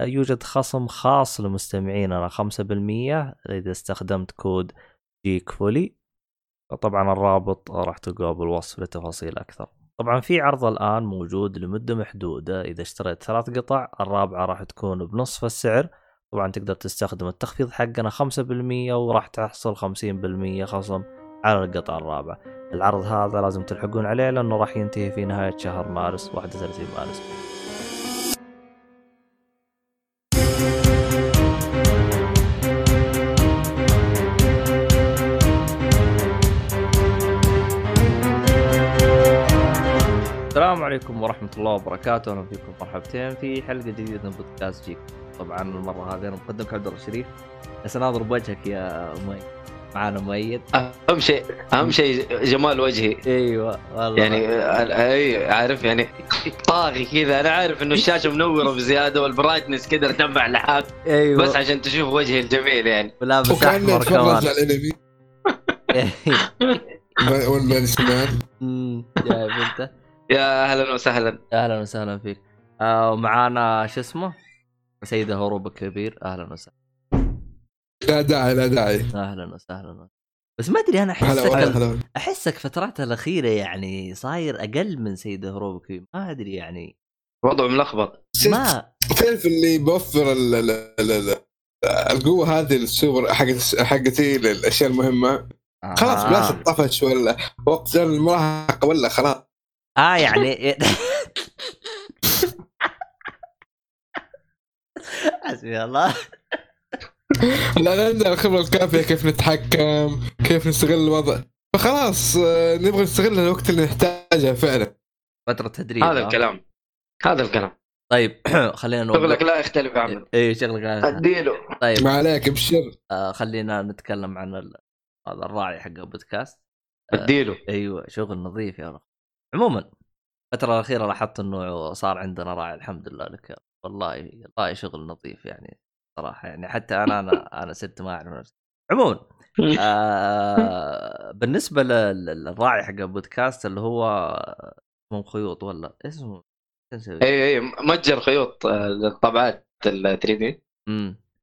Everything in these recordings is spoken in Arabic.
يوجد خصم خاص لمستمعين أنا 5% إذا استخدمت كود جيك فولي. طبعا الرابط راح تلقاه بالوصف لتفاصيل أكثر. طبعا في عرض الآن موجود لمدة محدودة، إذا اشتريت 3 قطع الرابعة راح تكون بنصف السعر. طبعا تقدر تستخدم التخفيض حقنا 5% وراح تحصل 50% خصم على القطع الرابعة. العرض هذا لازم تلحقون عليه لأنه راح ينتهي في نهاية شهر مارس 31 مارس. السلام عليكم ورحمة الله وبركاته، أهلا فيكم مرحبتين في حلقة جديدة من بودكاست جيك. طبعا المرة هذه أنا مقدمك عبدالله الشريف. بس أنا أضرب وجهك يا مؤيد، معنا مؤيد. أهم شيء جمال وجهي. أيوة والله. يعني عارف يعني طاغي كذا. أنا عارف إنه الشاشة منورة بزيادة والبرايتنس كذا تنبع لحاق. أيوة. بس عشان تشوف وجهي الجميل يعني. ولابس أحمر كمان. جايب أنت. يا اهلا وسهلا. اهلا وسهلا فيك. ومعانا شو اسمه سيدة هروبك كبير. اهلا وسهلا. لا داعي. اهلا وسهلا. بس ما ادري انا احسك فتراتها الاخيره يعني صاير اقل من سيدة هروبك كبير. ما ادري يعني وضع ملخبط. ما تعرف اللي بوفر القوه هذه السوبر حقتي الاشياء المهمه. خلاص بلاش الطفش ولا وقت المراهقه ولا خلاص. يعني حسبي الله. لا عندنا الخبرة الكافية كيف نتحكم، كيف نستغل الوضع، فخلاص نبغى نستغل الوقت اللي نحتاجه فعلا. فترة تدريب. هذا الكلام. طيب خلينا نقول شغلك لا يختلف عنه. اي شغلك لا اديله. طيب ما عليك بشر. خلينا نتكلم عن هذا الراعي حق البودكاست. اديله. ايوه شغل نظيف يا رب. عموما الفترة الأخيرة لاحظت إنه صار عندنا راعي الحمد لله لك. والله شغل نظيف يعني صراحة يعني حتى أنا صرت ما أعرف. عموما بالنسبة للراعي حق البودكاست اللي هو من خيوط ولا اسمه أي متجر خيوط الطابعات 3D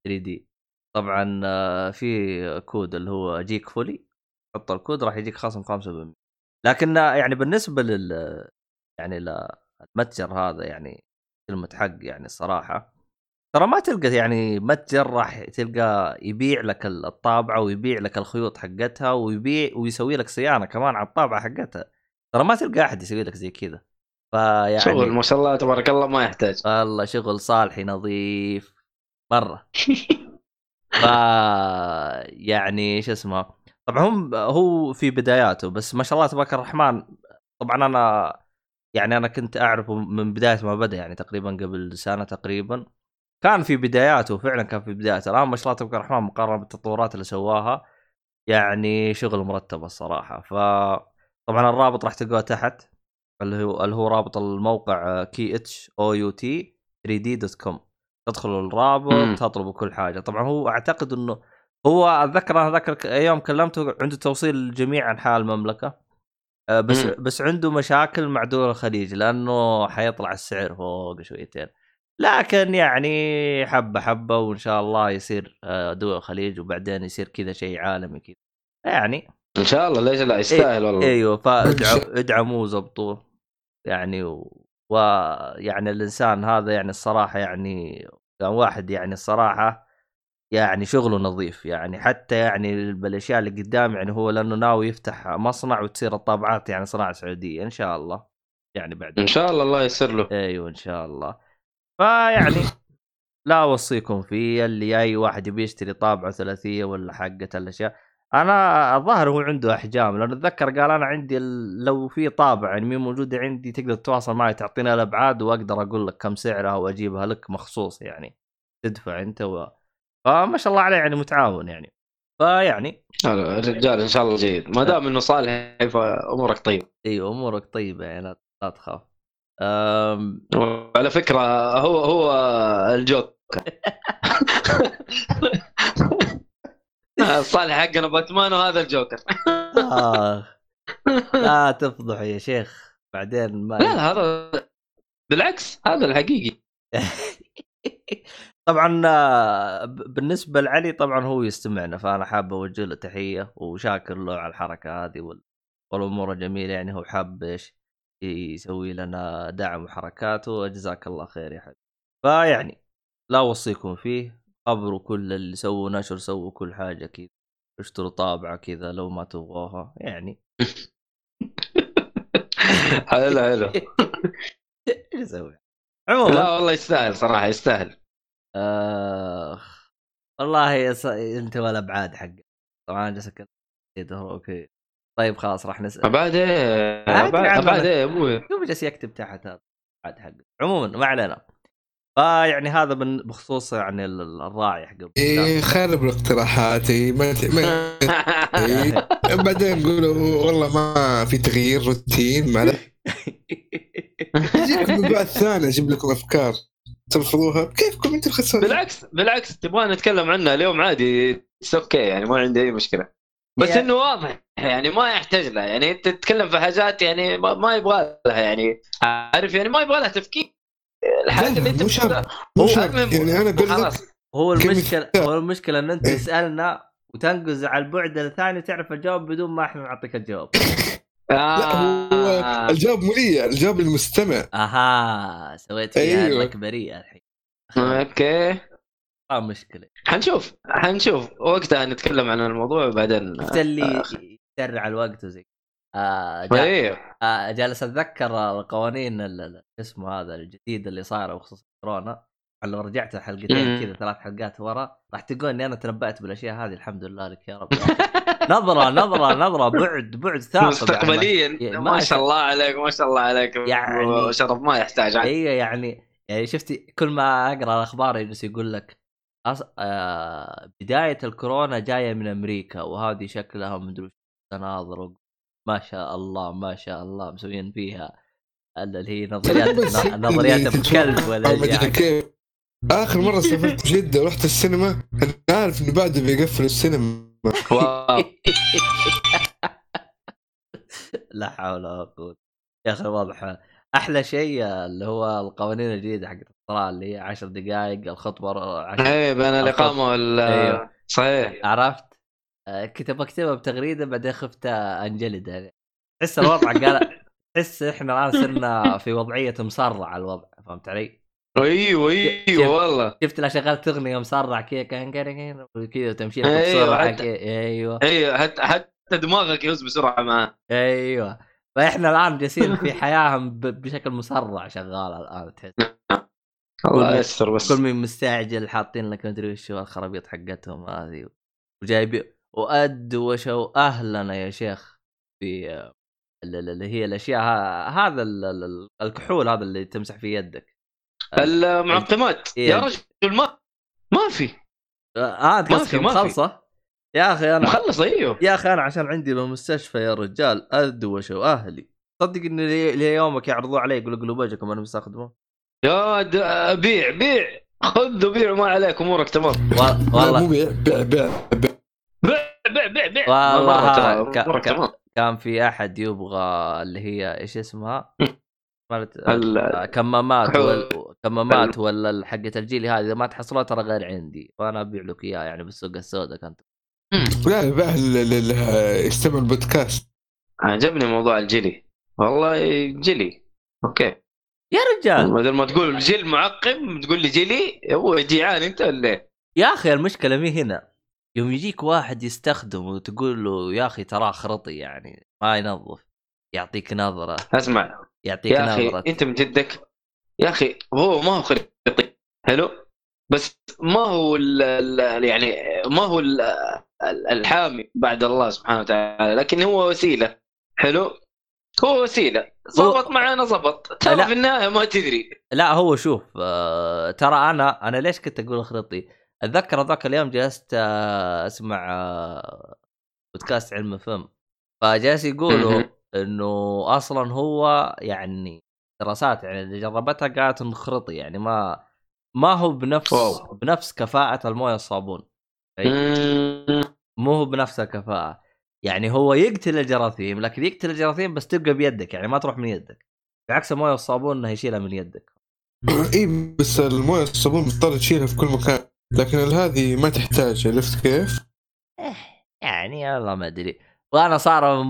3D. طبعا في كود اللي هو جيك فولي، حط الكود راح يجيك خصم 5%. لكن يعني بالنسبه لل يعني للمتجر هذا يعني كلمه حق يعني الصراحه ترى ما تلقى يعني متجر راح تلقى يبيع لك الطابعه ويبيع لك الخيوط حقتها ويبيع ويسوي لك صيانه كمان على الطابعه حقتها. ترى ما تلقى احد يسوي لك زي كذا. فيعني شغل ما شاء الله تبارك الله ما يحتاج. والله شغل صالحي نظيف مره. ف يعني ايش اسمه طبعا هو في بداياته بس ما شاء الله تبارك الرحمن. طبعا انا يعني انا كنت اعرفه من بدايه ما بدا يعني تقريبا قبل سنه تقريبا كان في بداياته. فعلا كان في بداياته. الان ما شاء الله تبارك الرحمن مقارنه بالتطورات اللي سواها يعني شغل مرتب الصراحه. فطبعا الرابط راح تلقوه تحت اللي هو رابط الموقع khout3d.com. تدخلوا الرابط تطلبوا كل حاجه. طبعا هو اعتقد انه هو أتذكر يوم كلمته عنده توصيل لجميع أنحاء المملكة بس عنده مشاكل مع دول الخليج لأنه حيطلع السعر فوق شويتين. لكن يعني حبة حبة وإن شاء الله يصير دول الخليج وبعدين يصير كذا شيء عالمي كذا يعني إن شاء الله. ليش لا يستاهل والله. أيوه فادعموه وزبطوه يعني ويعني الإنسان هذا يعني الصراحة يعني كان واحد يعني الصراحة يعني شغله نظيف يعني حتى يعني بالاشياء اللي قدام يعني هو لانه ناوي يفتح مصنع وتصير الطابعات يعني صناعه سعوديه ان شاء الله يعني بعد ان شاء الله يصير له. ايوه ان شاء الله. فيعني لا اوصيكم فيه اللي اي واحد يبي يشتري طابعه ثلاثيه ولا حقه الاشياء. انا الظاهر هو عنده احجام لانه اتذكر قال انا عندي لو في طابعه يعني مين موجوده عندي تقدر تتواصل معي تعطينا الابعاد واقدر اقول لك كم سعرها واجيبها لك مخصوص يعني تدفع انت ما شاء الله عليه يعني متعاون يعني. فيعني الرجال ان شاء الله جيد ما دام انه صالح فامورك طيبه. ايوه امورك طيبه يعني لا تخاف. على فكره هو الجوك صالح حقنا باتمان وهذا الجوكر. لا تفضح يا شيخ بعدين ما لا هذا بالعكس هذا الحقيقي. طبعا بالنسبه لعلي طبعا هو يستمعنا فانا حاب اوجه له تحيه وشاكر له على الحركه هذه والامور جميله يعني هو حاب ايش يسوي لنا دعم وحركاته جزاك الله خير يا حبيبي. فيعني لا اوصيكم فيه خبروا كل اللي سووا نشر سووا كل حاجه كذا اشتروا طابعه كذا لو ما تبغوها يعني. حلو حلو ايش اسوي عموما. لا والله يستاهل صراحه يستاهل. والله انت ولا ابعاد حقك طبعا جسك كده. اوكي طيب خلاص راح نسال ابعاد يا ابوي شوف جالس يكتب تحت هذا ابعاد حقك. عموما ما علينا يعني هذا بخصوص يعني الراعي حقه خرب اقتراحاتي بعدين يقولوا والله ما في تغيير روتين ما يجيكم من بعد ثاني اجيب لكم افكار ترفضوها كيفكم انتم الخساره. بالعكس تبغانا نتكلم عنها اليوم عادي اوكي يعني ما عندي اي مشكله بس انه واضح يعني ما يحتاج لها يعني انت تتكلم في حاجات يعني ما يبغى لها يعني عارف يعني ما يبغى لها تفكير الحاجه اللي انت هو يعني انا قلت هو المشكله ان انت تسالنا وتنقز على البعد الثاني وتعرف الجواب بدون ما احنا نعطيك الجواب. لا هو الجواب مو لي الجواب المستمع. اها سويت فيها أيوه. بريئة الحين اوكي مشكله حنشوف وقتها نتكلم عن الموضوع وبعدين اللي يسرع الوقت وزي جالس اتذكر القوانين الاسم هذا الجديد اللي صار بخصوص كورونا لو رجعت حلقتين كذا 3 حلقات ورا راح تقول اني انا تنبأت بالاشياء هذه الحمد لله لك يا رب. نظرة بعد ثابت مستقبليا ما شاء الله عليك ما شاء الله عليك يعني شرف ما يحتاج عنك. اي يعني شفتي كل ما اقرا الاخبار يجلس يقول لك بداية الكورونا جاية من امريكا وهذه شكلها مدري تناظر ما شاء الله ما شاء الله مسويين فيها اللي هي نظريات الكلب ولا يعني. آخر مرة سافرت جدة ورحت السينما أنا عارف إنه بعده بيقفل السينما. لا حول ولا قوة يا أخي واضح أحلى شيء اللي هو القوانين الجديدة حق الصراع اللي هي 10 دقائق الخطوة 10 إيه بين الإقامة أيوه. صحيح عرفت كتبها بتغريدة بعدين خفت أنجلد حس الوضع قال حس إحنا الآن صرنا في وضعية مسرع الوضع فهمت علي. ايوه والله شفت لا شغلت اغنيه مسرع كذا كان قرقين وكذا تمشي بسرعه ايوه حتى دماغك يهز بسرعه معاه ايوه. فاحنا الان جالسين في حياهم بشكل مسرع شغاله الان تحس الله يستر بس كل من مستعجل حاطين لك مدري وش الخرابيط حقتهم هذه وجايب وادوشوا اهلنا يا شيخ في اللي هي الاشياء هذا الكحول هذا اللي تمسح في يدك المعقمات إيه. يا رجل ما في قصدي مخلصه يا اخي انا مخلص ايوه يا اخي انا عشان عندي بالمستشفى يا رجال ادوش واهلي صدق ان ليومك يعرضوا علي يقولوا قلوباجكم انا بستخدمه يا بيع خذوا بيعوا ما عليكم امورك تمام والله بيع والله كان في احد يبغى اللي هي ايش اسمها كمامات ولا حقة الجيل هذه إذا ما تحصلها ترى غير عندي وأنا أبيع لك إياها يعني بالسوق السوداء كانت لا بقى استمع البودكاست عجبني موضوع الجيلي والله جيلي أوكي يا رجال بدل ما تقول جيل معقم تقول لي جيلي هو جيعان أنت ولا يا أخي المشكلة مي هنا يوم يجيك واحد يستخدم وتقول له يا أخي تراه خرطي يعني ما ينظف يعطيك نظرة أسمع يعطيك نظرة انت من جدك يا اخي هو ما هو خريطي حلو بس ما هو يعني ما هو الحامي بعد الله سبحانه وتعالى لكن هو وسيلة حلو هو وسيلة ضبط معانا ضبط ترى في النهاية ما تدري لا هو شوف ترى انا ليش كنت اقول خريطي اتذكر ذاك اليوم جلست اسمع بودكاست علم فهم، فجالس يقولوا انه اصلا هو يعني دراسات يعني اللي جربتها قالت انخرطي يعني ما هو بنفس كفاءة المويه الصابون، مو هو بنفس الكفاءة يعني. هو يقتل الجراثيم، لكن يقتل الجراثيم بس تبقى بيدك يعني ما تروح من يدك، بعكس المويه والصابون انه يشيلها من يدك. اي بس المويه والصابون بتضطر تشيلها في كل مكان، لكن هذه ما تحتاج. عرفت كيف؟ يعني والله ما ادري. وانا صار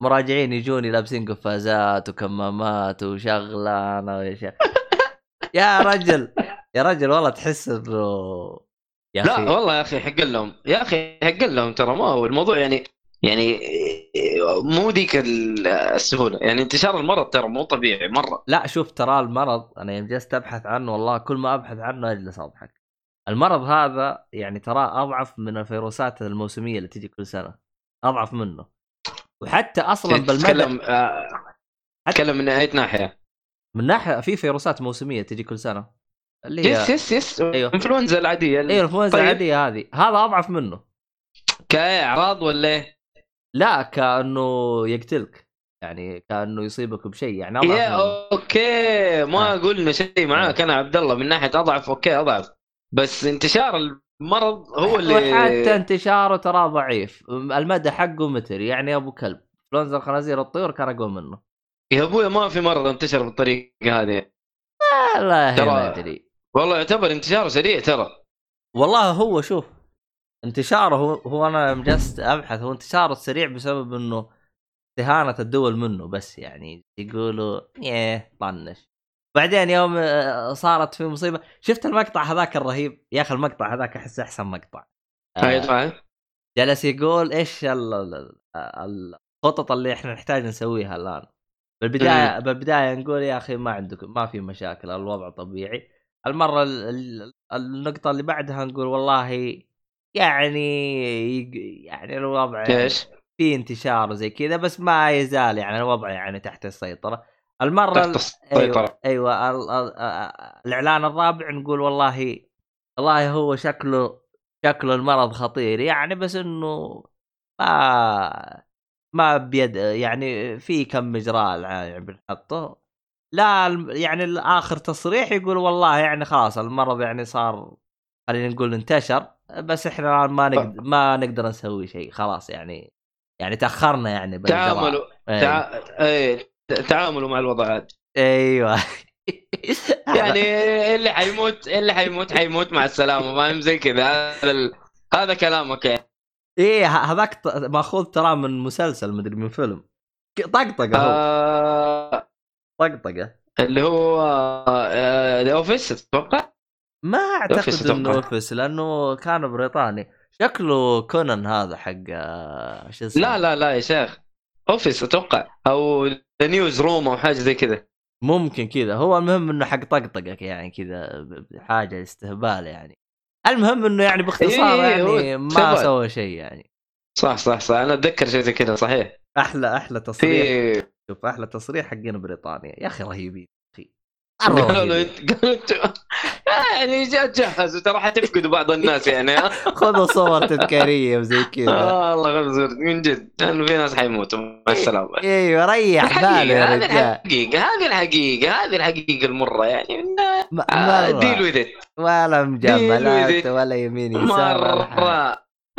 مراجعين يجوني لابسين قفازات وكمامات وشغله انا ويا يا رجل يا رجل والله تحس انه لا أخي. والله يا اخي حق لهم يا اخي حق لهم، ترى ما هو الموضوع يعني مو ديك السهوله يعني. انتشار المرض ترى مو طبيعي مره. لا شوف، ترى المرض انا يوم جلست ابحث عنه والله كل ما ابحث عنه اجلس اضحك. المرض هذا يعني ترى اضعف من الفيروسات الموسميه اللي تجي كل سنه، اضعف منه. وحتى اصلا بالملم اتكلم من ناحيه من ناحيه في فيروسات موسميه تجي كل سنه اللي هي يس أيوه. انفلونزا العاديه اللي... ايوه الانفلونزا طيب. العاديه هذه، هذا اضعف منه كاعراض ولا لا، كأنه يقتلك يعني، كأنه يصيبك بشيء يعني. اوكي ما قلنا شيء معاك انا عبد الله من ناحيه اضعف، اوكي اضعف، بس انتشار المرض هو اللي حتى انتشاره ترى ضعيف. المدى حقه متر يعني ابو كلب. انفلونزا الخنازير الطيور كان اقوى منه يا ابويا. ما في مرض انتشر بالطريقه هذه والله ما ادري. والله يعتبر انتشاره سريع ترى والله. هو شوف انتشاره هو انا مجلس ابحث، هو انتشاره سريع بسبب انه استهانه الدول منه، بس يعني يقولوا طنش. بعدين يوم صارت في مصيبة، شفت المقطع هذاك الرهيب يا اخي؟ المقطع هذاك احس احسن مقطع. جلس يقول ايش الخطط اللي احنا نحتاج نسويها الان. بالبداية نقول يا اخي ما عندكم، ما في مشاكل، الوضع طبيعي. المرة النقطة اللي بعدها نقول والله يعني الوضع في انتشار زي كذا، بس ما يزال يعني الوضع يعني تحت السيطرة. المرة الإعلان الرابع نقول والله هو شكله المرض خطير يعني، بس إنه ما بيد يعني في كم إجراء يعني بنحطه. لا يعني الآخر تصريح يقول والله يعني خلاص المرض يعني صار، خلينا نقول انتشر، بس إحنا ما نقدر نسوي شيء خلاص يعني تأخرنا يعني بالإجراء. تعاملوا مع الوضعات. ايوه يعني اللي حيموت مع السلامه، ما زي كذا. هذا كلامك يعني. ايه هذاك ماخوذ ترى من مسلسل مدري من فيلم طقطقه. هو طقطقه اللي هو اوفيس اتوقع. ما اعتقد انه اوفيس لانه كان بريطاني. شكله كونان هذا حق شو اسمه. لا يا شيخ، اوفيس اتوقع او نيوز روم او حاجه زي كذا ممكن كذا. هو المهم انه حق طقطقك يعني كذا، حاجه استهبال يعني. المهم انه يعني باختصار يعني ما سوى شيء يعني. صح انا اتذكر شيء زي كذا. صحيح. احلى تصريح. شوف احلى تصريح حقين بريطانيا يا اخي، رهيبين اخي. قالوا يعني جهزوا ترى حتفقدوا بعض الناس يعني. خذوا صور تذكاريه وزي كذا. والله غزر من جد، لانه في ناس حيموتوا مع السلامه. ايوه ريح باله يا رجال. هذه الحقيقه المره يعني. ديل وذ ات. ولا مجاملات ولا يمين يسار.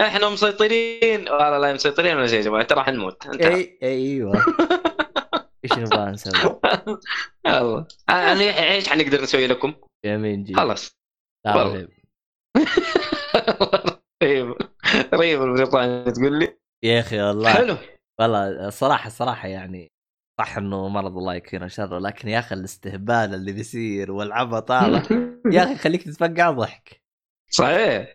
احنا مسيطرين ولا لا مسيطرين ولا شيء يا جماعه، ترى حنموت. ايوه ايش نبغى نسوي؟ يلا ايش حنقدر نسوي لكم؟ يمين جي خلاص. رهيب رهيب البريطاني تقول لي يا اخي والله حلو. والله الصراحه يعني صح انه مرض الله يكفينا شره، لكن يا اخي الاستهبال اللي بيصير والعبط هذا يا اخي خليك تتفقع ضحك. صحيح.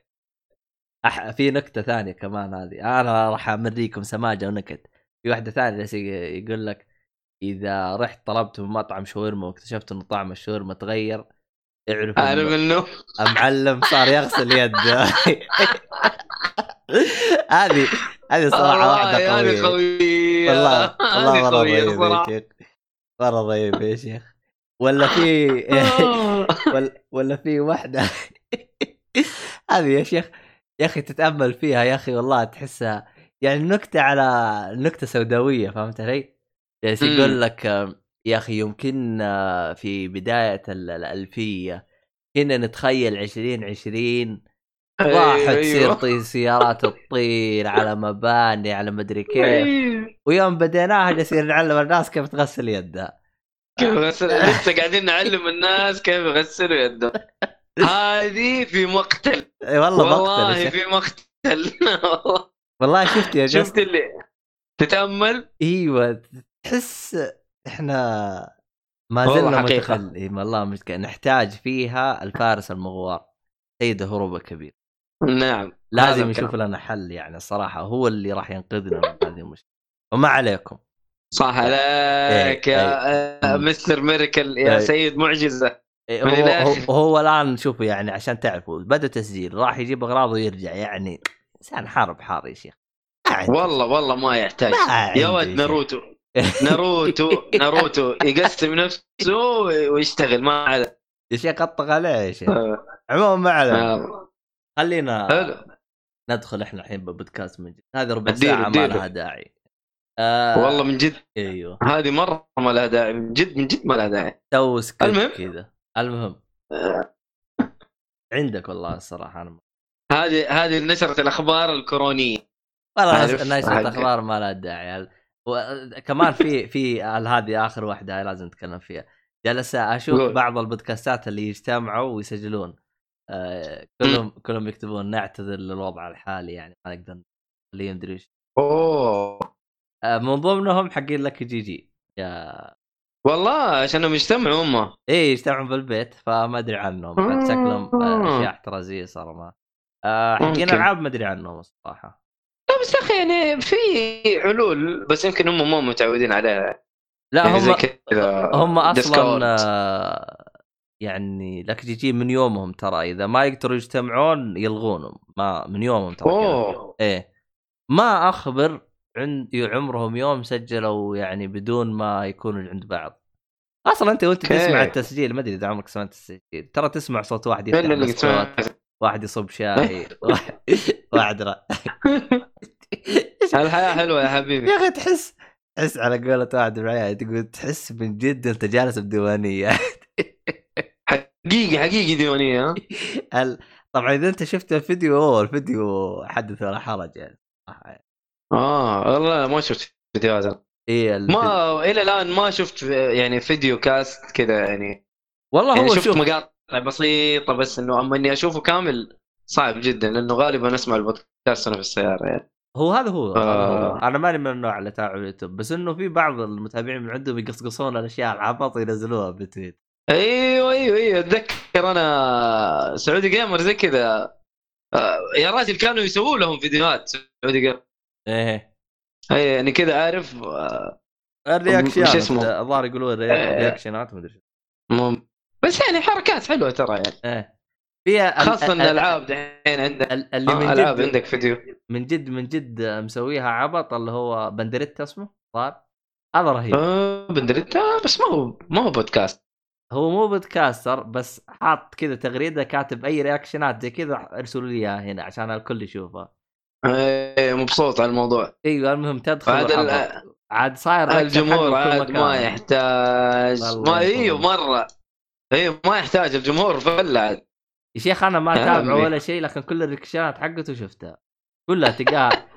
في نكته ثانيه كمان، هذه انا راح امريكم سماجه ونكت. في واحده ثانيه يقول لك اذا رحت طلبت من مطعم شاورما واكتشفت انه طعم الشاورما تغير، اعرف انه معلم صار يغسل يده. هذه صراحه واحده قويه والله رهيب يا شيخ. ولا في واحده هذه يا شيخ يا أخي تتأمل فيها يا أخي والله تحسها يعني نكتة على نكتة سوداوية فهمت علي؟ يعني يقول لك يا أخي يمكن في بداية الألفية كنا نتخيل 2020 راح تصير سيارات تطير على مباني على مدري كيف ويوم بديناها نصير نعلم الناس كيف تغسل يدها كيف لسه قاعدين نعلم الناس كيف يغسلوا يدهم. هذه في مقتل والله في مقتل والله شفت يا جاسم شفت اللي تتأمل ايوه تحس احنا ما زلنا متخلي والله مشكلة نحتاج فيها الفارس المغوار سيدة هروبك كبير. نعم لازم يشوف لنا حل يعني الصراحة هو اللي راح ينقذنا من هذه المشكلة وما عليكم صح عليك يا مستر ميركل يا سيد معجزة. هو الآن نشوفه يعني عشان تعرفوا بدأ تسجيل راح يجيب أغراضه ويرجع يعني إنسان حارب يا شيخ والله ما يحتاج يا ود ناروتو ناروتو يقسم نفسه ويشتغل ما عليه يا شيخ قطق عليه يا شيخ عموما ما عليه خلينا ندخل احنا الحين ببودكاست من جد هذه ربع ساعة ما لها داعي والله من جد ايوه هذه مرة ما لها داعي من جد ما لها داعي تو سكريبت كذا المهم عندك والله الصراحة أنا هذه نشرة الأخبار الكورونية والله نشرة الأخبار ما لها داعي وكمان في هذه آخر واحدة لازم نتكلم فيها جلس أشوف بعض البودكاستات اللي يجتمعوا ويسجلون كلهم يكتبون نعتذر للوضع الحالي يعني ما نقدر اللي يندريش من ضمنهم حقين لك جي يا والله عشانهم يجتمعوا هم ايه يجتمعوا بالبيت فما ادري عنهم شكلهم اشياء احترازيه صار ما حقين العاب ما ادري عنهم الصراحه لا بس اخي يعني في حلول بس يمكن هم مو متعودين عليها لا يعني هم اصلا يعني لك جي من يومهم ترى اذا ما يقدروا يجتمعون يلغونهم ما من يومهم ترى ايه ما اخبر عند عمرهم يوم سجلوا يعني بدون ما يكونوا عند بعض اصلا انت وانت تسمع التسجيل ما ادري اذا عمرك سمعت التسجيل ترى تسمع صوت واحد واحد يصب شاي واحد الحياه حلوه يا حبيبي يا اخي تحس على قولة واحد معايا تقول تحس من جد انت جالس بديوانيه حقيقي ديوانيه طبعا اذا انت شفت الفيديو حدث ولا حرج يعني والله ما شفت فيديو هذا ما الى الان ما شفت يعني فيديو كاست كذا يعني والله يعني هو شفت مقاطع بسيطه بس انه اما اني اشوفه كامل صعب جدا لانه غالبا اسمع البودكاست انا في السياره يعني هو هذا. انا ماني من النوع اللي تابع اليوتيوب بس انه في بعض المتابعين من عندهم يقصقصون الاشياء العبط ينزلوها بتويت ايوه اتذكر انا سعودي جيمر زي كذا يا راجل كانوا يسووا لهم فيديوهات سعودي جيمر ايه يعني كذا عارف الرياكشنات الظاهر يقولوا الرياكشنات ما ادري شو بس يعني حركات حلوه ترى يعني فيها خاصه الالعاب دحين عندك اللي من جد عندك فيديو من جد مسويها عبط اللي هو بندريتا اسمه صار هذا رهيب بندريتا بس ما هو بودكاست هو مو بودكاستر بس حاط كذا تغريده كاتب اي رياكشنات زي كذا ارسلوا لي اياها هنا عشان الكل يشوفها مبسوط على الموضوع ايوه المهم تدخل عاد صاير الجمهور عاد ما يحتاج ما ايوه مره ايوه ما يحتاج الجمهور فلع يا شيخ انا ما اتابعه ولا شيء لكن كل الرياكشنات حقته شفتها كلها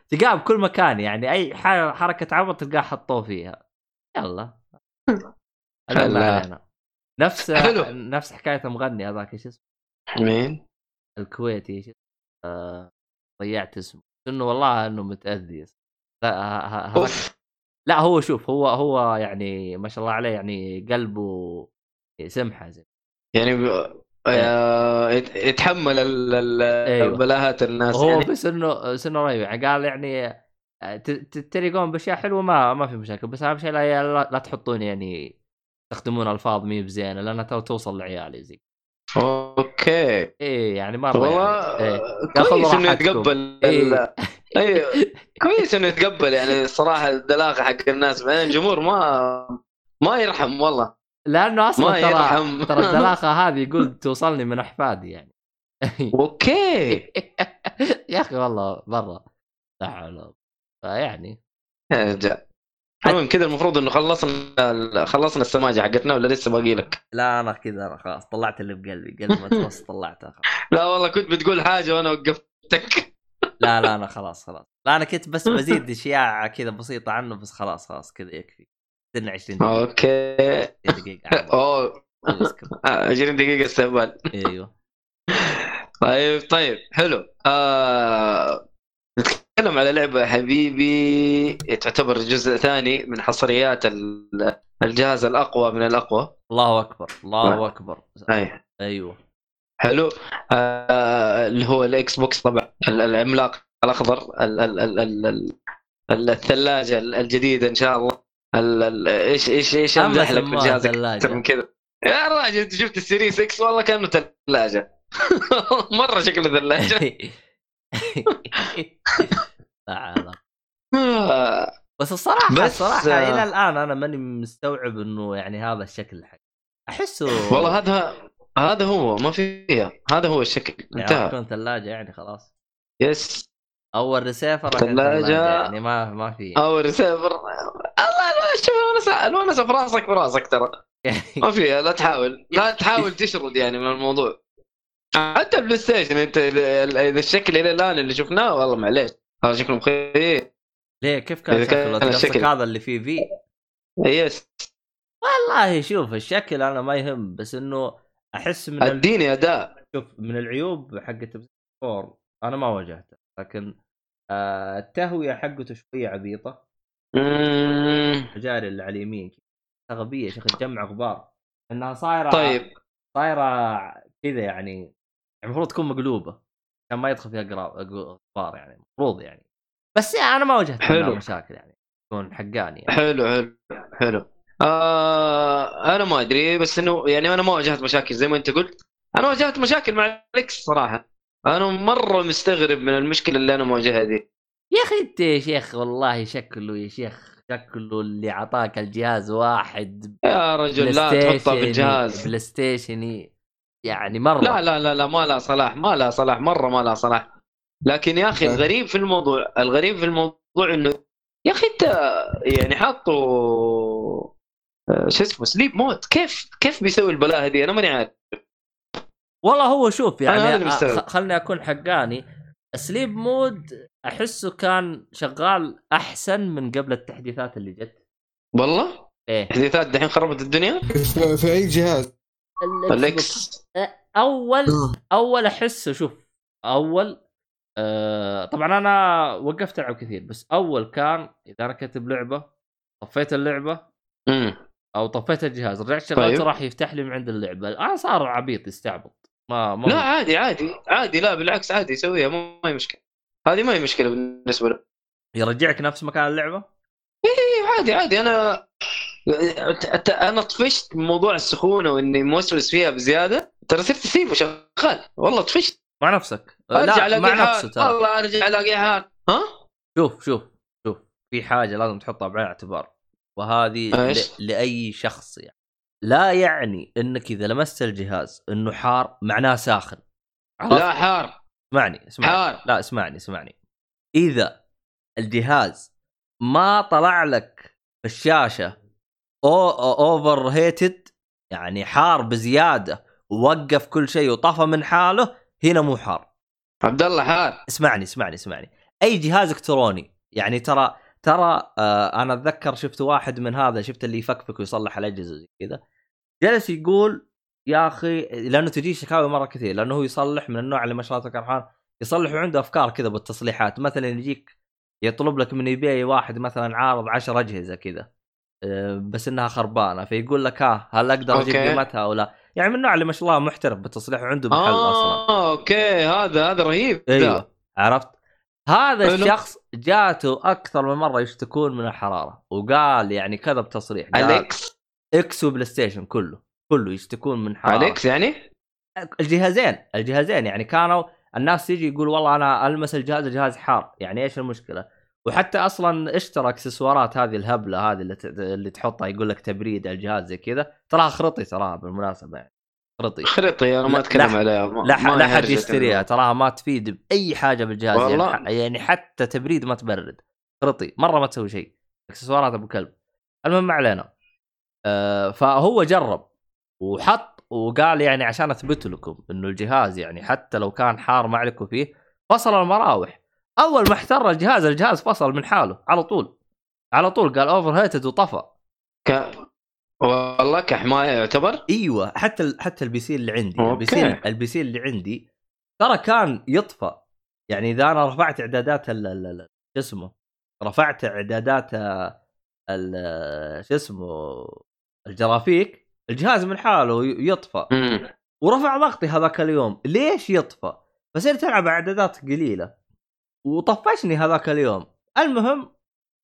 تلقاها بكل مكان يعني اي حركه عبط تلقاها حطوه فيها يلا انا نفس حكايه مغني هذاك ايش اسمه مين الكويتي ايش ضيعت اسمه انه والله انه متاذي لا هو شوف هو يعني ما شاء الله عليه يعني قلبه سمحه زي يعني يتحمل بلاهات الناس هو يعني. بس انه رهيب قال يعني تتريقون بشيء حلو ما في مشاكل بس اهم شيء لا تحطوني يعني تستخدمون الفاظ مي بزينه لانها توصل لعيالي زي اوكي ايه يعني مره والله يعني. كويس انه يتقبل كويس انه يتقبل يعني الصراحه الدلاغه حق الناس بعدين الجمهور ما يرحم والله لانه اصلا ترى الدلاغه هذه يقول توصلني من احفادي يعني اوكي يا اخي والله برا تعال فيعني ارجع المهم كذا. المفروض انه خلصنا السماجه حقتنا ولا لسه باقي لك؟ لا انا كذا خلاص طلعت اللي بقلبي قبل ما تخلص طلعتها. لا والله كنت بتقول حاجه وانا وقفتك. لا انا خلاص لا انا كنت بس بزيد اشياء كذا بسيطه عنه بس خلاص كذا يكفي. استنى 20 دقيقه اوكي دقيقه اوه 20 دقيقه استهبال. ايوه طيب حلو. نتكلم على لعبة حبيبي تعتبر جزء ثاني من حصريات الجهاز الأقوى من الأقوى. الله أكبر أيوه حلو. اللي هو الإكس بوكس طبعا العملاق الأخضر الثلاجة الجديدة إن شاء الله. إيش أمدح لك بجهازك أكثر من كذا يا راجل؟ شفت السيريس إكس والله كأنه ثلاجة مرة شكل ثلاجة بس الصراحة إلى الآن أنا ماني مستوعب إنه يعني هذا الشكل الحقيقي أحسه والله. هذا هو ما فيها، هذا هو الشكل انتهى. تكون ثلاجة يعني خلاص يس. أول رسيفر ثلاجة يعني ما في أول رسيفر. الله شوف أنا براسك ترى ما فيها. لا تحاول تشرد يعني من الموضوع. حتى البلاي ستيشن انت الشكل الى الان اللي شفناه والله معليش هذا شكله مخيف. ليه كيف كان الشكل هذا اللي فيه في يس والله شوف الشكل انا ما يهم بس انه احس من اديني اداء. شوف من العيوب حقته فور انا ما واجهته لكن التهويه حقته شويه عبيطه. الحجاري اللي على اليمين غبيه يا اخي تجمع غبار انها صايره كذا يعني المفروض تكون مقلوبة عشان ما يدخل فيها غبار يعني المفروض يعني بس يعني انا ما واجهت مشاكل يعني تكون حقاني يعني. حلو انا ما ادري بس انه يعني انا ما واجهت مشاكل زي ما انت قلت. انا واجهت مشاكل مع الاكس صراحة. انا مرة مستغرب من المشكلة اللي انا مواجهها دي يا اخي. انت يا شيخ والله شكله يا شيخ شكله اللي عطاك الجهاز واحد يا رجل. لا تحطه بالجهاز بلاي ستيشني يعني مرة لا ما لا صلاح مرة ما لا صلاح. لكن يا أخي الغريب في الموضوع إنه يا أخي أنت يعني حاطه شو اسمه سليب مود. كيف بيسوي البلاء هذه أنا ماني عارف والله. هو شوف يعني خلني أكون حقاني سليب مود أحسه كان شغال أحسن من قبل التحديثات اللي جت والله. التحديثات دحين خربت الدنيا في أي جهاز. الإكس اول احسه شوف اول طبعا انا وقفت العب كثير بس اول كان اذا انا كاتب لعبه طفيت اللعبه او طفيت الجهاز رجعت شغلته طيب. راح يفتح لي من عند اللعبه. الان صار عبيط يستعبط ما لا عادي لا بالعكس عادي يسويها ما هي مشكله. هذه ما هي مشكله بالنسبه له. يرجعك نفس مكان اللعبه ايه عادي. أنا طفشت من موضوع السخونة وإني موسوس فيها بزيادة ترى صرت سيبه شغال والله. طفشت مع نفسك لا مع نفسه ترى والله أرجع ألاقيها ها. شوف في حاجة لازم تحطها بعين الاعتبار وهذه لأي شخص يعني. لا يعني إنك إذا لمست الجهاز إنه حار معناه ساخن. لا حار اسمعني حار. لا اسمعني إذا الجهاز ما طلع لك الشاشة اوفر هيتد يعني حار بزياده ووقف كل شيء وطفى من حاله هنا مو حار عبد الله حار. اسمعني اي جهاز الكتروني يعني ترى انا اتذكر شفت واحد من هذا شفت اللي يفكفك ويصلح الاجهزه زي كذا جلس يقول يا اخي لانه تجي شكاوي مره كثير لانه هو يصلح من النوع اللي ما شاء الله تكرهان يصلح وعنده افكار كذا بالتصليحات. مثلا يجيك يطلب لك من يبيع واحد مثلا عارض 10 اجهزه كذا بس انها خربانه فيقول لك ها هل اقدر اجيب قيمتها او لا يعني من النوع اللي ما شاء الله محترف بالتصليح وعنده محل اصلا. اوكي هذا رهيب. ايوه ده. عرفت هذا الشخص جاته اكثر من مره يشتكون من الحراره وقال يعني كذا بتصريح اكس وبلاي ستيشن كله يشتكون من حراره اكس يعني الجهازين يعني كانوا الناس يجي يقول والله انا المس الجهاز حار يعني ايش المشكله. وحتى اصلا اشترى اكسسوارات هذه الهبله هذه اللي تحطها يقول لك تبريد الجهاز زي كذا تراها خرطي تراها بالمناسبه يعني خرطي خرطي انا ما اتكلم عليها، لا احد يشتريها تراها ما تفيد باي حاجه بالجهاز يعني حتى تبريد ما تبرد، خرطي مره ما تسوي شيء، اكسسوارات ابو كلب. المهم ما علينا. فهو جرب وحط وقال يعني عشان اثبت لكم انه الجهاز يعني حتى لو كان حار ما عليكم فيه. فصل المراوح، اول ما احتر الجهاز فصل من حاله على طول على طول، قال اوفر هيتد وطفى. والله كحماية يعتبر. ايوه حتى البي سي اللي عندي، البي سي اللي عندي ترى كان يطفى، يعني اذا انا رفعت اعدادات اسمه رفعت اعدادات الجرافيك الجهاز من حاله يطفى. ورفع ضغطي هذاك اليوم ليش يطفى، فصرت العب اعدادات قليله وطفشني هذاك اليوم. المهم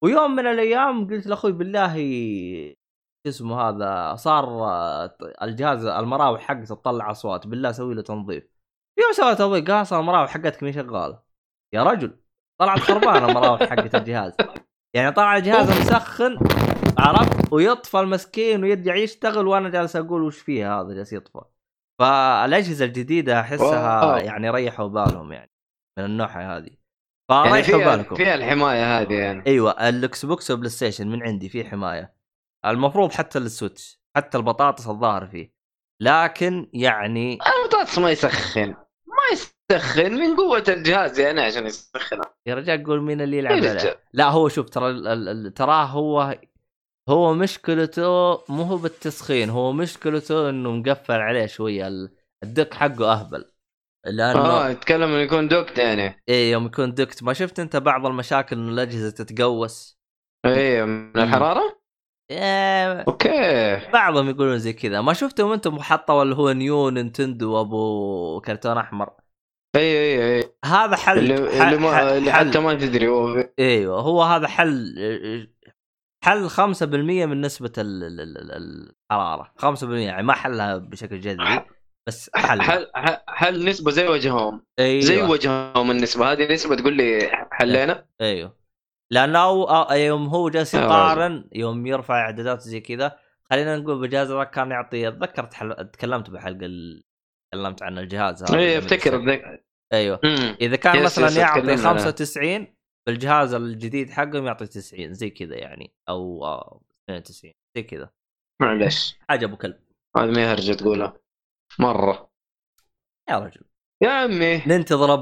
ويوم من الايام قلت لاخوي بالله اسمه هذا صار الجهاز المراوح حقته تطلع اصوات، بالله سوي له تنظيف. يوم سويت تنظيف قال صار المراوح حقتك مش شغاله يا رجل، طلعت خربانه المراوح حقت الجهاز، يعني طلع الجهاز مسخن عرفت ويطفى المسكين ويرجع يشتغل، وانا جالس اقول وش فيها هذا جالس يطفى. فالاجهزه الجديده احسها يعني ريحوا بالهم يعني من النوعه هذه، فريحوا يعني بالكم فيها الحمايه هذه يعني. ايوه الاكس بوكس وبلاي ستيشن من عندي فيه حمايه المفروض، حتى للسويتش حتى البطاطس الظاهر فيه، لكن يعني البطاطس ما يسخن من قوه الجهاز يعني عشان يسخن يا رجال. قول مين اللي يلعب عليه؟ لا هو شوف ترى هو مشكلته مو هو بالتسخين، هو مشكلته انه مقفل عليه شويه الدك حقه اهبل، لانه يتكلم انه يكون دكت يعني. ايه يوم يكون دكت ما شفت انت بعض المشاكل انه الاجهزه تتقوس ايه من الحراره. اوكي بعضهم يقولون زي كذا، ما شفتهم انتم حطوا اللي هو نيو نينتندو ابو كرتون احمر؟ اي هذا حل اللي حتى ما تدري هو ايوه هو هذا حل 5% من نسبه الحراره 5%، يعني ما حلها بشكل جذري بس حل نسبه زي وجههم. أيوة. زي وجههم النسبه هذه نسبه تقول لي حلينا. ايوه لأنه يوم هو جالس يقارن يوم يرفع اعدادات زي كذا، خلينا نقول بجهاز ذاك كان يعطي، اتذكرت تكلمت بحلقه تكلمت عن الجهاز هذا. اي افتكر ايوه اذا كان مثلا يعطي 95 بالجهاز الجديد حقهم يعطي 90 زي كذا يعني، او 92 زي كذا. معلش حاجه ابو كلب هذا ما يهرج تقولها مره يا رجل يا عمي، ننتظر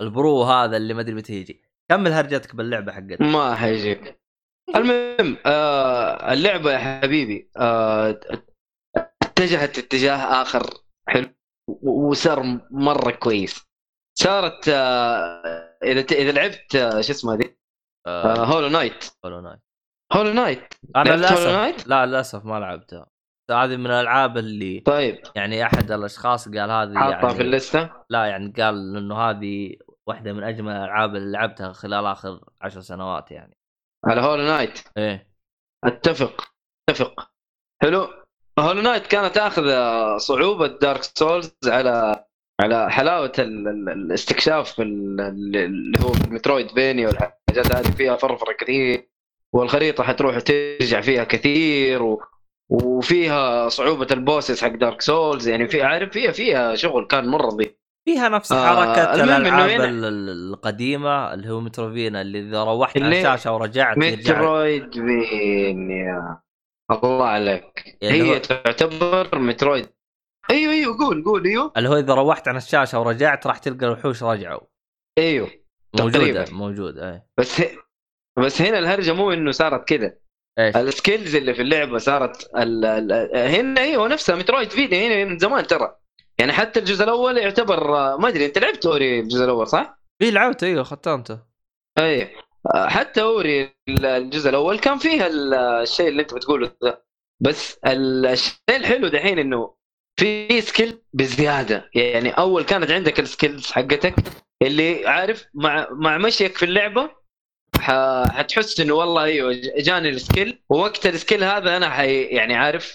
البرو هذا اللي ما ادري متى يجي. كمل هرجتك باللعبة حقتك ما حيجيك. المهم اللعبة يا حبيبي اتجهت اتجاه آخر حلو وصار مرة كويس. صارت إذا لعبت شو اسمها دي هولو نايت أنا للأسف ما لعبتها، هذه من الألعاب اللي طيب يعني أحد الأشخاص قال هذه حاطها في اللستة، لا يعني قال إنه هذه واحدة من أجمل الألعاب اللي لعبتها خلال آخر 10 سنوات يعني على هولو نايت. إيه أتفق حلو. هولو نايت كانت أخذ صعوبة دارك سولز على حلاوة الاستكشاف اللي هو مترويدفينيا والحاجات هذه، فيها فرفرة كثير والخريطة حتروح ترجع فيها كثير وفيها صعوبة البوسس حق دارك سولز، يعني في عارف فيها شغل كان مرة بي. فيها نفس حركة الألعاب القديمة اللي هو متروفينا اللي إذا روحت على الشاشة ورجعت مترويدفينيا الله عليك يعني هي تعتبر مترويد. أيوه قول أيوه اللي هو إذا روحت على الشاشة ورجعت راح تلقى الوحوش رجعوا. أيوه موجودة أي. بس هنا الهرجة مو إنه صارت كده، السكيلز اللي في اللعبة صارت هنا أيوه نفسها مترويدفينيا هنا من زمان ترى، يعني حتى الجزء الأول يعتبر ما أدري أنت لعبت أوري الجزء الأول صح؟ إيه لعبت أيوه ختمته. أي حتى أوري الجزء الأول كان فيها الشيء اللي أنت بتقوله ده، بس الشيء الحلو دحين إنه في سكيل بزيادة، يعني أول كانت عندك السكيلز حقتك اللي عارف مع مشيك في اللعبة هتحس إنه والله أيوه جاني السكيل، ووقت السكيل هذا أنا يعني عارف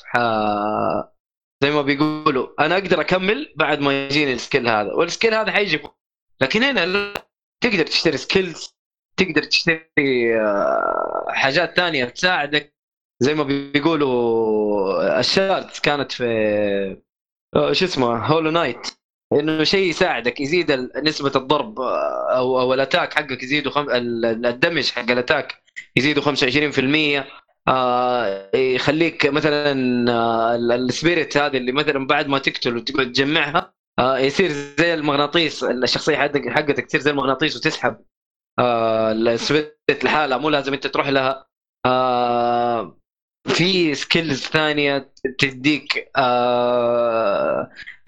زي ما بيقولوا انا اقدر اكمل بعد ما يجيني السكيل هذا، والسكيل هذا حيجي. لكن هنا لا، تقدر تشتري سكيلز، تقدر تشتري حاجات تانية تساعدك زي ما بيقولوا الشاردز كانت في شو اسمه هولو نايت، انه شيء يساعدك يزيد نسبه الضرب او الاتاك حقك يزيدوا الدمج حق الاتاك يزيدوا 25%. يخليك مثلا السبيريت هذه اللي مثلا بعد ما تقتل وتقعد تجمعها يصير زي المغناطيس، الشخصيه حقتك تصير زي المغناطيس وتسحب السبيريت لحالها، مو لازم انت تروح لها. في سكيلز ثانيه تديك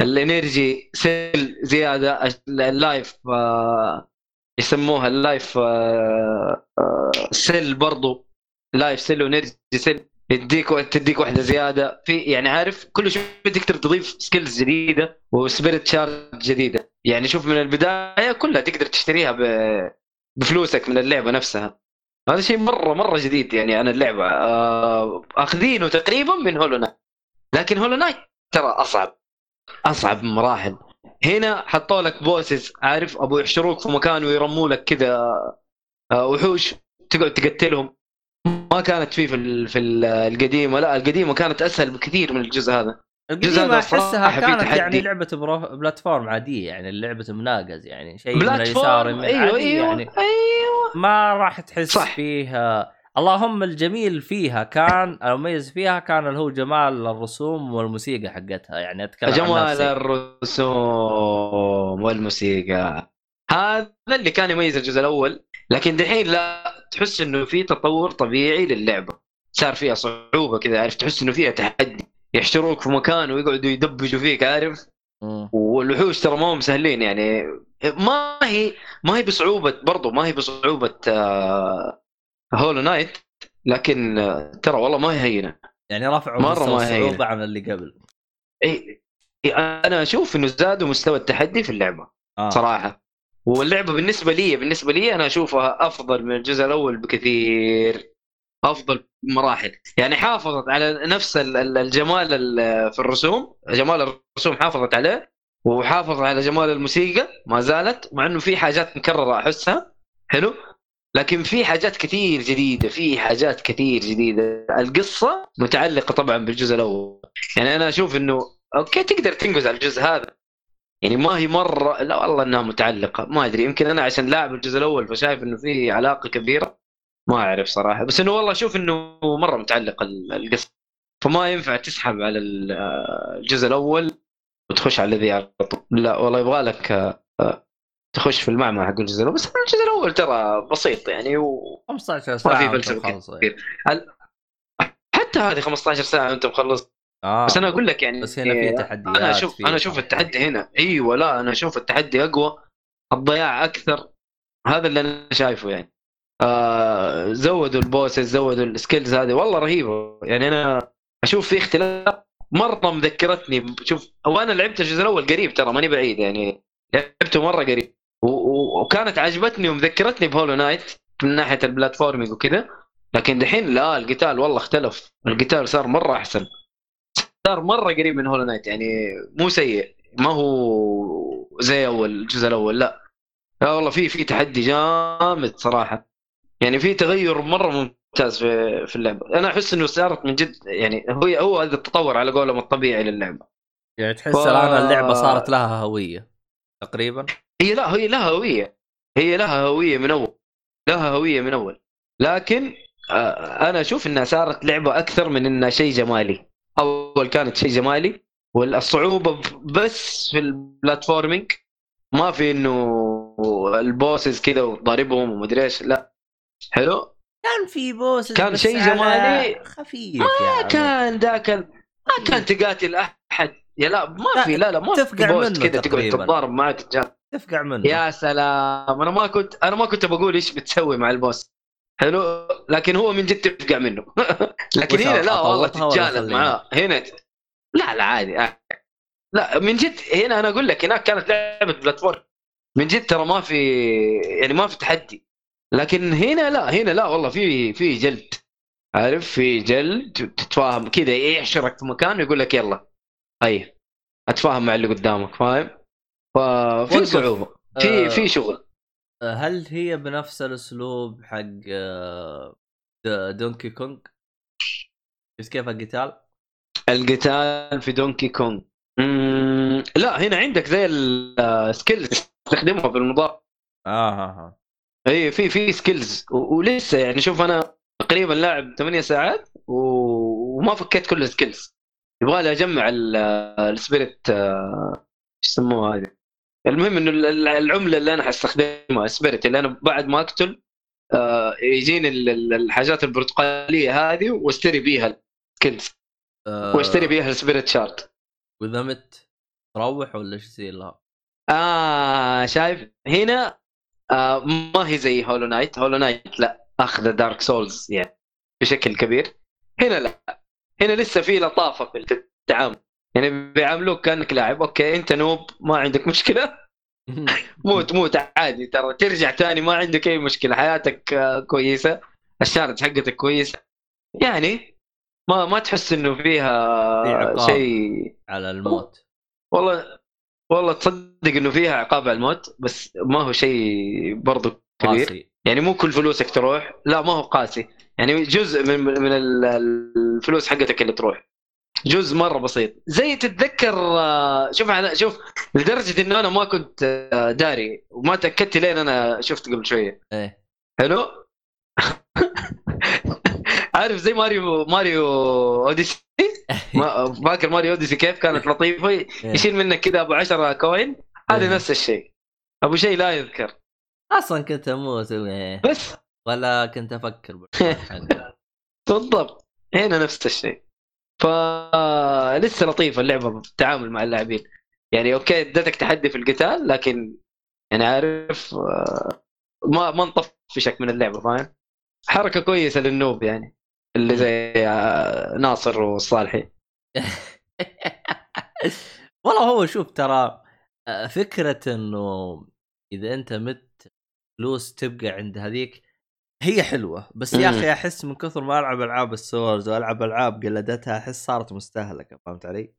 الانرجي سيل زياده، اللايف يسموها اللايف سيل، برضو لايف سيل ونرجي سيل تديك واحده زياده في، يعني عارف كل شويه تقدر تضيف سكيلز جديده وسبيريت شارج جديده. يعني شوف من البدايه كلها تقدر تشتريها بفلوسك من اللعبه نفسها. هذا شيء مره جديد يعني عن اللعبه، اخذينه تقريبا من هولو نايت، لكن هولو نايت ترى اصعب مراحل. هنا حطوا لك بوسز، عارف ابو يحشروك في مكان ويرموا لك كذا وحوش تقعد تقتلهم. ما كانت فيه في القديمه، لا القديمه كانت اسهل بكثير من الجزء هذا. القديمه احسها كانت يعني لعبه بلاتفورم عاديه، يعني لعبه مناقز، يعني شيء من اليسار أيوة. ما راح تحس صح. فيها اللهم المجميل فيها كان المميز فيها كان اللي هو جمال الرسوم والموسيقى حقتها. يعني اتكلم عن جمال الرسوم والموسيقى، هذا اللي كان يميز الجزء الاول. لكن دحين لا، تحس انه في تطور طبيعي للعبه، صار فيها صعوبه كذا، عارف تحس انه فيها تحدي، يحشروك في مكان ويقعدوا يدبجوا فيك عارف. والوحوش ترى ما هم سهلين، يعني ما هي بصعوبه، برضو ما هي بصعوبه هولو نايت، لكن ترى والله ما هي هينه، يعني رفعوا مستوى الصعوبه عن اللي قبل. انا اشوف انه زادوا مستوى التحدي في اللعبه صراحه. واللعبة بالنسبة لي أنا أشوفها أفضل من الجزء الأول بكثير، أفضل مراحل. يعني حافظت على نفس الجمال في الرسوم، جمال الرسوم حافظت عليه، وحافظت على جمال الموسيقى ما زالت، مع أنه في حاجات مكررة أحسها حلو، لكن في حاجات كثير جديدة، القصة متعلقة طبعا بالجزء الأول. يعني أنا أشوف أنه أوكي تقدر تنجز على الجزء هذا، يعني ما هي مرة لا والله إنها متعلقة. ما أدري، يمكن أنا عشان لاعب الجزء الأول فشايف إنه فيه علاقة كبيرة، ما أعرف صراحة، بس إنه والله أشوف إنه مرة متعلقة القصة، فما ينفع تسحب على الجزء الأول وتخش على ذي على طول. لا والله يبغالك تخش في المعمعة حق الجزء الأول، بس الجزء الأول ترى بسيط يعني 15 ساعة يعني. حتى هذه 15 ساعة وأنت مخلص. بس أنا أقول لك يعني، بس هنا في تحديات. أنا أشوف التحدي هنا، أيوة، لا أنا أشوف التحدي أقوى، الضياع أكثر، هذا اللي أنا شايفه. يعني زودوا البوسز، زودوا السكيلز هذه، والله رهيبة. يعني أنا أشوف في اختلاف مرة، مذكرتني شوف، وأنا لعبت الجزء الأول قريب ترى، ماني بعيد يعني، لعبته مرة قريب وكانت عجبتني ومذكرتني بهولو نايت من ناحية البلاتفورمينج وكذا. لكن دحين لا، القتال والله اختلف، القتال صار مرة أحسن، صار مرة قريب من هولو نايت، يعني مو سيء، ما هو زي الجزء الأول. لا والله في تحدي جامد صراحة، يعني في تغير مرة ممتاز في اللعبة. أنا أحس إنه صارت من جد، يعني هو هذا التطور على قولهم الطبيعي للعبة. يعني تحس الآن اللعبة صارت لها هوية تقريبا. هي لها هوية، هي لها هوية من أول. لكن أنا أشوف إنها صارت لعبة أكثر من إنها شيء جمالي. أول كانت شيء جمالي، والصعوبة بس في البلاتفورمينج، ما في إنه البوسز كذا وضاربهم ومدريش، لا حلو، كان في بوسز كان شيء جمالي خفيف، يعني كان ذاك ما كان تقاتل أحد، يا لا ما في، لا ما في بوس كذا تقعد تضارب معك تفقع منه. يا سلام، أنا ما كنت بقول إيش بتسوي مع البوس حلو، لكن هو من جد تفقع منه. لكن هنا لا والله تتجالد معاه هنا، لا عادي، لا من جد هنا أنا أقول لك، هناك كانت لعبة بلاتفورم من جد ترى، ما في يعني ما في تحدي. لكن هنا لا والله في جلد، عارف في جلد، تتفاهم كذا، يحشرك في مكان ويقول لك يلا أي أتفاهم مع اللي قدامك، فاهم؟ ففي صعوبة، في شغل. هل هي بنفس الأسلوب حق دونكي كونغ؟ كيف القتال في دونكي كونغ لا هنا عندك زي السكيلز تستخدمها في المضارع. اي في سكيلز ولسه يعني شوف انا تقريبا لاعب 8 ساعات وما فكيت كل السكيلز. يبغى لي اجمع السبيريت ايش يسموها هذه. المهم انه العمله اللي انا حستخدمها سبيريت اللي انا بعد ما اقتل يجيني الحاجات البرتقاليه هذه واشتري بيها السكيلز واشتري بيها السبيريت شارد. واذا مت تروح ولا ايش يصير لها؟ شايف هنا ما هي زي هولو نايت. هولو نايت لا اخذ دارك سولز يعني بشكل كبير. هنا لا هنا لسه في لطافه في التعامل يعني بيعاملوك كانك لاعب. اوكي انت نوب ما عندك مشكله موت عادي ترى ترجع تاني ما عندك اي مشكله. حياتك كويسه الشارج حقتك كويسه يعني ما تحس انه فيها شيء على الموت. والله تصدق انه فيها عقاب على الموت بس ما هو شيء برضو كبير قاسي. يعني مو كل فلوسك تروح لا ما هو قاسي يعني جزء من الفلوس حقتك اللي تروح جزء مرة بسيط. زي تتذكر شوف لدرجة انه انا ما كنت داري وما تأكدت لين انا شفت قبل شوية ايه حلو عارف زي ماريو اوديسي فاكر ماريو اوديسي كيف كانت لطيفة يشيل منك كده ابو 10 كوين هذا نفس الشيء ابو شيء لا يذكر اصلا كنت اموت بس ولا كنت افكر بالضبط هنا نفس الشيء. فلسه لطيفة اللعبة بالتعامل مع اللاعبين يعني اوكي ادتك تحدي في القتال لكن يعني عارف ما انطفشك من اللعبة فاهم. حركة كويسة للنوب يعني اللي زي ناصر والصالحي والله هو شوف ترى فكرة انه اذا انت مت فلوس تبقى عند هذيك هي حلوة بس يا أخي أحس من كثر ما ألعب ألعاب السورز وألعب ألعاب قلدتها أحس صارت مستهلكة فهمت علي؟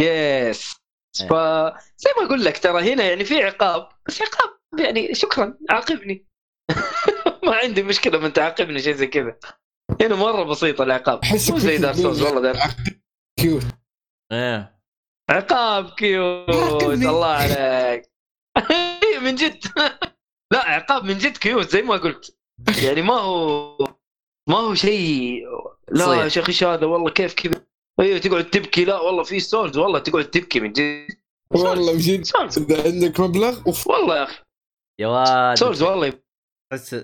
يس فزي ما أقول لك ترى هنا يعني في عقاب بس عقاب يعني شكرا عاقبني ما عندي مشكلة من تعاقبني شيء زي كذا. هنا مرة بسيطة العقاب مو زي دارك سولز والله دارك كيوت عقاب كيوت الله عليك من جد لا عقاب من جد كيوت زي ما قلت يعني ما هو شيء لا يا شيخ هذا والله كيف كذا ايوه تقعد تبكي لا والله في سولز والله تقعد تبكي من جد والله بجد اذا عندك مبلغ والله يا اخي يا واد سولز والله بس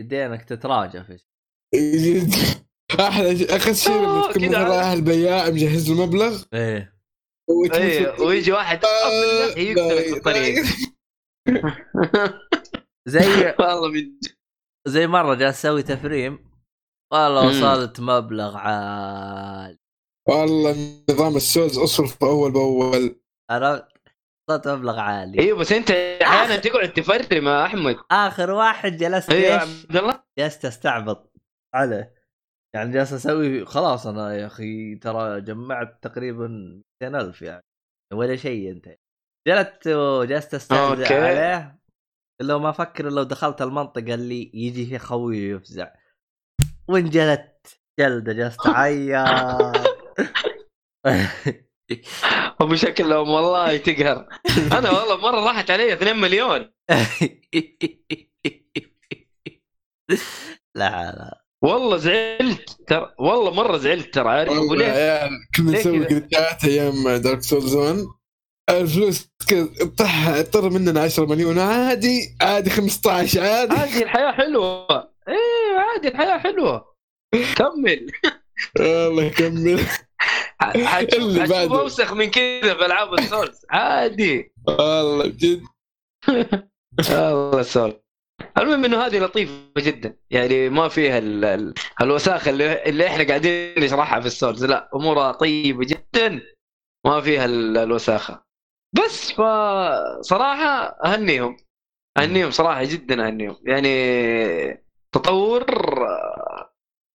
يدينك تتراجع في احلى اخذ شيء بتكون رايح البياع مجهز المبلغ ايه ويجي واحد يقتلك بالطريق زي والله من زي مره جالس اسوي تفريم والله وصلت مبلغ عالي والله نظام السولز اصرف اول باول انا وصلت مبلغ عالي ايوه بس انت احيانا تقعد تفرم يا احمد. اخر واحد جلست ايوه عبد الله جلست استعبط عليه يعني جالس اسوي خلاص انا يا اخي ترى جمعت تقريبا 200000 يعني ولا شيء انت جلست استعد عليه لو ما فكر لو دخلت المنطقة اللي يجي فيه خوي ويفزع وانجلت جلدة جلست عيّر وبشكل لهم والله تقهر. أنا والله مرة راحت علي 2 مليون لا والله زعلت ترى والله مرة زعلت ترى عارف كنا نسوي قدات أيام دارك سولزون الفلوس اضطر مننا 10 مليون عادي 15 عادي الحياة حلوة ايه عادي الحياة حلوة كمل والله كمل اللي بعده اوسخ من كذا بالعاب السولز عادي والله بجد والله سولز. المهم انه هذه لطيفة جدا يعني ما فيها الوساخة اللي احنا قاعدين نشرحها في السولز لا امورها طيبة جدا ما فيها الوساخة بس فصراحة أهنيهم صراحة جدا أهنيهم يعني تطور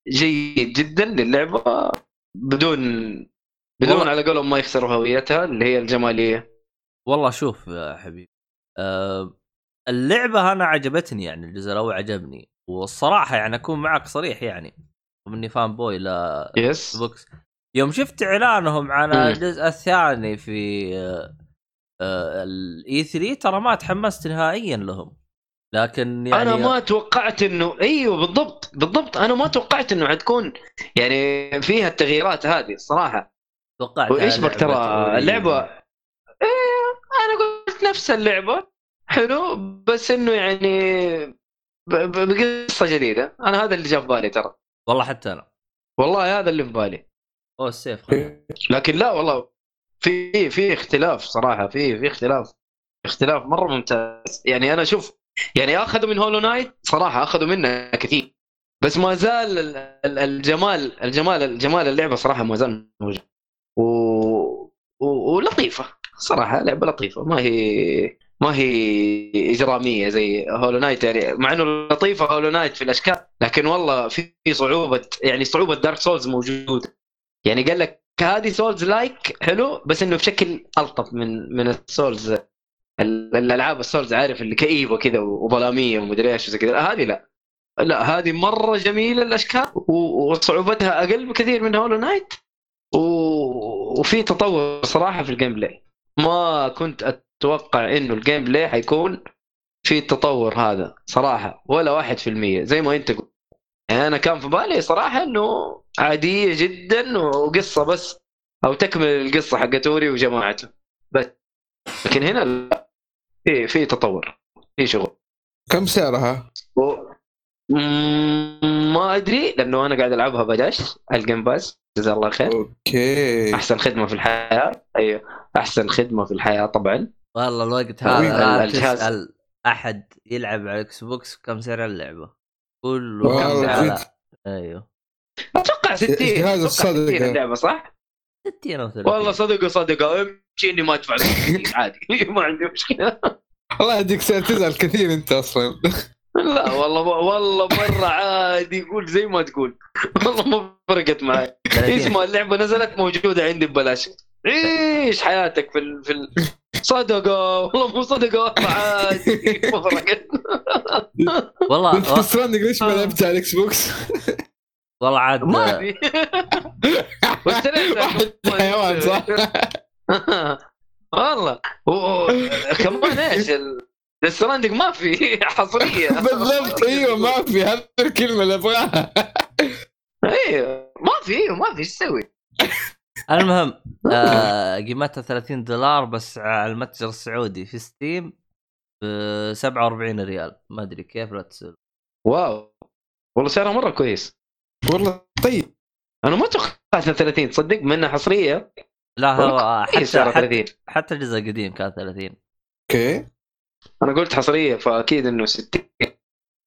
جيد جدا للعبة بدون على قولهم ما يخسروا هويتها اللي هي الجمالية. والله شوف يا حبيبي اللعبة أنا عجبتني يعني الجزء الأول عجبني والصراحة يعني أكون معك صريح يعني ومني فان بوي لا yes. بوكس يوم شفت اعلانهم على الجزء الثاني في الاي 3 ترى ما تحمست نهائيا لهم، لكن يعني انا ما توقعت انه ايوه بالضبط بالضبط، انا ما توقعت انه حتكون يعني فيها التغييرات هذه الصراحه. توقعت وايش بك ترى اللعبه انا قلت نفس اللعبه حلو، بس انه يعني بقصه جديده. انا هذا اللي جاء في بالي ترى والله، حتى انا والله هذا اللي في بالي او السيف لكن لا والله في اختلاف صراحه، في اختلاف مره ممتاز. يعني انا شوف يعني اخذوا من هولو نايت صراحه، اخذوا منه كثير، بس ما زال الجمال الجمال الجمال اللعبه صراحه ما زال موجود ولطيفه صراحه، لعبه لطيفه ما هي اجراميه زي هولو نايت. يعني مع انه لطيفه هولو نايت في الاشكال، لكن والله في صعوبه، يعني صعوبه دارك سولز موجوده. يعني قال لك هذه سولز لايك حلو، بس انه بشكل الطف من السولز الالعاب السولز عارف اللي كئيبه كذا وظلاميه ومدري ايش وزي كذا. هذه لا هذه مره جميله الاشكال وصعوبتها اقل بكثير من هولو نايت، وفي تطور صراحه في الجيم بلاي. ما كنت اتوقع انه الجيم بلاي حيكون في التطور هذا صراحه ولا 1% زي ما انت قلت. انا كان في بالي صراحه انه عاديه جدا وقصه بس، او تكمل القصه حق توري وجماعته بس، لكن هنا لا في تطور، في شغل. كم سعرها؟ ما ادري لانه انا قاعد العبها ببلاش الجيم باس، جزاه الله خير. اوكي احسن خدمه في الحياه. ايوه احسن خدمه في الحياه طبعا. والله الوقت هذا تسأل احد يلعب على الاكس بوكس كم سعر اللعبه كله كم سعرها. ايوه اتوقع 60 هذا الصدق اللعبه صح 60 او 30. والله صدقه امشي اني ما ادفع عادي ما عندي مشكله. الله يديك تزعل كثير انت اصلا. لا والله مره عادي، قول زي ما تقول والله ما فرقت معي. اسمع اللعبه نزلت موجوده عندي ببلاش، عيش حياتك في صدقه والله مو صدقه عادي ما فرقت. والله انت خسرانك ليش ما لعبت على الاكس بوكس؟ والله عاد ما في حيوان صح والله كمان ايش الريستورانت ما في حصريه بالضبط. ايوه ما في، هذه الكلمه اللي ابغاها. ايوه ما في ايش تسوي. المهم قيمتها $30 بس على المتجر السعودي، في ستيم ب $47 ما ادري كيف لا تسوي. واو والله سعرها مره كويس والله. طيب انا ما توقعت 30 تصدق منها حصريه. لا هو حتى الجزء القديم كان 30. اوكي انا قلت حصريه فاكيد انه 60.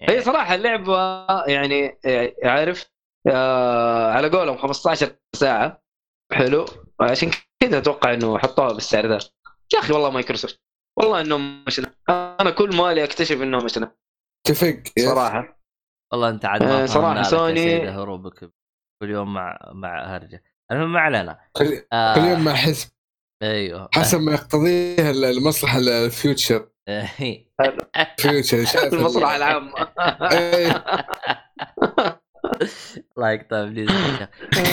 هي صراحه اللعبه يعني عارف على قولهم 15 ساعه حلو، عشان كذا اتوقع انه حطوها بالسعر ذا. يا اخي والله مايكروسوفت والله انهم مش، انا كل مالي اكتشف انهم مش تفق صراحه. والله انت عاد ما صراحه سوني سيدة هروبك كل يوم مع هرجه. انا ما علينا كل يوم مع حسب. ايوه حسب ما يقتضيها المصلحه الفيوتشر. فيوتشر المصلحه العامه. لايك طيب ليز.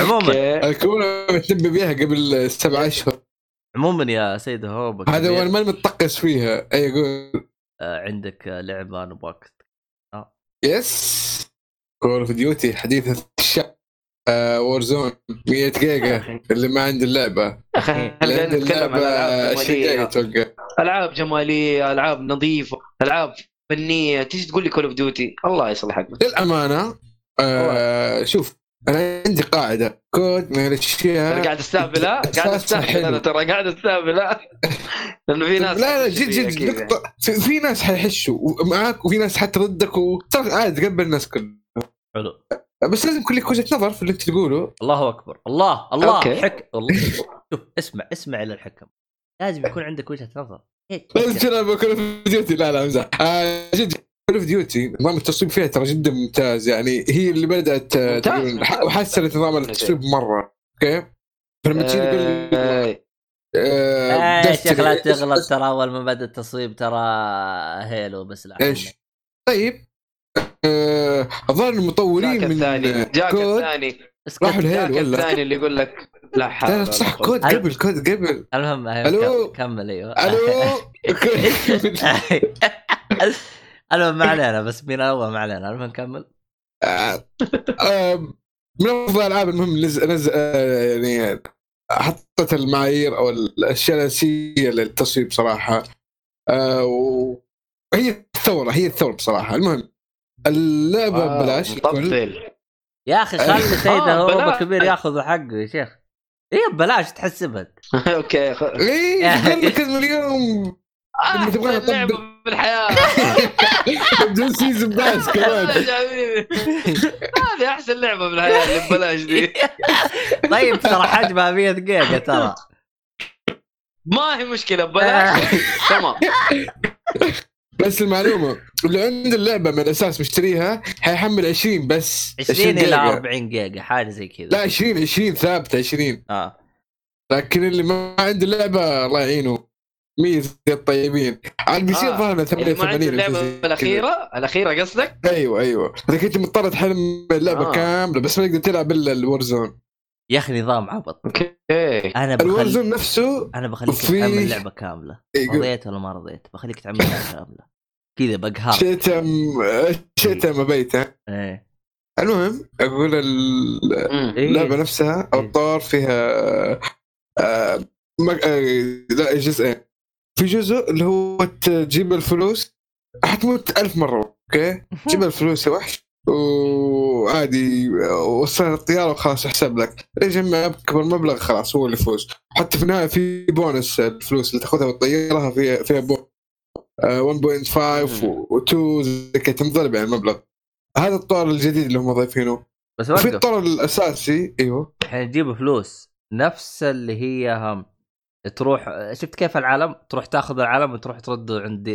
عموما الكوره متلبي بيها قبل 7 أشهر. عموما يا سيدة هروبك هذا هو المال متطقس فيها. اي قول عندك لعبه نبغاك يس كول اوف ديوتي حديثة الشعب وورزون 100 جيجا اللي ما عند اللعبة. خلينا نتكلم عن ألعاب جمالية، ألعاب نظيفة، ألعاب فنية. تيجي تقول لي كول اوف ديوتي الله يصلحك. للأمانة شوف أنا عندي قاعدة كود من الأشياء. أنا قاعد استقبلها قاعد استقبلها لأنه في ناس لا جد نقطة. في ناس حيحشوا معاك وفي ناس حتى ضدك، وصار عادي تقبل الناس كلهم حلو، بس لازم كل وجهة نظر في اللي أنت تقوله. الله أكبر الله حك الله. شوف اسمع إلى الحكم، لازم يكون عندك وجهة نظر. لازم تلعب كول في ديوتي. لا مزح جد كول في ديوتي نظام التصويب فيها ترى جدا ممتاز. يعني هي اللي بدأت وحسنت نظام التصويب مرة. أوكي فلما تجي تغلط ترى أول ما بدأ التصويب ترى هيلو بس لا إيش. طيب أظن المطورين من جاك الثاني راحوا الهيل ولا الثاني اللي يقول لك لا حاجه صح كود قبل كود قبل المهم كمل ايوه المهم ما علينا بس من اول ما علينا المهم نكمل من افضل العاب المهم يعني حطت المعايير او الاشياء الاساسيه للتصويب صراحه وهي الثوره هي الثوره بصراحه المهم اللعبه ببلاش يا اخي خلي سيدة هروبك كبير ياخذ حقه يا شيخ ايه ببلاش تحسبها اوكي ايه كل اليوم اللي تبغى تطبق بالحياه جنسي زباس كمان هذه احسن لعبه بالحياه اللي ببلاش دي طيب ترى حجمها 100 جيجا ترى ما هي مشكله ببلاش تمام بس المعلومه اللي عند اللعبه من الاساس مشتريها هيحمل 20 بس 20 الى 40 جيجا حاجه زي كذا لا 20 ثابته 20 لكن اللي ما عند اللعبه الله يعينه ميز الطيبين على البي سي ظهرنا 88 اللعبه الاخيره قصدك ايوه اذا كنت مضطر تحمل اللعبه كامله بس ما تقدر تلعب الا الورزون يا اخي نظام عبط اوكي انا الورزون نفسه انا بخليك تعمل لعبه كامله رضيت ولا ما رضيت بخليك تعمل لعبه كامله كذا بقهر شئت ما بيته ايه المهم اقول اللعبه نفسها الطور فيها لا جزئين في جزء اللي هو تجيب الفلوس حتموت 1000 مره اوكي تجيب الفلوس يا وحش وعادي وصل الطياره وخلاص احسب لك يجمع اكبر مبلغ خلاص هو اللي يفوز حتى في النهايه في بونس الفلوس اللي تاخذها بالطياره فيها بونس 1.5 و2 زي كذا تنضرب يعني المبلغ هذا الطور الجديد اللي هم ضايفينه بس في الطور الاساسي ايوه حنجيب فلوس نفس اللي هي هم تروح شفت كيف العالم تروح تاخذ العالم وتروح ترد عند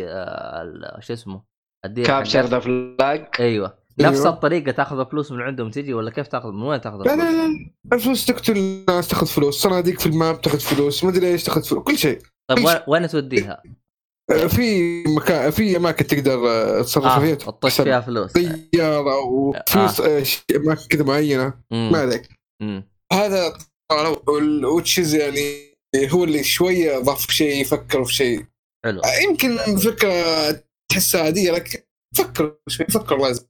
شو اسمه كابشر ذا فلاج ايوه نفس الطريقه تاخذ فلوس من عندهم تجي ولا كيف تاخذ من وين تاخذ لا لا لا الفلوس تقتل الناس تاخذ فلوس صناديق في الماب تاخذ فلوس ما ادري ايش تاخذ فلوس كل شيء طب وين توديها في مكان في اماكن تقدر تصرف فيها تحط فيها فلوس طياره وفلوس اماكن كذا معينه ما عليك هذا والتشيز يعني هو اللي شويه ضاف شيء يفكر في شيء حلو يمكن فكره تحسها عاديه لكن فكر لازم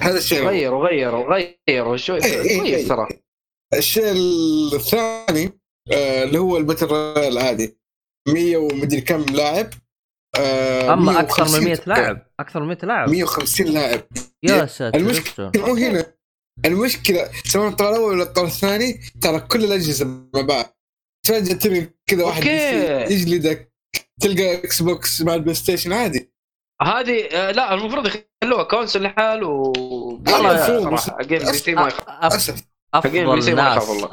هذا الشيء غير شوي كويس صراحه الشيء الثاني اللي هو المتر العادي 100 ومدري كم لاعب اما اكثر من 100 لاعب اكثر من 100 لاعب 150 لاعب يا ساتر المشكله مو هنا المشكله سواء الطور الاول ولا الطور الثاني ترى كل الاجهزه مع بعض تفاجئ ترى كذا واحد يجلدك تلقى اكس بوكس مع البلاي ستيشن عادي هذه لا المفروض يخلوها كونسول لحال والله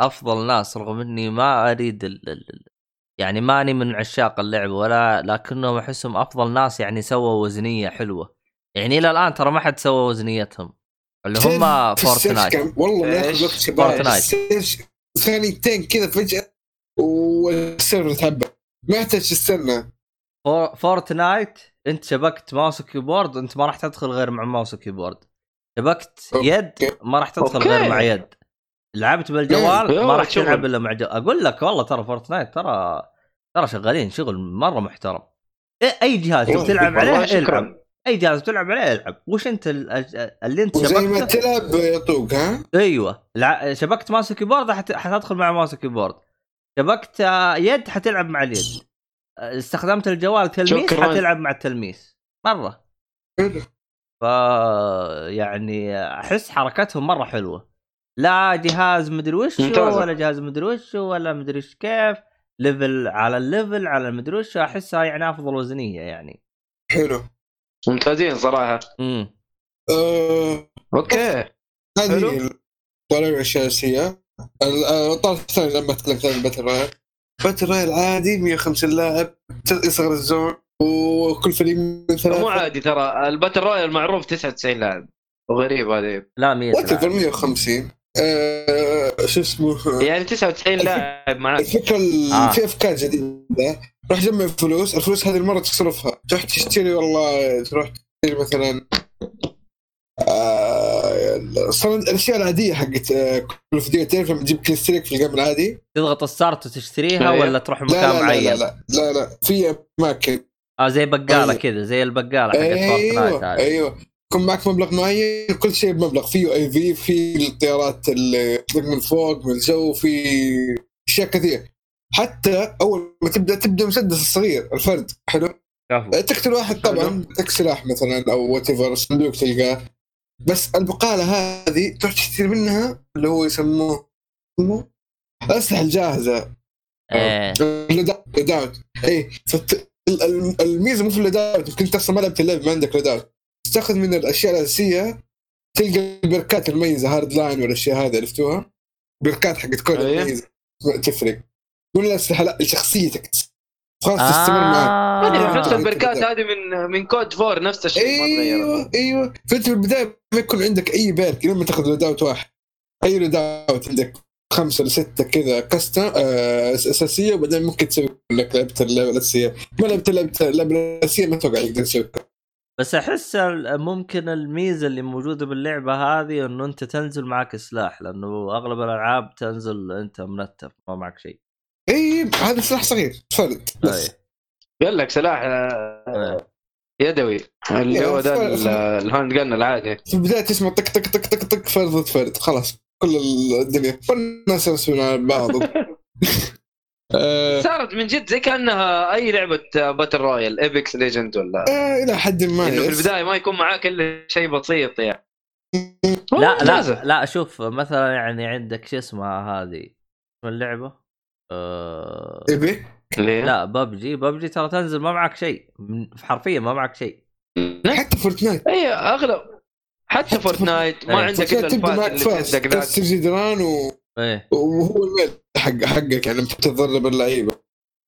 افضل ناس رغم اني ما اريد يعني ماني من عشاق اللعب ولا لكنهم احسهم افضل ناس يعني سووا وزنيه حلوه يعني الى الان ترى ما حد سوى وزنيتهم اللي هم فورتنايت والله ما ياخذ وقت فورتنايت ثانيتين كذا فجاه والسيرفر تهبل ما يحتاج تستنى فورتنايت انت شبكت ماوس وكيبورد انت ما راح تدخل غير مع ماوس وكيبورد شبكت يد ما راح تدخل غير مع يد لعبت بالجوال ما راح تلعب الا مع جوال اقول لك والله ترى فورتنايت ترى شغالين شغل مره محترم اي جهاز بتلعب عليه العب اي جهاز بتلعب عليه العب وش انت اللي انت شبكت زي ما تلعب يطوق ها ايوه شبكت ماوس وكيبورد حتدخل مع ماوس وكيبورد شبكت يد حتلعب مع اليد استخدمت الجوال تلميس حتلعب مع التلميس مرة يعني أحس حركتهم مرة حلوة لا جهاز مدري وش ولا جهاز مدري وش ولا مدري وش كيف ليفل على الليفل على المدري وش أحسها يعني أفضل وزنية يعني حلو ممتازين صراحة أوكي هذه طريقة أساسية الطريقة الثانية لما تكلمت عن الباتل فترة العادي 150 لاعب يصغر الزون وكل فريق من ثلاثة مو عادي ترى الباتل رويال معروف 99 لاعب وغريب هذه لا 100 وتقدر 150 شو اسمه يعني 99 لاعب معك الفكرة في أفكار جديدة راح تجمع فلوس الفلوس هذه المرة تصرفها تروح تشتري والله تروح تشتري مثلا صار الاشياء العاديه حقت كل فيديو تعرف لما تجيب كليستريك في الجيم العادي تضغط الستارت وتشتريها ولا تروح مكان معين؟ لا لا لا لا في اماكن زي بقاله كذا زي البقاله حقت فورتنايت هذه. ايوه يكون معك مبلغ معين كل شيء بمبلغ فيه اي في في الطيارات اللي من فوق من الجو في اشياء كثير. حتى اول ما تبدا مسدس الصغير الفرد حلو تقتل واحد طبعا تكسلاح مثلا او وات ايفر صندوق تلقاه. بس البقاله هذه تروح تشتري منها اللي هو يسموه الاسلحه الجاهزه لداوت. اي الميزه مو في اللداوت ممكن تخسر ملعب تلعب ما عندك لداوت تستخدم من الاشياء الاساسيه تلقى البركات المميزه هارد لاين والاشياء هذه عرفتوها بركات حقت كل المميزه تفرق ولا الاسلحه لا شخصيتك خلاص تستمر معك. انا فكرت البركات هذه من كود فور نفس الشيء. ايوه فانت في البدايه ما يكون عندك اي بارك لما تاخذ لداوت واحد اي لداوت عندك 5 ل 6 كذا كاستم اساسيه وبعدين ممكن تسوي لك لعبه الاساسيه ما لعبت الاساسيه ما توقع يقدر يسوي. بس احس ممكن الميزه اللي موجوده باللعبه هذه انه انت تنزل معك سلاح لانه اغلب الالعاب تنزل انت منتف ما معك شيء. اي هذا سلاح صغير فرد قال لك سلاح يدوي اللي هو ده الهاند جن العادي في البدايه تسمع طق طق طق طق طق فرد خلاص كل الدنيا الناس يسمعون على بعض. صارت من جد زي كأنها أي لعبة باتل رويال إبكس ليجند ولا إلى حد ما إنه في البداية ما يكون معاك إلا شيء بسيط يعني. لا لا لا أشوف مثلا يعني عندك شو اسمها هذه من اللعبة إبك لا ببجي ترى تنزل ما معك شيء حرفيا ما معك شيء حتى فورتنايت. أي أغلب حتى فورتنايت ما عندك إلا الفاس اللي تدك تسجي دران وهو الميل حقك يعني بتتضرب اللعيبه.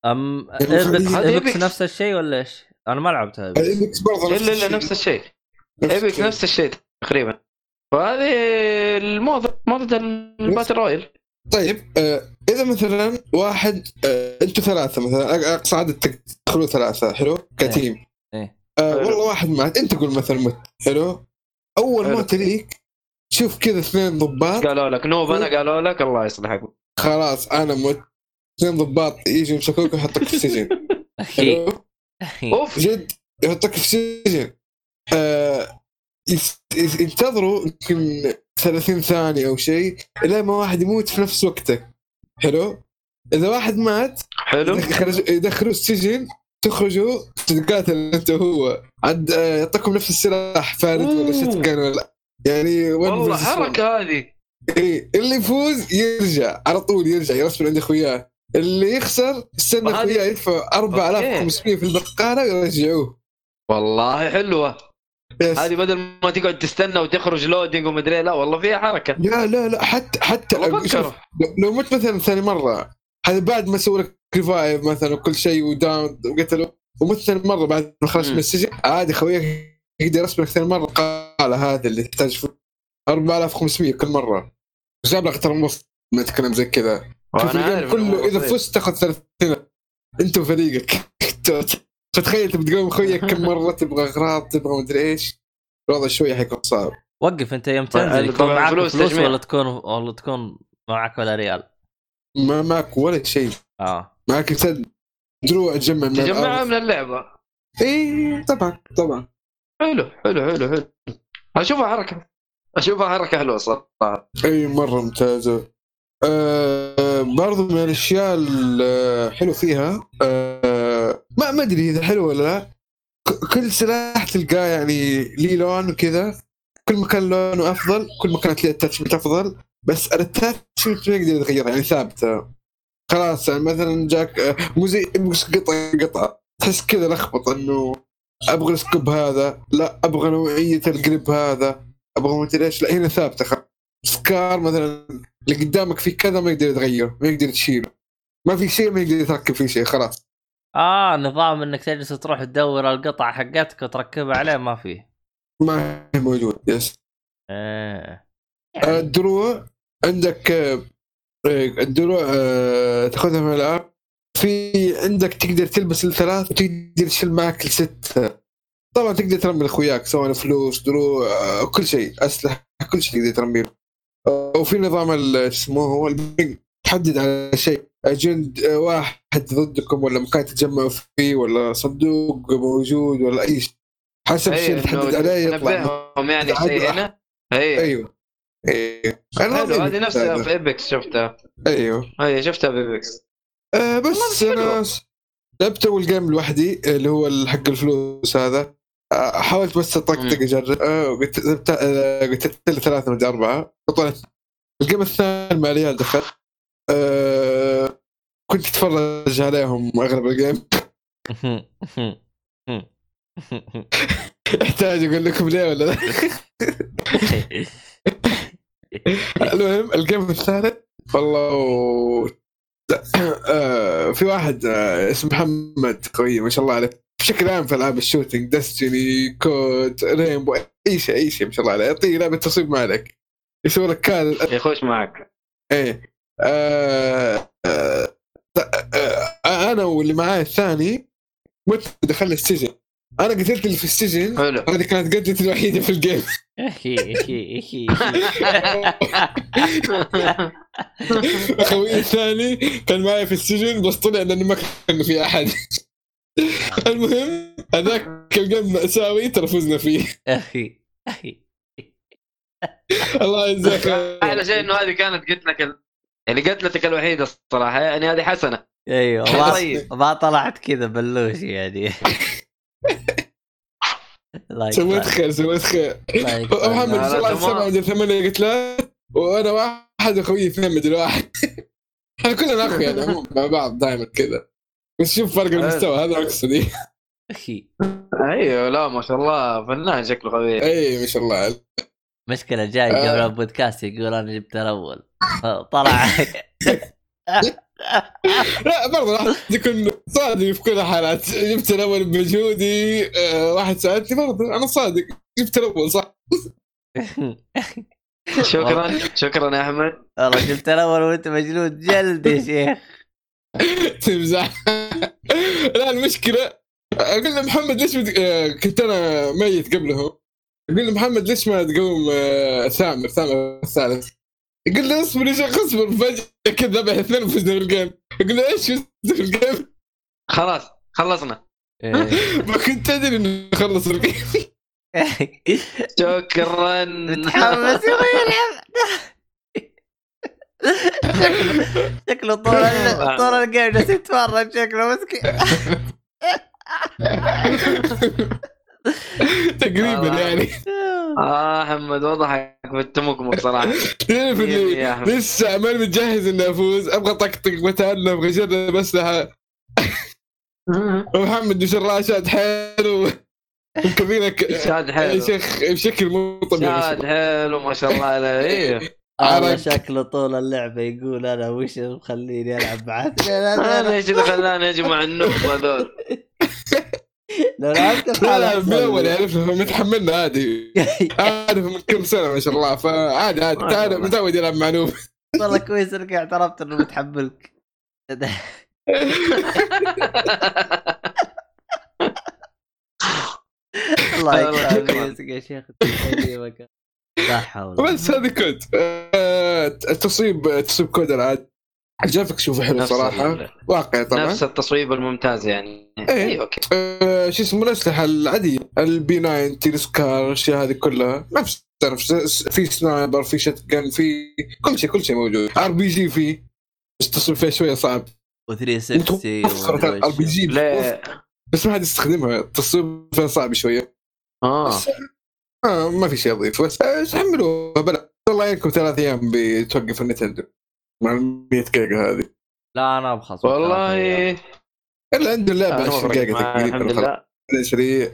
ايبكس نفس الشيء ولا ايش؟ انا ما لعبتها ايبكس برضه الا نفس الشيء ايبكس نفس الشيء تقريبا. وهذه الموضوع موضوع الباتل رويال. طيب اذا مثلا واحد انتوا ثلاثه مثلا اقصى عدد تدخلوا ثلاثه حلو كتيم والله واحد معك انت قول مثلا مت حلو اول ما تليك شوف كذا 2 ضباط قالوا لك نوب انا قالوا لك الله يصلحك خلاص انا مت 2 ضباط يجي يمسكوك ويحطك في السجن. اوف جد يحطك في السجن انتظروا يمكن 30 ثانية او شيء الا ما واحد يموت في نفس وقتك حلو. اذا واحد مات حلو يدخلوا السجن تخرجوا تتقاتل انت وهو عد يعطيكم نفس السلاح فارد ولا شتكان ولا يعني والله حركة هذه. إيه اللي يفوز يرجع على طول يرجع يرسل عند أخوياه اللي يخسر استنى أخوياه يدفع 4500 في البقالة يرجعوه. والله حلوة هذه بدل ما تقعد تستنى وتخرج لودينج ومدري لا والله فيها حركة. لا لا لا حتى لو مت مثلا ثاني مرة هذا بعد ما سووا لك ريفايف مثلا وكل شيء وداون وقتله ومت ثاني مرة بعد ما خرجت من السجن عادي أخوياك يقدر يرسل لك ثاني مرة البقالة هذه اللي تحتاج فيه 4500 كل مرة جاب لك ترى مص ما تكلم زي كذا كله إذا فزت تاخذ 30 أنت وفريقك. تتخيل بتقوم خويك كم مرة تبغى أغراض تبغى مدري إيش الوضع شوية حيكون صعب. وقف أنت يوم تنزل يكون معك فلوس ولا تكون معك ولا ريال ما معك ولا شيء معك سد دروع تجمعها من اللعبة. إيه طبعا حلو أشوفها حركة حلوة صراحة. أي مرة ممتازة. برضو من الأشياء الحلوة فيها ما أدري إذا حلوة ولا لا كل سلاح تلقاه يعني لي لون وكذا كل مكان لونه أفضل كل مكان تلقى التاتشمنت أفضل بس التاتشمنت ما يقدر يتغير يعني ثابتة خلاص. يعني مثلا جاك مش قطعة تحس كذا لخبط إنه أبغى السكوب هذا لا أبغى نوعية القلب هذا أبغى ما تريش لا هنا ثابتة خلاص. سكار مثلا اللي قدامك في كذا ما يقدر يتغير ما يقدر تشيله ما في شيء ما يقدر يتركب فيه شيء خلاص. نظام إنك تجلس تروح تدور القطعة حقتك وتركبها عليه ما فيه ما هي موجود يس. يعني الدروع عندك الدروع تأخذها من الأرض في عندك تقدر تلبس 3 وتقدر تشيل معك 6 طبعا تقدر ترمي لأخوياك سواء فلوس دروع كل شيء أسلحة كل شيء تقدر ترميه. وفي نظام اسمه هو البنج تحدد على شيء أجند واحد ضدكم ولا مكان تتجمعوا فيه ولا صندوق موجود ولا أي شيء حسب الشيء اللي تحدد عليه يطلع يعني شيء هنا. أيوه ايه هذه نفسها في ايبكس شفتها. ايوه هي شفتها في ايبكس بس انا لعبت اول جيم لوحدي اللي هو حق الفلوس هذا. حاولت بس اطقطق اجرب قلت له 3 من 4 طلعت الجيم الثاني مع ريال دخل كنت اتفرج عليهم اغلب الجيم احتاج اقول لكم ليه ولا لا. المهم الجيم الثالث والله في واحد اسمه محمد قوي ما شاء الله عليه بشكل عام في العاب الشوتينج دستني كود ريمبو اي شيء اي شيء ما شاء الله عليه يعطيه لعبه تصيب مالك يصورك كان يخش معك. ايه انا واللي معاي الثاني مت دخلنا السجن انا قتلت اللي في السجن هذه كانت قتلتي الوحيده في الجيم. اخوي الثاني كان معي في السجن بس طلع لانه ما كان في احد. المهم هذاك الجيم مأساوي ترفزنا فيه. اخي الله يجزاك احلى شيء انه هذه كانت قتلك يعني قتلتك الوحيده الصراحه يعني هذه حسنه. ايوه ما طلعت كذا بلوش يعني سويت خير سويت خير. محمد طلع 7 من 8 قتلات وانا واحد اخوي 2 من 1 احنا كلنا اخويا يعني مع بعض دائما كذا بس شوف فرق المستوى هذا اقصدي. ايوه لا ما شاء الله فنان شكله خبير. اي ما شاء الله مشكله جاي قبل البودكاست يقول انا جبت الاول طلع لا برضه راح تكون صادق في كل حالات. جبت الأول بمجهودي واحد سألتني برضه أنا صادق جبت الأول صح. شكرا يا أحمد والله جبت الأول وأنت مجلود جلد يا شيخ تمزح. لا المشكلة قلنا محمد ليش كنت أنا ميت قبله قلنا محمد ليش ما تقوم ثامر الثالث يقول لي اصبر يا شيخ اصبر فجأة كذا ذبح 2 وفزنا بالجيم. يقول لي ايش فزنا بالجيم خلاص خلصنا ما كنت ادري انه خلص الجيم. شكرا متحمس يلا يلعب شكله طول الجيم جالس يتفرج شكله مسكين تقريبا يعني. احمد وضحك بتمكمك صراحه لسه ما متجهز اني افوز ابغى طقطق متعلم ابغى اجرب بس لها محمد وشراء شاد حلو وكبيرك شاد حلو شيخ بشكل مو طبيعي شاد حلو ما شاء الله عليه. على شكله طول اللعبه يقول انا وش مخليني العب معك انا ايش اللي خلاني اجي مع النوب هذول لو لعبت الاول يعرف متحملنا عادي عارف من كم سنه ما شاء الله فعادي عادي تعال متعود يلعب معلوم والله كويس انك اعترفت انه متحملك. الله يكرمك يا شيخ لا حول بس هذه كود تصيب كود العادي جرافيك شوفه حلو صراحه واقعي طبعا نفس التصويب الممتاز يعني. اي اوكي شو اسمه الاسلحه العاديه البي 9 تيرسكار الشيء هذه كلها نفس في سنايبر في شتجن في كل شيء موجود. ار بي جي في التصويب فيه شويه صعب و360 ار بي جي بس ما حد يستخدمها التصويب فيها صعب شويه ما في شيء يضيف بس حملوها بلا والله يمكن 3 أيام بتوقف النتندو مع 100 جيجا هذه. لا انا ابخص والله الا عند اللعبه 20 جيجا تقريبا شري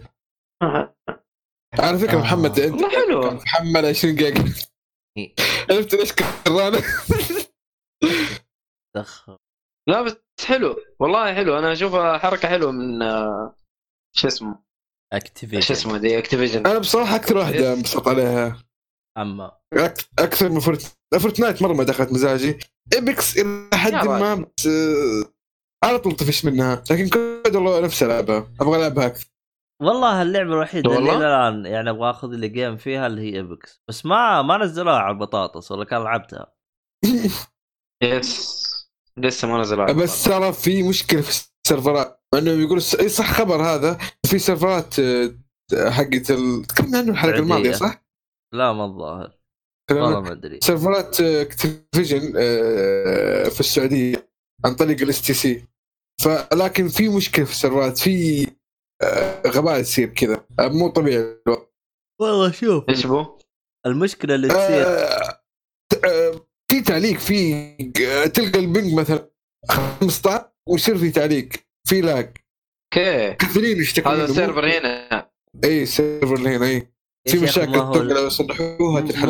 على فكره محمد انت محمد 20 جيجا عرفت ليش كرانه تخ لا بس حلو والله حلو انا اشوفها حركه حلوه من شو اسمه اكتيفيجن شو اسمه دي اكتيفيجن. انا بصراحه اكثر واحده انبسطت عليها اما اكثر من فورتنايت مره ما دخلت مزاجي. ايبكس الى حد ما على طول طفش منها لكن كود والله نفس العبها ابغى العبها اكثر والله اللعبة الوحيدة اللي الآن يعني أبغى أخذ اللي جيم فيها اللي هي إبكس، بس ما نزلها على البطاطس ولا كان لعبتها. يس لسه ما نزلها. بس ترى في مشكلة في السيرفرات، إنهم يقولوا إيه صح خبر هذا، في سيرفرات حقت تكلمنا عنه الحلقة الماضية صح؟ لا ما الظاهر. والله ما أدري. سيرفرات اكتيفيجن في السعودية عن طريق الاستيسي، فلكن في مشكلة في السيرفرات، في غباء يصير كذا مو طبيعي. والله شوف ايش بو المشكله اللي تصير في تعليق، في تلقى البنج مثلا 15 ويصير في تعليق في لاج اوكي كثيرين يشتكون. هذا السيرفر هنا اي سيرفر هنا اي في مشاكل لو صلحوها تنحل.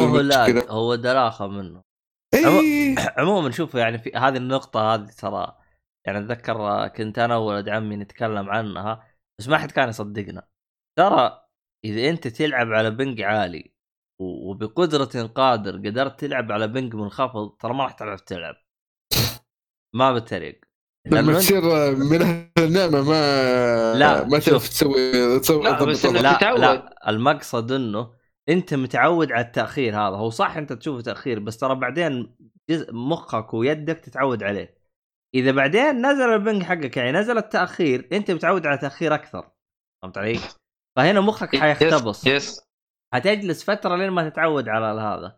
هو دراخه منه عموما نشوف يعني في هذه النقطه هذه ترى يعني اتذكر كنت انا وولد عمي نتكلم عنها بس ما حد كان يصدقنا. ترى إذا أنت تلعب على بنج عالي وبقدرة قادر قدرت تلعب على بنج منخفض ترى ما راح تعرف تلعب ما بالطريق. لما تصير من النعمة ما تعرف تسوي لا المقصد إنه أنت متعود على التأخير هذا. هو صح أنت تشوفه تأخير بس ترى بعدين مخك ويدك تتعود عليه. إذا بعدين نزل البنج حقك يعني نزل التأخير أنت متعود على تأخير أكثر، فهمت علي؟ فهنا مخك حيختبص هتجلس فترة لين ما تتعود على هذا.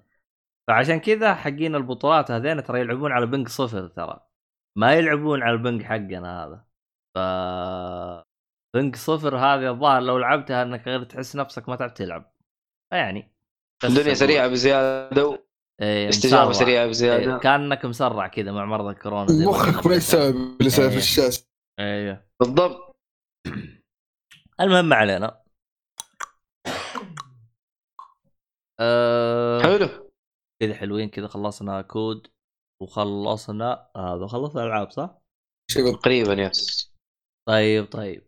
فعشان كذا حقين البطولات هذين ترى يلعبون على بنج صفر، ترى ما يلعبون على البنج حقنا هذا. بنج صفر هذه الظاهر لو لعبتها أنك غير تحس نفسك ما تعرف تلعب. يعني الدنيا سريعة بزيادة، استجابة سريعة بزيادة، كأنك مسرع كذا مع مرض الكورونا مخك ليس في الشاشة. ايوه بالضبط. المهم علينا حلو كذا حلوين كذا. خلصنا كود وخلصنا هذا خلصنا العاب صح تقريبا. يس طيب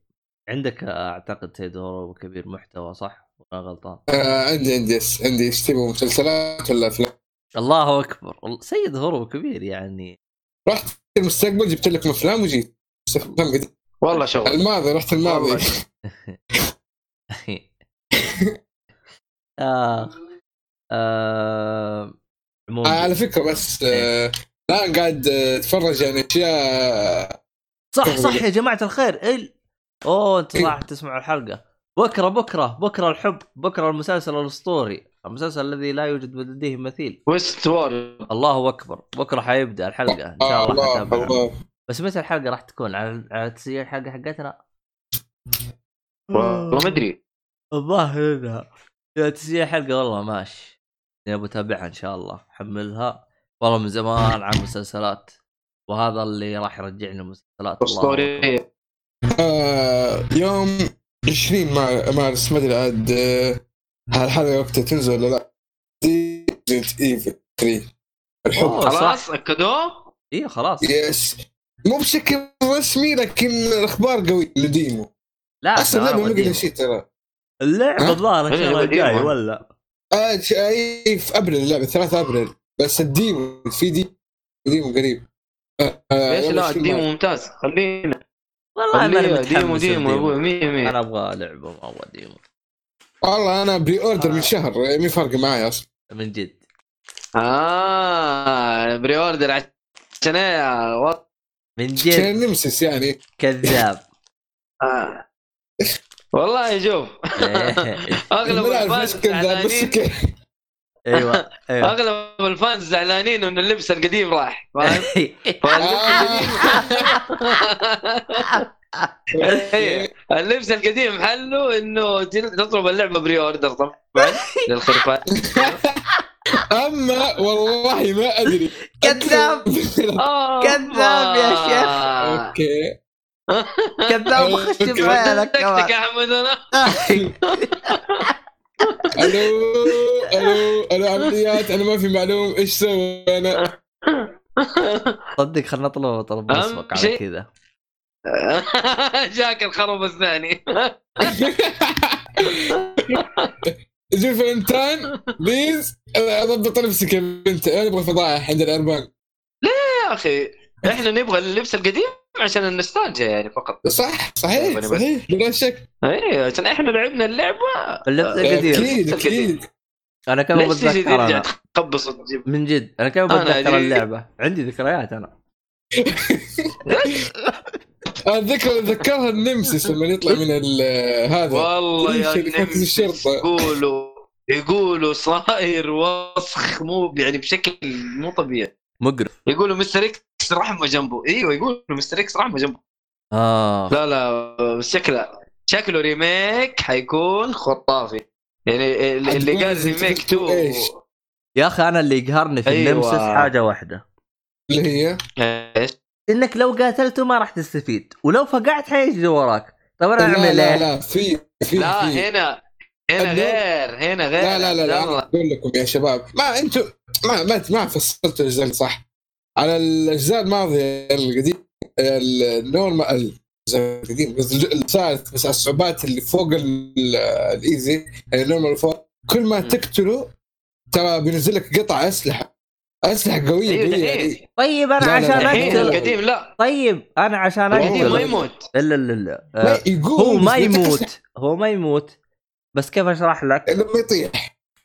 عندك اعتقد سيدة هروبك كبير محتوى صح ولا غلطان؟ عندي اشتبه مسلسلات ولا افلام. الله أكبر سيد هروب كبير يعني رحت المستقبل جبت لك أفلام وجيت والله شغل الماضي رحت الماضي على فكرة بس لا قاعد أتفرج يعني أشياء صح يا جماعة الخير. أنت راح تسمع الحلقة بكرة الحب، بكرة المسلسل الأسطوري، المسلسل الذي لا يوجد بديه مثيل، ويستوارد. الله أكبر بكرة حيبدأ الحلقة إن شاء الله. الله. بس متى الحلقة راح تكون على تسجيل الحلقة حقتنا؟ والله ما أدري الظاهر إنها تسجيل حلقة. والله ماشي نبي نتابعها إن شاء الله. حملها والله من زمان عن مسلسلات وهذا اللي راح يرجعنا مسلسلات أسطورية. يوم 20 مارس ما أدري عاد هالحلقة وقتها تنزل ولا لا؟ Resident Evil 3 الحب خلاص أكدوه؟ إيه خلاص. يس مو بشكل رسمي لكن الأخبار قوية لديمو. لا أصلاً أنا ما أقول شيء ترى. اللعبة الظاهر إن شاء الله جاي ولا؟ جاي في أبريل اللعبة 3 أبريل بس الديمو في ديمو قريب. ليش لا الديمو ممتاز خلينا. والله أنا ديمو أبوي مية أنا أبغى لعبة أول ديمو. والله أنا بري أوردر من شهر مي فرق معي أصلاً من جد. بري أوردر عشان من جد عشان نمسس يعني كذاب. والله يشوف أغلب الفانز زعلانين. أيوة أغلب الفانز زعلانين إن اللبس القديم راح اللبس القديم حلو انه تطلب اللعبه بري اوردر طبعا للخرفان. اما والله ما ادري كذاب يا شيخ. اوكي كذاب خشت بعيالك يا احمد. انا الو عمليات انا ما في معلوم ايش سوي انا صدق. خلنا نطلب طلب اسمك على كذا جاك الخرب الثاني جي فلنتان بليز اضبط لبسك يا بنت. انا ابغى فضائح عند الاربان. لا يا اخي احنا نبغى اللبس القديم عشان النوستالجيا يعني فقط. صح صحيح صحيح بلا شك. اي عشان احنا لعبنا اللعبه القديمه اكيد. انا كمان بتذكر انا تقبص تجيب من جد. انا كمان بتذكر اللعبه عندي ذكريات انا. اتذكرها النمسيس لما يطلع من هذا والله يا النمسيس يقولوا صاير وسخ مو يعني بشكل مو طبيعي مقرف. يقولوا مستر اكس رحمه جنبه. ايوه يقولوا مستر اكس رحمه جنبه. لا لا شكله ريميك حيكون خطافي يعني. اللي قال ريميك تو يا اخي انا اللي يقهرني في النمسيس حاجه واحده اللي هي ايش؟ انك لو قاتلته ما راح تستفيد ولو فقعت حيجي وراك. طب انا اعمل ايه؟ لا في لا هنا غير هنا غير. لا اقول لكم يا شباب ما انتم ما فصلتوا الأجزاء صح. على الاجزاء الماضيه القديم النورمال القديم صارت بس الصعوبات اللي فوق الايزي النورمال فوق كل ما تقتله ترى بينزل لك قطع اسلحه قويه يعني. طيب انا عشان اقتل القديم لا. طيب انا عشان اقتل ما يموت الا هو ما يموت بس كيف اشرح لك؟ لما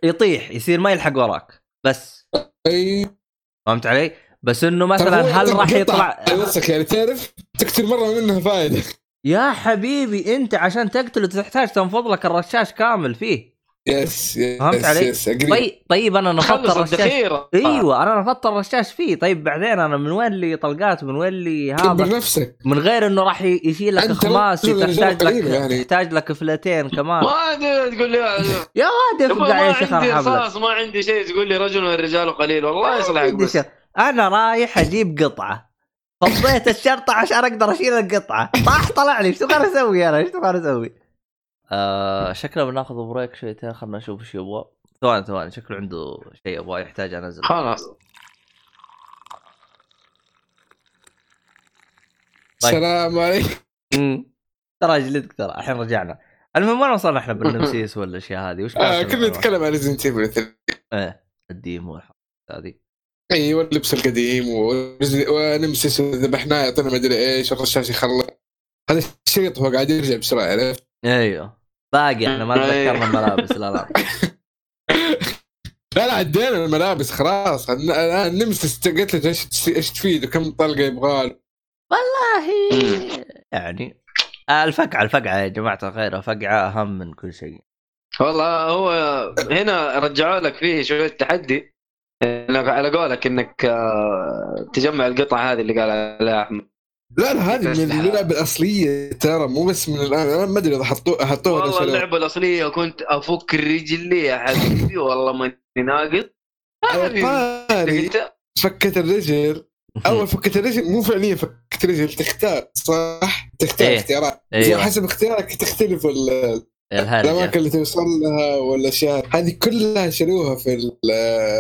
يطيح يصير ما يلحق وراك بس. فهمت علي؟ بس انه مثلا هل راح يطلع نفسك يعني تعرف تقتل مره منها فايده يا حبيبي. انت عشان تقتله تحتاج تنفض لك الرشاش كامل فيه. يس فهمت علي؟ طيب انا نفضت الرشاش. ايوه انا نفضت الرشاش فيه. طيب بعدين انا من وين اللي طلقات من وين اللي هذا من غير انه راح يشيل لك خماس تحتاج لك فلتين كمان. ما تقول لي يا واد فقع يا شيخ الحبل ما عندي شيء. تقول لي رجل والرجال قليل والله يصلحك. بس انا رايح اجيب قطعه فضيت الشرطه عشان اقدر اشيل القطعه. طاح طلع لي شو قاعد اسوي انا؟ شو قاعد اسوي؟ شكله بناخذ بريك شويتين خلنا نشوف ايش يبغى. ثواني شكله عنده شيء يبغى يحتاج انزل خلاص. السلام عليكم. ترى جلدك ترى الحين رجعنا. المهم ما وصلنا احنا بالنمسيس ولا الاشياء هذه وش كنا نتكلم عن ريزنتيبل القديم هذه. ايوه اللبس القديم ونمسيس ذبحناه يعطينا ما ادري ايش الرشاش يخلص هذا الشريط هو قاعد يرجع بسرعه عرفت. ايوه باقي احنا ما تذكرنا الملابس. لا عدينا الملابس خلاص. الان نمسس قلت له ايش تفيد وكم طلقه يبغى والله يعني الفقعه يا جماعه الخير. فقعه اهم من كل شيء والله. هو هنا رجعوا لك فيه شويه تحدي انك على قولك انك تجمع القطع هذه اللي قال عليها احمد. لا هذه من اللعبة الأصلية ترى مو بس من الآن. أنا ما أدري إذا حطوها والله اللعبة الأصلية كنت أفك رجلي يا حبيبي والله ما ناقص. فكت الرجل أول فكت الرجل مو فعليا فكت الرجل تختار صح تختار اختيارات حسب اختيارك تختلف الأماكن اللي توصل لها ولا شيء. هذه كلها شلوها في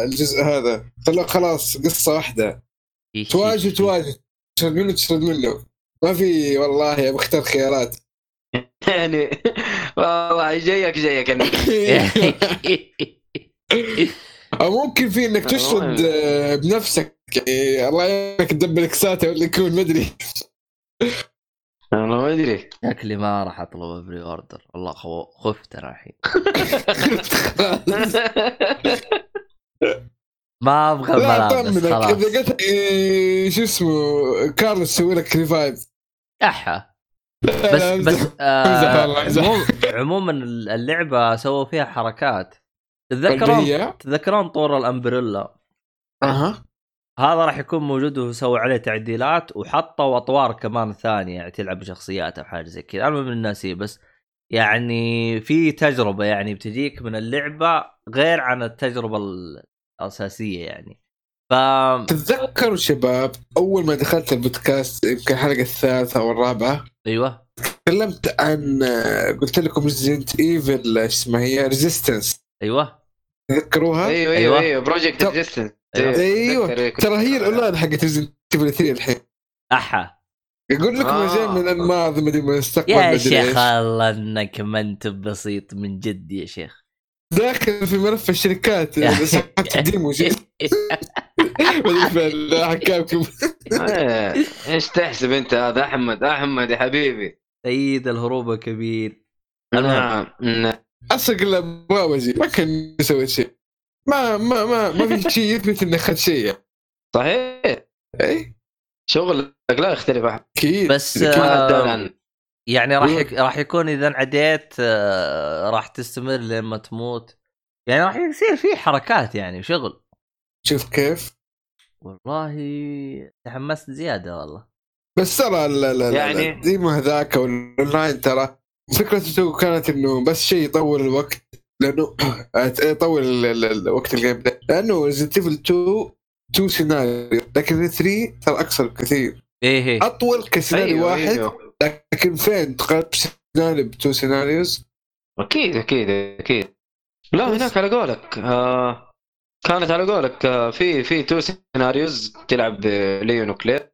الجزء هذا طلع خلاص قصة واحدة تواجه تشرد منه ما في والله يا بختار خيارات يعني والله جايك انك او ممكن في انك تشرد بنفسك الله يعينك تدبل اكساته ولا يكون مدري انا ما ادري شكلي ما راح اطلب بري اوردر والله خفت انا الحين ما ابغى الملابس خلاص. اذا قلت شو اسمه كارلوس يسوي لك ريفايف احا بس عموما اللعبه سووا فيها حركات تذكرون طور الامبريلا هذا راح يكون موجود وسووا عليه تعديلات وحطوا اطوار كمان ثانيه يعني تلعب بشخصيات او حاجه زي كذا. المهم الناس بس يعني في تجربه يعني بتجيك من اللعبه غير عن التجربه أساسية يعني. تتذكروا شباب أول ما دخلت البودكاست يمكن الحلقة 3 أو 4 أيوة تكلمت عن قلت لكم ريزيدنت إيفل اسمها هي ريزيستنس. أيوة تذكروها. أيوة بروجكت ريزيستنس. أيوة ترى هي الأولاد حقت ريزيدنت إيفل 3 الحين أحا يقول لكم جاي من الماضي مدري من المستقبل. يا شيخ الله إنك ما أنت بسيط من جد يا شيخ. داخل في ملف الشركات صحة الديمو ايش تحسب انت هذا احمد؟ احمد يا حبيبي سيدة هروبك كبير. انا اصقل بواوزي ما كان يسوي شيء، ما ما ما ما في شيء يثبت انه خد شيء. صحيح اي شغلك لا يختلف اكيد، بس يعني راح يكون اذا عديت راح تستمر لما تموت، يعني راح يصير في حركات يعني شغل. شوف كيف والله تحمست زياده والله، بس ترى يعني زي ما هذاك واللاين ترى فكرته كانت انه بس شيء يطول الوقت، لانه يطول الوقت الجيم ده، لانه زيتيفل 2 سيناريو، لكن 3 ترى اكثر كثير. ايه اطول كسيناريو أيوه واحد أيوه. لكن فين تقرب سيناريو ب2 سيناريوز؟ اكيد اكيد اكيد. لا هناك على قولك كانت على قولك في 2 سيناريوز تلعب ليون وكلير.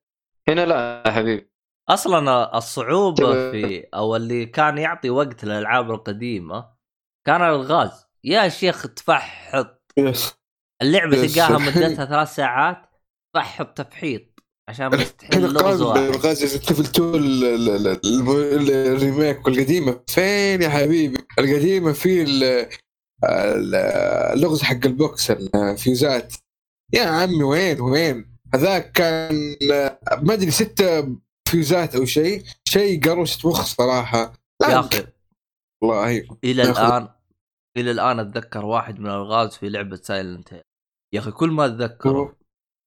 هنا لا يا حبيبي، اصلا الصعوبه في او اللي كان يعطي وقت للالعاب القديمه كان الغاز يا شيخ تفحط اللعبه تلقاها مدتها 3 ساعات تفحط تفحيط عشان بس تحل اللغز واحد. الغاز يستفلتوا الريميك والقديمة فين يا حبيبي؟ القديمة في اللغز حق البوكس الفيوزات يا عمي، وين هذاك كان ما أدري 6 فيوزات أو شيء قروش مخ صراحة يا أخي والله. إلى الآن أتذكر واحد من الغاز في لعبة سايلنت هيل يا أخي، كل ما أتذكره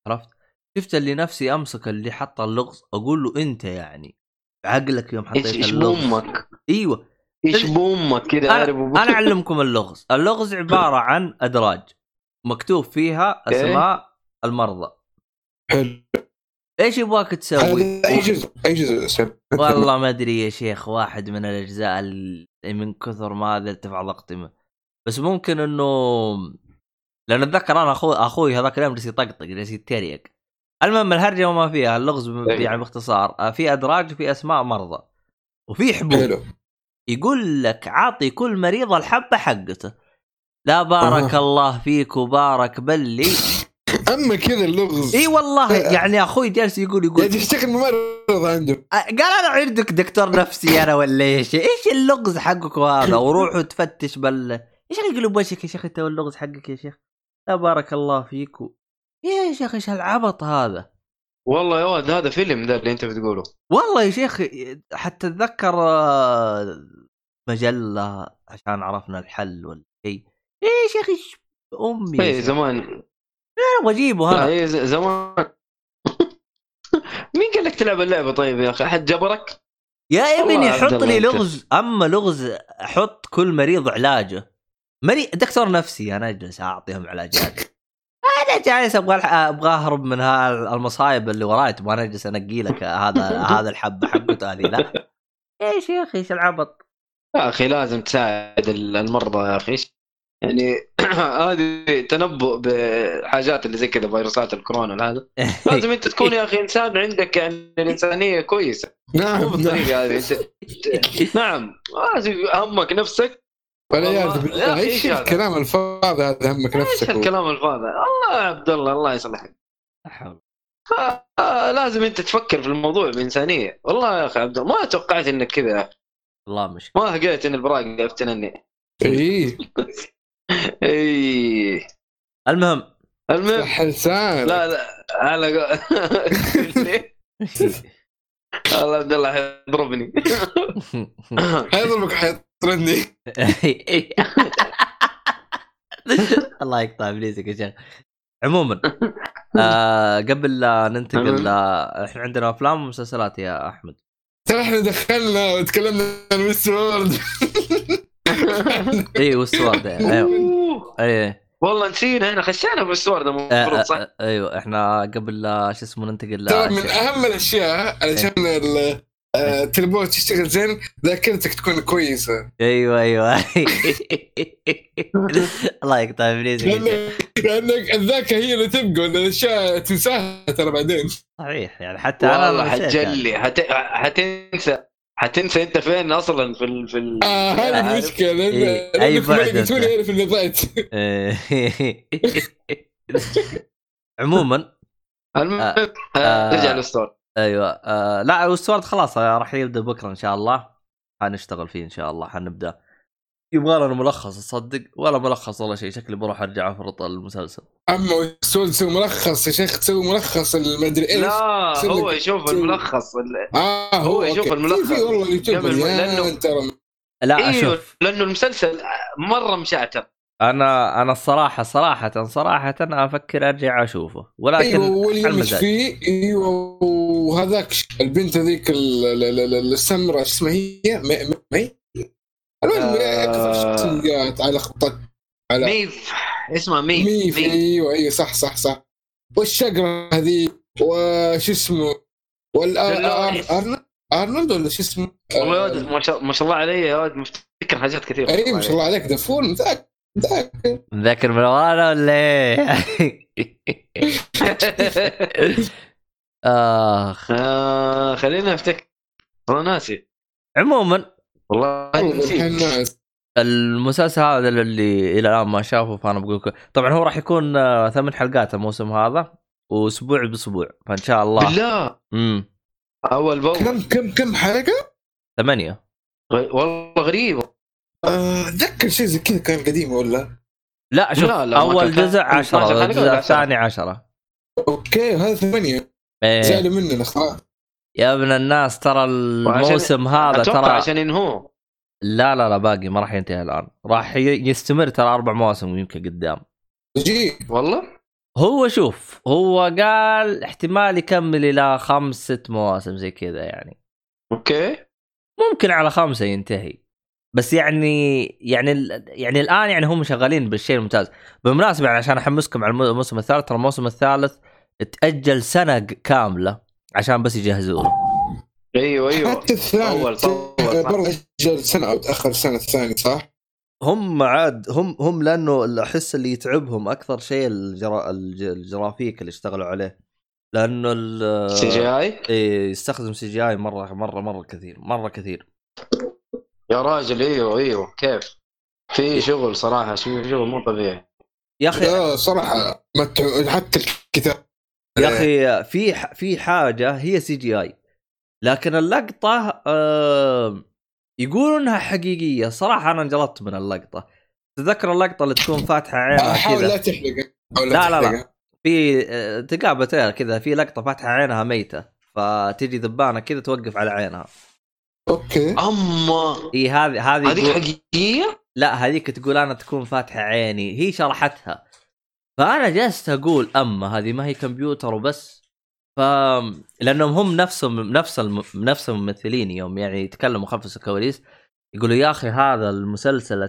عرفت شفت اللي نفسي أمسك اللي حط اللغز أقول له أنت يعني عقلك يوم حطيت اللغز إيش بأمك؟ أيوة إيش بأمك كده؟ أنا أعلمكم اللغز. اللغز عبارة عن أدراج مكتوب فيها أسماء المرضى. حلو إيش يبغاك تسوي؟ أي جزء والله ما أدري يا شيخ، واحد من الأجزاء من كثر ما هذا ارتفع ضغطي، بس ممكن إنه لأن أتذكر أنا أخوي هذاك اليوم جلس يطقطق جلس يتريق. المهم الهرجة وما فيها اللغز يعني باختصار في أدراج في أسماء مرضى وفي حبوب، يقول لك عاطي كل مريض الحبة حقته. لا بارك الله فيك وبارك بلي أما كذا اللغز. إيه والله يعني أخوي جالس يقول يشتكي الممرض عنده، قال أنا عندك دكتور نفسي أنا ولا إيش اللغز حقك هذا؟ وروح وتفتش إيش يقولوا بوشك يا شيخ أنت واللغز حقك يا شيخ، لا بارك الله فيك يا شيخ ايش هالعبط هذا؟ والله يا ولد هذا فيلم ده اللي انت بتقوله. والله يا شيخ حتى اتذكر مجله عشان عرفنا الحل ولا شيء. ايه يا اخي امي ايه زمان انا بجيبه هذا ايه زمان. مين قال لك تلعب اللعبه؟ طيب يا اخي احد جبرك يا ابني؟ حط لي لغز، اما لغز حط كل مريض علاجه، دكتور نفسي انا اجلس اعطيهم علاجات. انا جالس ابغى اهرب من هالمصايب اللي وراي، تبغى انا اجلس انقي لك هذا الحبه حقته هذه؟ لا يا شيخ ايش العبط يا اخي، لازم تساعد المرضى يا اخي يعني. هذه تنبؤ بحاجات اللي زي كذا فيروسات الكورونا هذا، لازم انت تكون يا اخي انسان عندك يعني الانسانيه كويسه. نعم بالطريقه هذه نعم لازم همك نفسك ولا يا ايش الكلام الفاضي هذا؟ همك نفسك ايش الكلام الفاضي؟ الله يا عبد الله الله يصلحك. لازم انت تفكر في الموضوع بانسانيه. والله يا اخي عبد الله ما توقعت انك كذا والله، مش ما لقيت ان البراق افتنني. ايه ايه المهم حسان لا على الله عبد الله حيضربني حيضربك حيطردني الله يقطع ابليسك يا شيخ. عموما قبل لا ننتقل احنا عندنا افلام ومسلسلات يا احمد، ترى احنا دخلنا وتكلمنا عن ويستورد. اي ويستورد ايوه والله نسينا هنا خشينا بالسوارد المفروض صح. ايوه احنا قبل شو اسمه ننتقل من اهم الاشياء علشان التليفون تشتغل زين ذاكرتك تكون كويسه. ايوه الله يقطع ابليسك لانك الذاكره هي اللي تبقى الاشياء تنساها ترى بعدين. صحيح يعني حتى انا حتجلي حتنسى انت فين اصلا في هذه المشكله. اي بعد في اللي ضايت. عموما المهم نرجع للستورد. ايوه لا الستورد خلاص راح يبدا بكره ان شاء الله، حنشتغل فيه ان شاء الله، حنبدا. يبغى لنا ملخص اصدق ولا ملخص ولا شيء، شكلي بروح ارجع افرط المسلسل. اما تسوي ملخص يا شيخ، تسوي ملخص المدري ايش. لا هو يشوف الملخص هو يشوف الملخص والله اليوتيوب لانه لا اشوف لانه المسلسل مره مشعتر. انا الصراحه صراحه انا افكر ارجع اشوفه، ولكن مش فيه. ايوه وهذاك البنت هذيك السمراء اسمها هي مي على خطط على ميف اسمها ميف. ايوه صح والشجره هذه وش اسمه ارنولد ولا شو اسمه. ما شاء الله عليه يا ولد، مفتكر حاجات كثيره. اي ما شاء الله عليك ده فول مذاكر من ورا ولا خلينا افتكر والله ناسي. عموما والله المسلسل هذا اللي الى الان ما شافه، فانا بقول لكم طبعا هو راح يكون 8 حلقات الموسم هذا، واسبوع باسبوع، فان شاء الله بالله. اول باول كم حلقه؟ 8 والله غريبه. اتذكر شيء زي كذا كان قديم ولا لا؟ شوف لا اول جزء 10، الجزء الثاني 10. اوكي هذا 8 زعلوا مننا خلاص يا ابن الناس. ترى الموسم هذا ترى عشان انه لا باقي ما راح ينتهي الان، راح يستمر ترى 4 مواسم يمكن قدام. جي والله هو شوف هو قال احتمال يكمل الى 5-6 مواسم زي كذا يعني. اوكي ممكن على 5 ينتهي، بس يعني الان يعني هم شغالين بالشيء الممتاز. بالمناسبه يعني عشان احمسكم على الموسم الثالث، ترى الموسم الثالث تاجل 1 سنة كاملة عشان بس يجهزوه. ايوه حتى الثاني اول تاجل 1 سنة او تاخر 1 سنة الثاني صح. هم عاد هم لانه احس اللي يتعبهم اكثر شيء الجرافيك اللي اشتغلوا عليه، لانه السي جي اي يستخدم سي جي اي مره مره مره كثير مره كثير يا راجل. ايوه كيف في شغل صراحه، شغل مو طبيعي يا اخي صراحه. حتى الكتاب يا اخي في حاجه هي سي جي اي، لكن اللقطه يقولوا انها حقيقيه. صراحه انا انجلطت من اللقطه. تذكر اللقطه اللي تكون فاتحه عينها كذا؟ لا تحرق. لا في تقابلت كذا في لقطه فاتحه عينها ميته، فتجي ذبانه كذا توقف على عينها. اوكي اما اي هذه حقيقيه؟ لا هذيك تقول انا تكون فاتحه عيني، هي شرحتها. فانا جلست اقول اما هذه ما هي كمبيوتر وبس. لانهم هم نفسهم ممثلين يوم يعني يتكلموا خلف الكواليس، يقولوا يا اخي هذا المسلسل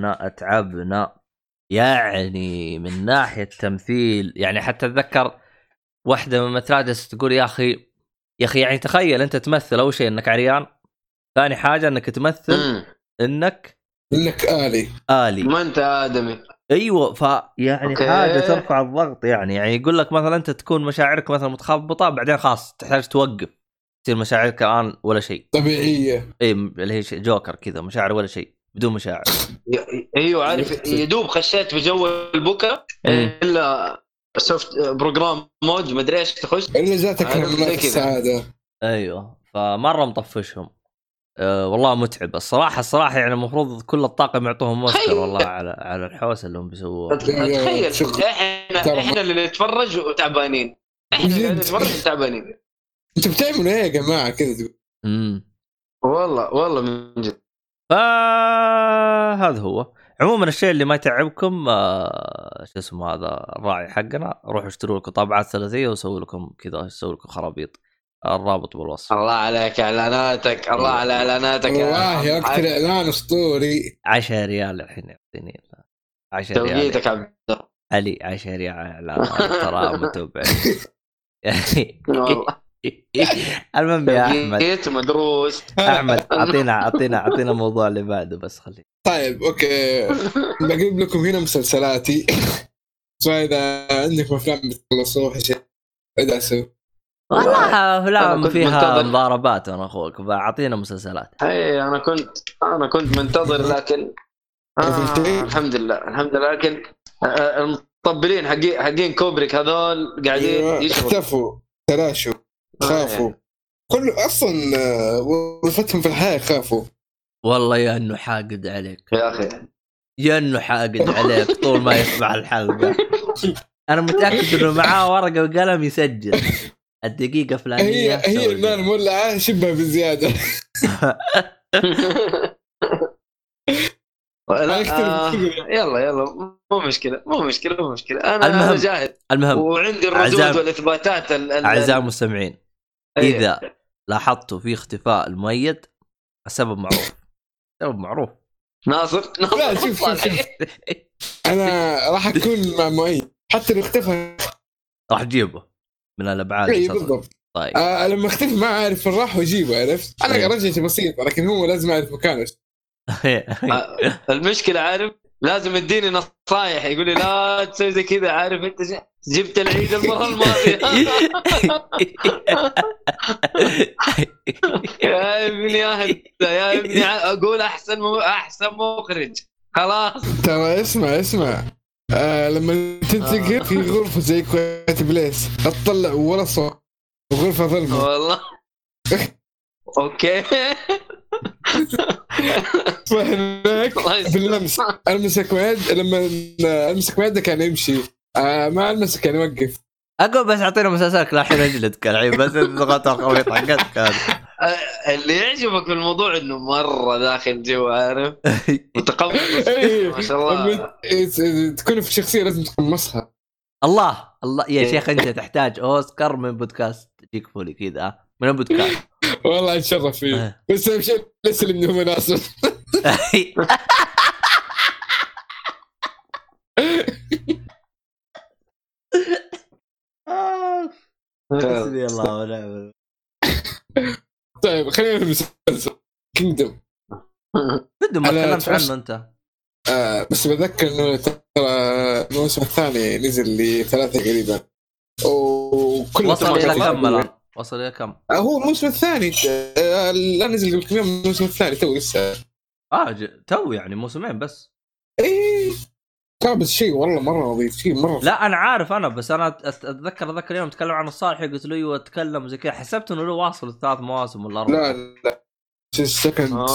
اتعبنا يعني من ناحيه تمثيل. يعني حتى اتذكر واحده من مترادس تقول يا اخي يعني تخيل انت تمثل اول شيء انك عريان، ثاني حاجة انك تمثل انك آلي ما انت آدمي. ايوه فيعني حاجة ترفع الضغط يعني يقول لك مثلا انت تكون مشاعرك مثلا متخبطة، بعدين خاص تحتاج توقف، تصير مشاعرك الان ولا شيء طبيعية. اي اللي هي جوكر كذا، مشاعر ولا شيء، بدون مشاعر. ايوه عارف يدوب خشيت بجو البكا الا سوفت بروجرام مود مدري ايش تخش الا جاتك السعادة. ايوه فمرة مطفشهم والله متعب الصراحة يعني. المفروض كل الطاقم يعطوهم اوسكار والله على الحوسة اللي هم بيسووها. تخيل احنا اللي نتفرج وتعبانين، انت بتعملوا ايه يا جماعة كذا تقول والله من جد. هذا هو عموما الشيء اللي ما يتعبكم شو اسمه هذا الراعي حقنا، روحوا اشتروا لكم طابعات ثلاثية وسووا لكم كذا، سووا لكم خرابيط، الرابط بالوصف. الله عليك اعلاناتك، الله على اعلاناتك والله اكثر اعلان اسطوري. 10 ريال الحين يعطيني 10 ريال توقيتك عبد الله علي. 10 ريال اعلان ترى متابع والله. المهم يا احمد مدروس. احمد اعطينا الموضوع اللي بعده بس خليه. طيب اوكي بجيب لكم هنا مسلسلاتي، فاذا عندكم افلام بتخلصوها ادعسوا. والله أفلام فيها مضاربات أنا أخوك، فأعطينا مسلسلات. أي أنا كنت منتظر لكن الحمد لله لكن طبلين حقين كوبريك هذول قاعدين يشوفوا اختفوا تلاشوا خافوا كله اصلا وقفتهم في الحياه خافوا والله يا انه حاقد عليك يا اخي يا انه حاقد عليك طول ما يسمع الحلقه انا متاكد انه معاه ورقه وقلم يسجل الدقيقه فلانيه هي النار مولعه شبه بزياده يلا مو مشكلة انا جاهز المهم وعندي الردود والاثباتات اعزائي المستمعين اذا لاحظتوا في اختفاء المؤيد السبب معروف ناصر لا شوف انا راح اكون مع مؤيد حتى لو اختفى راح اجيبه من الابعاد طيب لما اختفي ما عارف راح واجيبه عرفت انا رجعتي بسيطه لكن هو لازم اعرف مكانه المشكله عارف لازم يديني نصايح يقول لي لا تسوي زي كذا عارف انت جبت العيد المره الماضيه يا ابني يا ابني اقول احسن مخرج خلاص ترى اسمع لما تنتقل في غرفه زي كويت بليس اطلع ولا صوت غرفه ظلمه والله اوكي وهناك باللمس ألمسك واد لما ألمسك واد كان يمشي ما ألمسك كان يوقف أقول بس أعطينا مسلسلك لا حين أجلدك العين بس الضغط الخويط حقتك اللي يعجبك في الموضوع إنه مرة داخل جو عارف متقمص ما شاء الله تكون في شخصية لازم تقمصها الله يا شيخ أنت تحتاج أوسكار من بودكاست جيك فولي كذا من بودكاست والله اتشرف فيه بس اهم شيء نسلم انه مناسب بسم الله ونعم طيب خلينا في المسلسل كينجدم ما تكلمت عنه انت بس بتذكر انه ترى الموسم الثاني نزل لي 3 قريبا وكل وصل الى كمل وصل إلى كم؟ هو الموسم الثاني لا نزل قبل كم الموسم الثاني تو لسه تو يعني موسمين بس إيه كابس شيء والله مرة نظيف شيء مرة لا أنا عارف أنا بس أنا أتذكر ذاك اليوم تكلم عن الصالح قلت له أيوة تكلم زي كذا حسبت إنه له واصل 3 مواسم ولا 4 لا السكند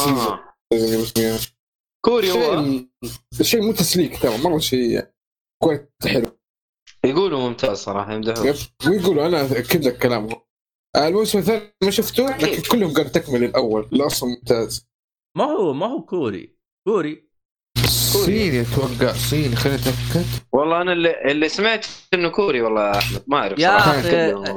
سيزون كوري هو شيء مو تسليك ترى مرة شيء كويس حلو يقولوا ممتاز صراحة يمدحوا ويقولوا أنا أكد لك كلامهم الموسم الثاني ما شفته لكن كلهم قالوا تكمل الأول الأصل ممتاز ما هو كوري أتوقع صيني خليني أتأكد والله أنا اللي سمعت إنه كوري والله أحمد ما أعرف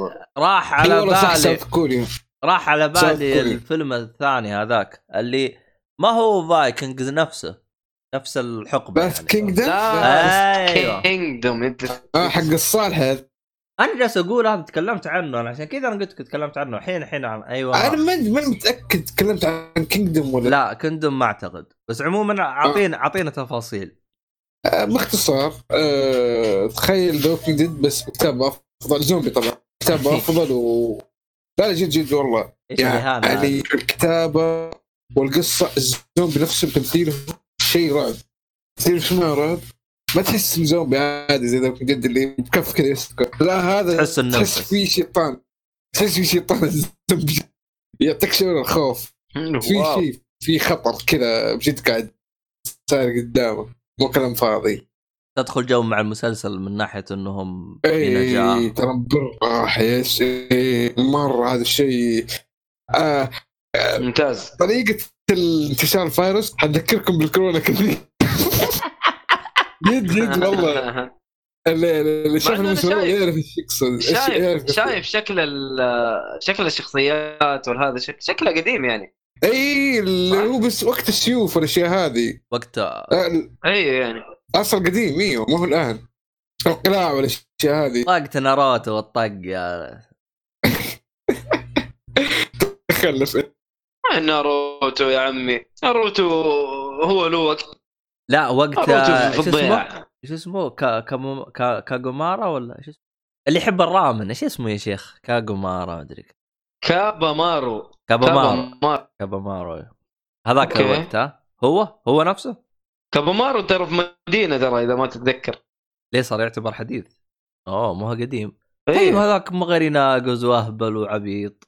راح على بالي الفيلم الثاني هذاك اللي ما هو فايكنجز نفس الحقبة بس يعني. كينجدم أيوة. كينجدم انت حق الصالح هذا انا جالس اقول هذا تكلمت عنه انا عشان كذا انا قلت تكلمت عنه الحين عن ايوه انا ما متاكد تكلمت عن كينجدم ولا لا كينجدم ما اعتقد بس عموما اعطينا تفاصيل باختصار تخيل دوك ديد بس كتاب افضل زومبي طبعا كتاب افضل لا جد والله يعني الكتابه والقصه الزومبي نفسه بتمثيله شيء رعب تصير شنو رعب ما تحس بزومبي عادي زي ذاك جد اللي بكف كذا يسكر لا هذا تحس في شيطان الزومبي يعطيك شعور الخوف في شيء في خطر كذا بجد قاعد صار قدامك مو كلام فاضي تدخل جو مع المسلسل من ناحيه انهم في نجاح ترى بالراحه يا شيخ مره هذا الشيء ممتاز طريقه انتشار الفيروس حذكركم بالكورونا كثير جد والله اللي شاف المسلسل يعرف شايف شكل الشخصيات والهذا شكله قديم يعني اي اللي هو بس وقت السيوف والاشياء هذه وقت اي يعني اصل قديم ايوه مو الان القلاع والاشياء هذه طاقة ناروتو والطق تخلف ناروتو يا عمي ناروتو هو له وقت لا وقت ايش اسمه كاغومارا ولا ايش اسمه اللي يحب الرامن ايش اسمه يا شيخ كاغومارا ما ادري كابامارو هذاك الوقت هو نفسه كابامارو ترى في مدينة ترى اذا ما تتذكر ليه صار يعتبر حديث؟ اوه مو قديم. طيب هذاك مغريناقز واهبل وعبيط.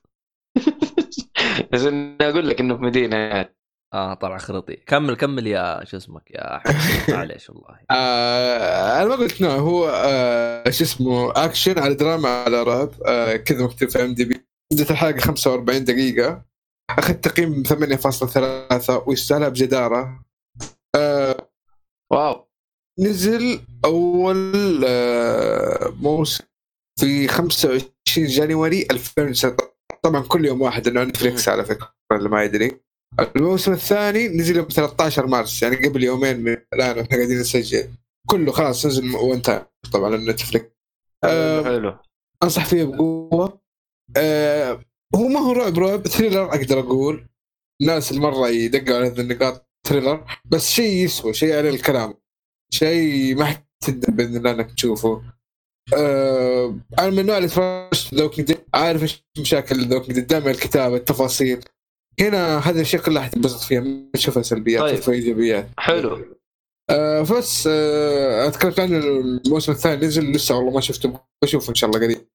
بس انا اقول لك انه في مدينه يعني. طلع خرطي. كمل يا شو اسمك يا حبيبي. معليش والله. انا ما قلت نوع هو شو اسمه اكشن على دراما على رعب كذا مكتوب في ام دي بي. بدت الحلقه 45 دقيقه اخذت تقييم 8.3 ويستاهلها بجداره. واو. نزل اول موسم في 25 جانيوري 2019. طبعا كل يوم واحد لانه نتفليكس على فكره اللي ما يدري. الموسم الثاني نزل ب 13 مارس يعني قبل يومين من الان واحنا قاعدين نسجل. كله خلاص نزل وان تايم طبعا على نتفليكس. حلو انصح فيه بقوه. هو ما هو رعب ثريلر اقدر اقول. الناس المره يدقوا على هذه النقاط. ثريلر بس شيء يسوى شيء على الكلام شيء ما حتندم باذن الله انك تشوفه. انا من النوع اللي فرشت دوكيومنتري عارف ايش مشاكل الدوكيومنتري دائما الكتابه التفاصيل. هنا هذا الشيء كله حتنبسط فيه ما تشوفها سلبيات طيب. تشوفها ايجابيات. حلو. بس اذكرت ان الموسم الثاني نزل لسه والله ما شفته بشوفه ان شاء الله قريب.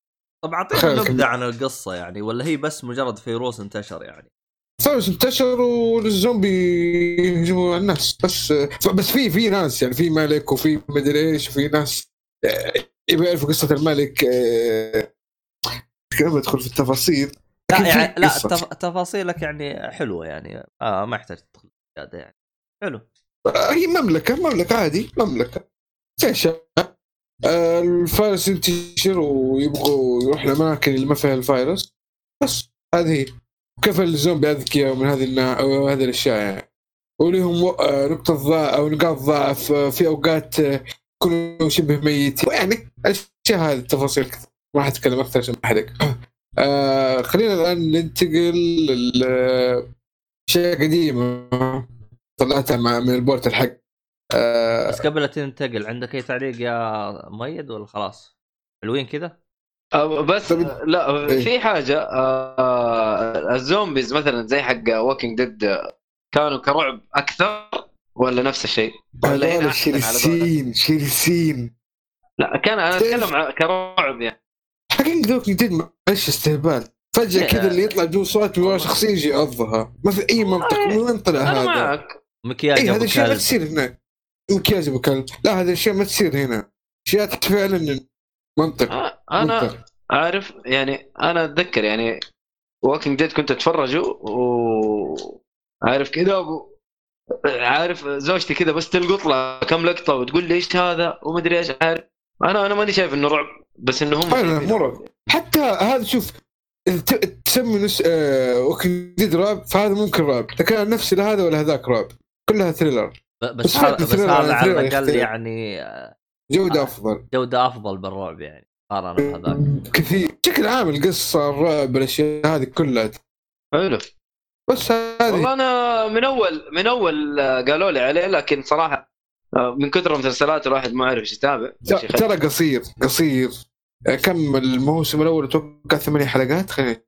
طب اعطينا نبذه عن القصه يعني ولا هي بس مجرد فيروس انتشر يعني؟ فيروس انتشر والزومبي يهجموا على الناس بس في ناس يعني في ملك وفي مدري ايش وفي ناس يبغى يعرف قصه الملك. كيف ادخل في التفاصيل؟ لا تفاصيلك يعني حلوه يعني ما يحتاج تدخل زياده يعني. حلو. هي مملكه عادي مملكه ايش الفيروس ينتشر ويبغوا يروح لاماكن اللي ما فيها الفيروس بس هذه كيف الزومبي اذكياء من هذه الاشياء يعني. ولهم نقطه ضعف او نقاط ضعف في اوقات كلهم شبه ميت يعني الاشياء هذه التفاصيل كثير ما راح اتكلم اكثر عشان احرق. خلينا الآن ننتقل لشيء قديم طلعتها من البورتال حق. بس قبل لا تنتقل عندك أي تعليق يا مؤيد ولا خلاص حلوين كده؟ بس لا في حاجة الزومبيز مثلا زي حق ووكينج ديد كانوا كرعب أكثر ولا نفس الشيء؟ ولا شرسين لا كان أنا أتكلم كرعب يعني. حقيقة ذوك جديد ماش استهبال فجأة كذا اللي يطلع بدون صوت وراء شخصية يجي يقضها ما في أي منطق من وين طلع هذا؟ مكياج أبو كلب. هذا الشيء ما تصير هنا. مكياج أبو كلب لا هذا الشيء ما تصير هنا. شيء فعلا منطق. أنا منطق. عارف يعني أنا أتذكر يعني ووكينج ديد كنت أتفرجه وعارف كذا عارف زوجتي كذا بس تلقط لها كم لقطة وتقول لي إيش هذا ومدري إيش عارف. أنا ماني شايف إنه رعب بس إنه هم مرعب حتى هذا شوف تسمي نس وكيد راب فهذا ممكن راب لكن نفس لا هذا ولا هذاك راب كلها ثريلر بس هذا على الأقل يعني جودة أفضل بالرعب يعني قارن بهذاك كثير بشكل عام القصة الرعب الأشياء هذه كلها حلو بس هذه والله أنا من أول قالوا لي عليه لكن صراحة من كثر المسلسلات الواحد ما عارف ايش يتابع ترى قصير كم الموسم الاول اتوقع 8 حلقات خلينا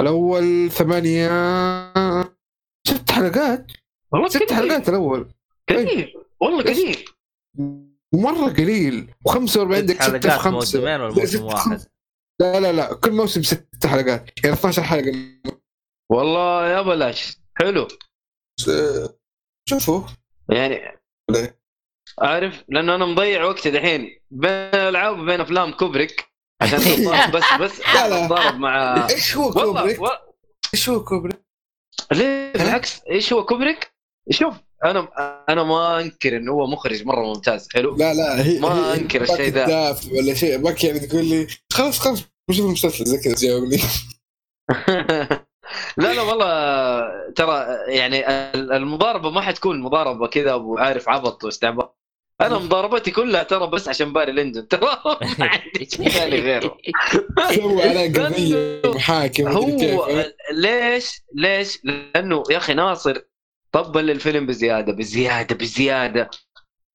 الاول 6 حلقات والله 6 حلقات الاول كثير والله كثير مره قليل و45 دقيقه حلقات موسمين ولا موسم واحد لا كل موسم 6 حلقات يعني 12 حلقه والله يا بلاش حلو شوفوا يعني عارف لأنه أنا مضيع وقتي دحين بين الألعاب وبين أفلام كوبريك عشان بس أتضارب مع إيش هو كوبريك؟ ليه بالعكس إيش هو كوبريك؟ شوف أنا ما أنكر إنه هو مخرج مرة ممتاز حلو لا ما أنكر الشيء ده ولا شيء باك يعني تقول لي خلاص بشوف المسلسل زي كذا جاوبني لا والله ترى يعني المضاربة ما حتكون مضاربة كذا أبو عارف عبط واستعباط أنا مضاربتي كلها ترى بس عشان باري لندن ترى ما عندي خالي غيره سوى على قضية محاكم هو ليش لأنه يا أخي ناصر طبل الفيلم بزيادة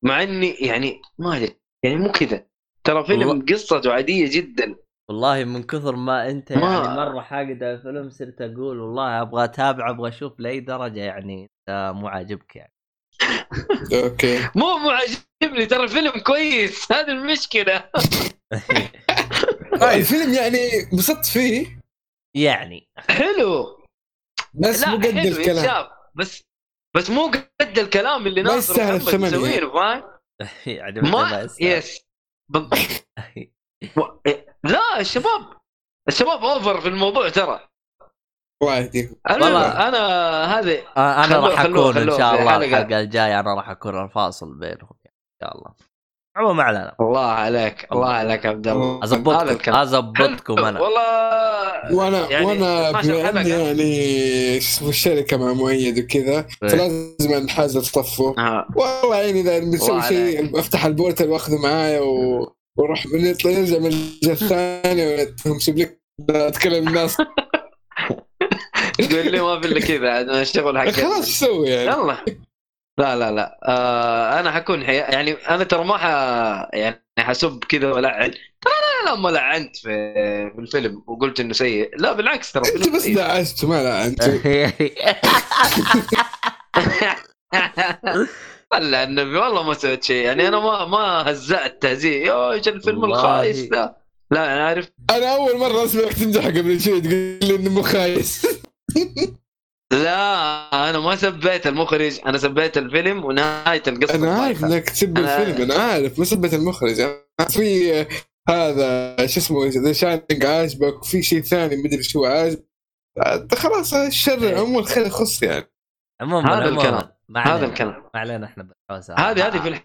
مع أني يعني ما أدري يعني مو كذا ترى فيلم قصته عادية جدا والله من كثر ما انت يعني مره حاقد على الفيلم صرت اقول والله ابغى اتابع ابغى اشوف لاي درجه يعني مو عاجبك يعني اوكي مو عاجبني ترى الفيلم كويس، هذه المشكله. الفيلم يعني بسط فيه يعني حلو، بس مو قد الكلام، بس مو قد الكلام اللي ناصر محمد يسويه، فاهم؟ ما يس لا الشباب اوفر في الموضوع ترى. انا هذه انا راح اكون ان شاء الله الحلقه الجايه، انا راح اكون الفاصل بينهم ان شاء الله. عموما علينا، الله عليك الله عليك عبد الله، اضبطكم انا والله. وانا بأني يعني اسم الشركه مع مؤيد وكذا، فلازم الحاجه تطفو. والله عيني اذا بنسوي شيء افتح البورتال واخذه معايا وروح بنطلع نرجع من الجهه الثانيه ونسيب لك اتكلم الناس. تقول لي ما في الا كذا انا اشتغل حق خلاص اسوي يعني. يلا لا انا حكون يعني انا ترى ما يعني حسب كذا ولعن، ترى انا لما لعنت في الفيلم وقلت انه سيء، لا بالعكس ترى انت بس دعست ما لعنت. والله النبي والله ما سويت شيء يعني، انا ما هزأت تهزيء يا ايش الفيلم الخايس ده. لا انا عارف، انا اول مره اسمعك تمدح قبل شوي تقول لي انه مو خايس. لا انا ما سبيت المخرج، انا سبيت الفيلم ونهايه القصه. انا عارف انك تسب الفيلم، انا عارف، ما سبيت المخرج. في هذا شو اسمه اذا شانك عاجبك في شيء ثاني مدري شو عاجب، خلاص الشر عموما الخير خص يعني. عموما هذا الكلام، هذا الكلام ما علينا احنا بالحوسه هذه في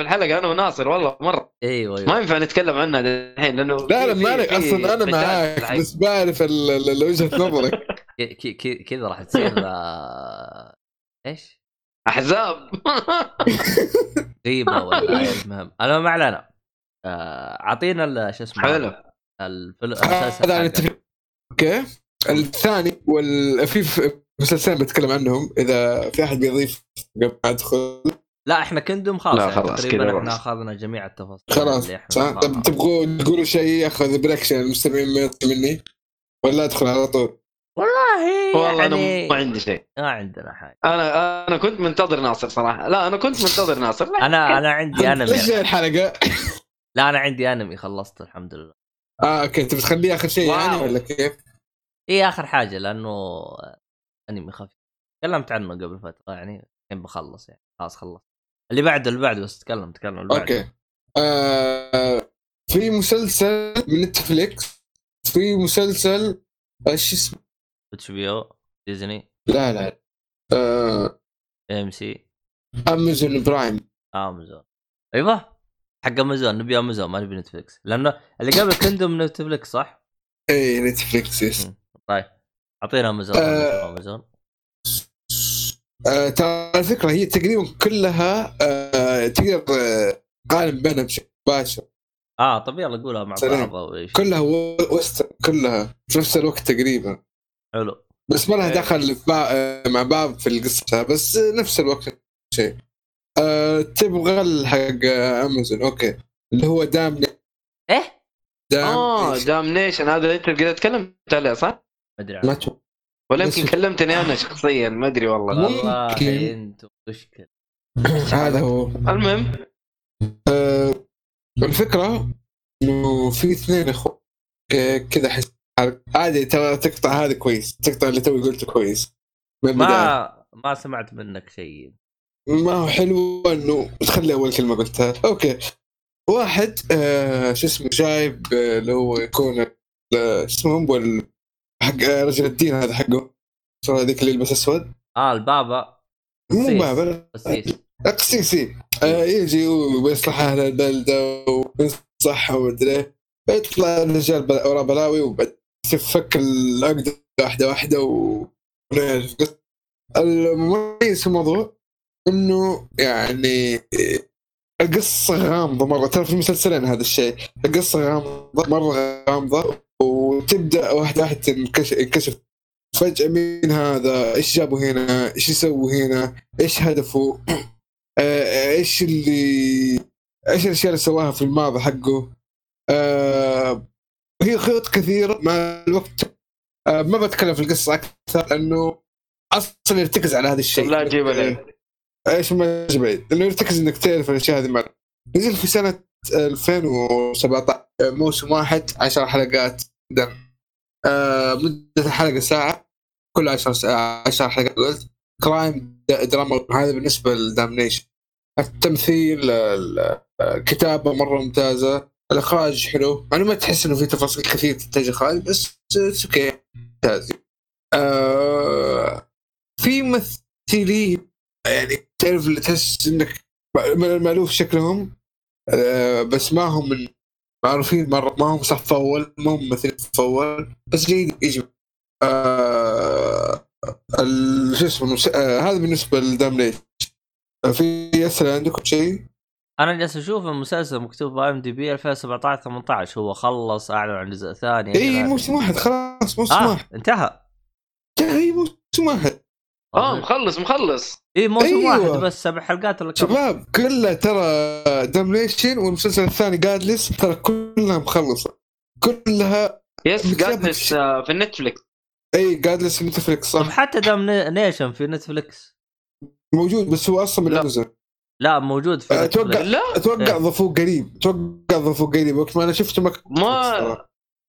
الحلقه انا وناصر والله مره. ايوه ما ينفع نتكلم عنها الحين لانه لا ما عليك اصلا، انا معاك بس بعرف وجهه نظرك. كذا راح تصير ايش احزاب غيبه ولا المهم. انا ما علينا، اعطينا شو اسمه حلو الاساس اوكي الثاني والفيف مسلسلين بتكلم عنهم اذا في احد بيضيف قبل ما ادخل. لا احنا كندم خلاص تقريبا احنا اخذنا جميع التفاصيل خلاص. طب تبغوا تقولوا شيء اخذ بريكشن المستمعين ما يطلب مني ولا ادخل على طول؟ والله يعني انا ما عندي شيء، ما عندنا حاجه. انا كنت منتظر ناصر صراحه. لا انا كنت منتظر ناصر. انا عندي انمي ايش الحلقه. لا انا عندي انمي خلصت الحمد لله. اوكي انت بتخليه اخر شيء يعني ولا كيف؟ ايه اخر حاجه لانه انمي خفيف تكلمت عنه قبل فتره يعني الحين بخلص يعني خلاص خلص اللي بعده بس تكلم اللي بعده. اوكي في مسلسل من نتفليكس، في مسلسل ايش اسمه HBO ديزني لا AMC امازون برايم ايوه حق امازون. نبي امازون ما نبي نتفليكس لانه اللي قبل كندم نتفليكس صح؟ اي نتفليكس. طيب اعطينا امازون. ترى الفكره هي تقريبا كلها تقدر قارن بينها بشكل مباشر. طب يلا قولها مع بعض او ايش. كلها وسترن كلها في نفس الوقت تقريبا. حلو بس ما لها دخل مع بعض في القصه بس نفس الوقت شيء. تبغى الحق امازون اوكي اللي هو دامنيشن. ايه دامنيشن هذا انت قاعد تتكلم عليه صح؟ ما ادري ولا يمكن كلمتني انا شخصيا ما ادري والله. والله انت مشكله. هذا هو المهم. الفكره انه في اثنين اخوه كذا حس عادي ترى تقطع هذا كويس، تقطع اللي توي قلته كويس. ما سمعت منك شيء ما هو حلو انه تخلي اول كلمه قلتها. اوكي واحد شو اسمه جايب اللي هو يكون اسمه حق رجل الدين هذا حقه صار هذيك اللي يلبس اسود البابا مو بابا قسيسي يجي ويصلح اهل البلده ويصحى ومدري يطلع الرجال ورا بلاوي وبتفك العقد واحده ونعرف المميز في الموضوع انه يعني القصه غامضه مره. ترى في المسلسلين هذا الشيء القصه غامضه مره غامضه وتبدأ واحد تنكشف فجأة مين هذا، إيش جابه هنا، إيش يسوي هنا، إيش هدفه، إيش الأشياء اللي سواها في الماضي حقه. هي خيوط كثيرة مع الوقت. ما بتكلم في القصة أكثر لأنه أصلاً يرتكز على هذا الشيء. لا جيبه لي ايش ما بعيد انه يرتكز انك تعرف الاشياء هذه. مره نزل في سنه 2017 موسم واحد 10 حلقات دم. مده الحلقه ساعه، كل 10 حلقات. قلت كرايم دراما. هذا بالنسبه لدامنيشن. التمثيل، الكتابه مره ممتازه، الاخراج حلو، يعني ما تحس انه في تفاصيل كثير تحتاج اخراج، بس اوكي ممتاز. في ممثلين يعني تعرف اللي تحس انك مألوف شكلهم، بس ما هم من معروفين مرة، ما هم صف أول، ما هم مثل صف أول، بس جيد يجب. هذا بالنسبة لدامنيشن. في يسأل عندكم شيء؟ أنا جالس أشوف المسلسل مكتوب بأم دي بي 2017-18 هو خلص، أعلن عن جزء ثاني. إيه موسم واحد خلاص، موسم واحد انتهى. إيه موسم واحد مخلص. إيه موسم واحد بس 7 حلقات ولا كم. شباب كله ترى دامنيشن والمسلسل الثاني Godless ترى كلها مخلصة كلها. يس Godless في نتفليكس. إيه Godless في نتفليكس صح. حتى دامنيشن في نتفليكس موجود، بس هو أصلا من أمازون. لا موجود في أتوقع لا. أتوقع ضفوه قريب، وقت ما أنا شفته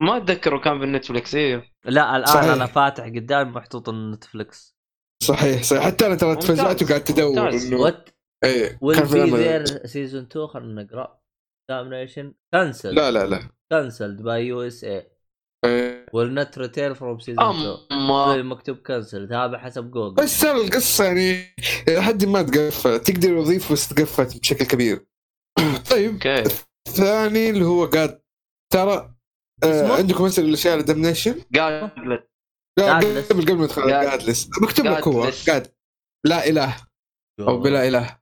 ما أتذكره كان في نتفليكس. إيه لا الآن صحيح. أنا فاتح قدام محطوط نتفليكس. صحيح حتى أنا ترى تفزعت وقعد تدور إنه إيه. والفيزير سيزون 2 خلنا نقرأ. دامنيشن كنسل. لا كنسل باي USA. والنت ريتيل فروم سيزون 2 مكتوب كنسل، تابع حسب جوجل. بس القصة يعني لحد ما تقفل تقدر تضيف، بس تقفلت بشكل كبير. طيب الثاني اللي هو قاد ترى عندكم مثل الأشياء على دامنيشن قبل ما تخلص Godless مكتوب لك هو قاد لا إله أو بلا إله،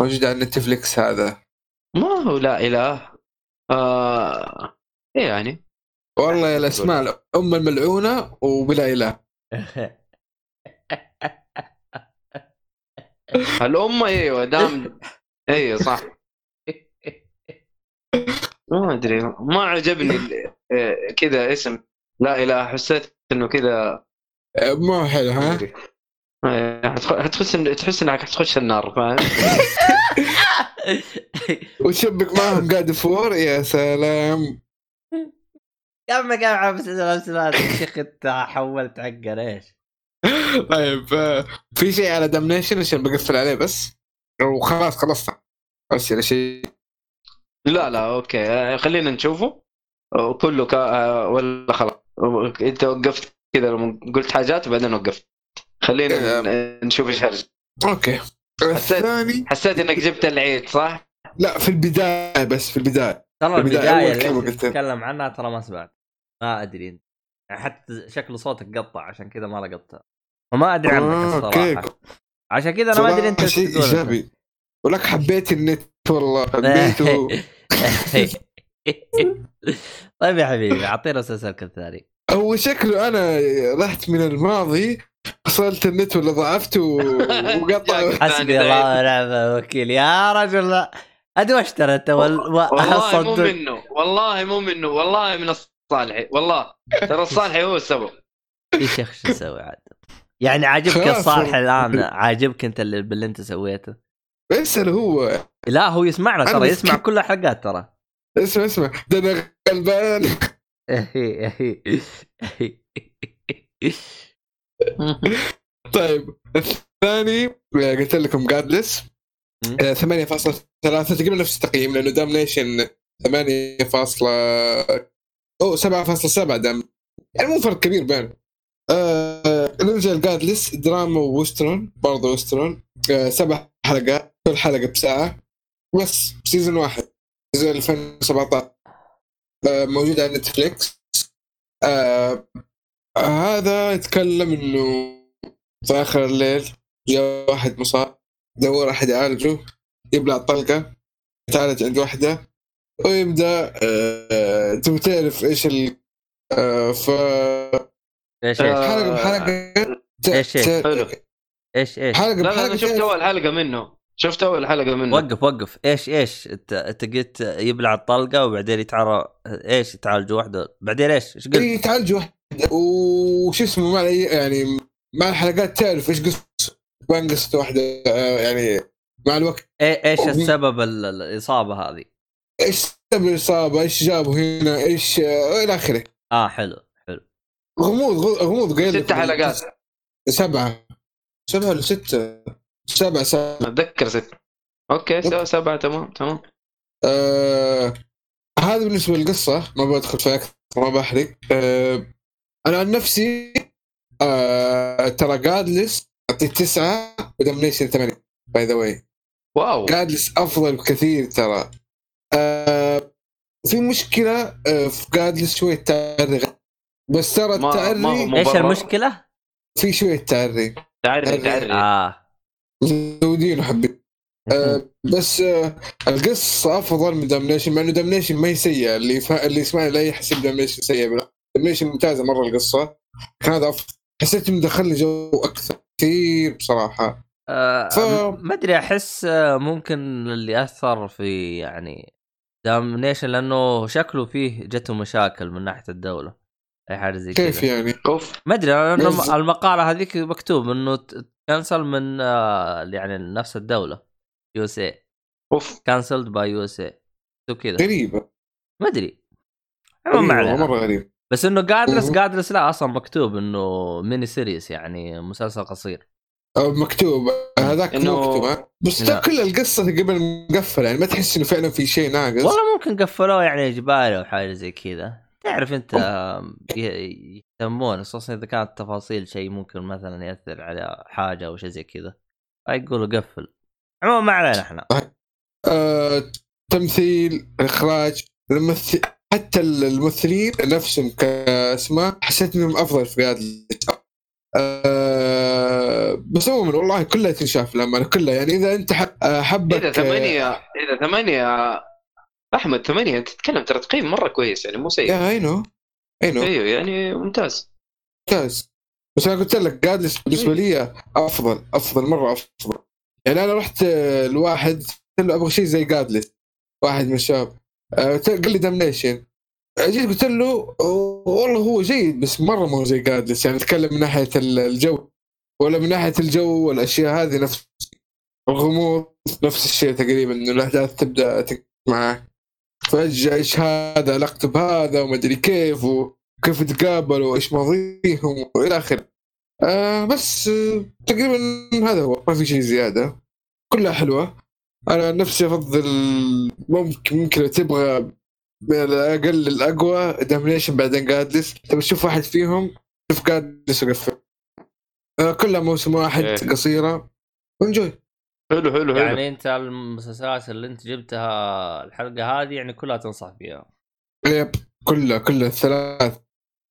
موجود على نتفليكس. هذا ما هو لا إله إيه يعني والله يا الأسماء الأم الملعونة وبلا إله. الأمة أيوة دام أيوة صح. ما أدري ما عجبني كذا اسم لا إله، حسيت إنه كذا ما حلو. ها تحس إنك تخش النار فاهم. وشبك معهم قاعد فور. يا سلام لما قام على مسلسلات شخت حولت عقل ايش. طيب في شيء على دامنيشن عشان بقفل عليه بس وخلاص خلصنا بس ولا شيء. لا اوكي خلينا نشوفه كله ولا خلاص انت وقفت كذا قلت حاجات وبعدين وقفت. خلينا نشوف ايش هرج. اوكي حسيت انك جبت العيد صح. لا في البدايه، بس في البدايه ترى البدايه اللي تتكلم عنها ترى ما سمعت، ما ادري انت يعني حتى شكل صوتك قطع عشان كذا ما لقطتها وما ادري عنك الصراحه كيك. عشان كذا انا ما ادري انت ايش ولك حبيت النت والله حبيته. طيب يا حبيبي اعطينا مسلسلك الثاني. هو شكله انا رحت من الماضي وصلت النت ولا ضعفت وقطع. حسبي الله ونعم وكيل يا رجل. لا ادو اشتريت والله مو منه والله من الصالحي. والله ترى الصالحي هو السبب. ايش يا اخي تسوي عاد يعني عاجبك الصالحي الان؟ عاجبك انت اللي انت سويته بس اللي هو لا هو يسمعنا ترى يسمع كل حلقات ترى. اسمع ده انا غلبان. طيب الثاني قلت لكم Godless 8.3 تقريبا نفس التقييم لأنه دامنيشن 7.7 دام يعني مو فرق كبير بينه. نرجع Godless دراما ووسترن برضه وسترن 7 حلقات كل حلقة بساعة بس سيزون 1 سيزون 2017 موجود على نتفليكس. هذا يتكلم إنه في آخر الليل جاء واحد مصاب دور أحد يعالجه يبلع طلقة يتعالج عند واحدة ويبدأ تعرف إيش ال حلقة بحلقة إيش حلقة بحلقة. شفت أول حلقة منه وقف إيش أنت قلت يبلع الطلقة وبعدين يتعرى إيش يتعالج واحدة بعدين إيش قلت يتعالج واحدة وش اسمه مع يعني مع الحلقات تعرف إيش قصة وانقصت واحدة يعني مع الوقت. ايش السبب الاصابه هذه؟ ايش سبب الاصابه؟ ايش جابوا هنا؟ ايش الى اخره. حلو حلو. غموض قيل 6 حلقات 7 اتذكر 6. اوكي سوا 7. تمام. هذا بالنسبه للقصه، ما بدخل فيها اكثر، ما بحرق. انا عن نفسي ترى Godless اعطيت 9 ودامنيشن 8 باي ذا واي. واو Godless افضل بكثير ترى. في مشكله في Godless شويه تعري، بس ترى التعري ايش المشكله؟ في شويه تعري زودين حبي. بس القصه افضل من دامنيشن، مع انه دامنيشن ما هي سيئه. اللي يسمعني لا يحسب دامنيشن سيئه، دامنيشن ممتازه مره. القصه هذا حسيت انه دخل لي جو اكثر كثير بصراحه. ما ادري، احس ممكن اللي اثر في يعني دامنيشن لانه شكله فيه جته مشاكل من ناحيه الدوله، اي حاجه زي كيف كدا. يعني ما ادري، لانه المقاله هذيك مكتوب انه كانسل من يعني نفس الدوله USA. Cancelled by USA. تو كذا. غريبة. ما أدري. مرة غريب. بس إنه Godless لا أصلاً مكتوب إنه ميني سيريس، يعني مسلسل قصير. مكتوب هذاك مكتوب. بس كل القصة قبل مقفلة، يعني ما تحس إنه فعلاً في شيء ناقص. والله ممكن قفلوه يعني إجباري أو حاجة زي كذا. تعرف أنت يهتمون خصوصاً إذا كانت تفاصيل شيء ممكن مثلاً يأثر على حاجة أو شيء زي كذا. يقولوا قفل. ما علينا احنا. تمثيل، اخراج، حتى الممثلين نفسهم كاسماء حسيت انهم افضل في Godless. بس عموما والله كلها تنشاف لما كلها، يعني اذا انت حبك اذا 8 احمد 8 انت تتكلم ترى تقييم مره كويس، يعني مو سيء. ايوه يعني ممتاز. بس انا قلت لك Godless بالنسبه لي افضل مره افضل. يعني أنا رحت الواحد قلت له أبغى شيء زي Godless، واحد من الشباب قال لي Damnation. جيت قلت له والله هو جيد بس مرة مو زي Godless، يعني نتكلم من ناحية الجو ولا من ناحية الجو والأشياء هذه، نفس الغموض نفس الشيء تقريبا، إنه الأحداث تبدأ تكمل معه فجأة إيش هذا علاقته بهذا وما أدري كيف وكيف تقابلوا وإيش ماضيهم وإلى آخره. بس تقريبا هذا هو، ما في شيء زيادة، كلها حلوة. أنا نفسي أفضل ممكن تبغى الأقل الأقوى Damnation بعدين Godless. تبغى تشوف واحد فيهم شوف Godless وقفل. كلها موسم واحد قصيرة ونجوي. حلو يعني أنت المسلسلات اللي أنت جبتها الحلقة هذه يعني كلها تنصح فيها؟ يب كلها الثلاث.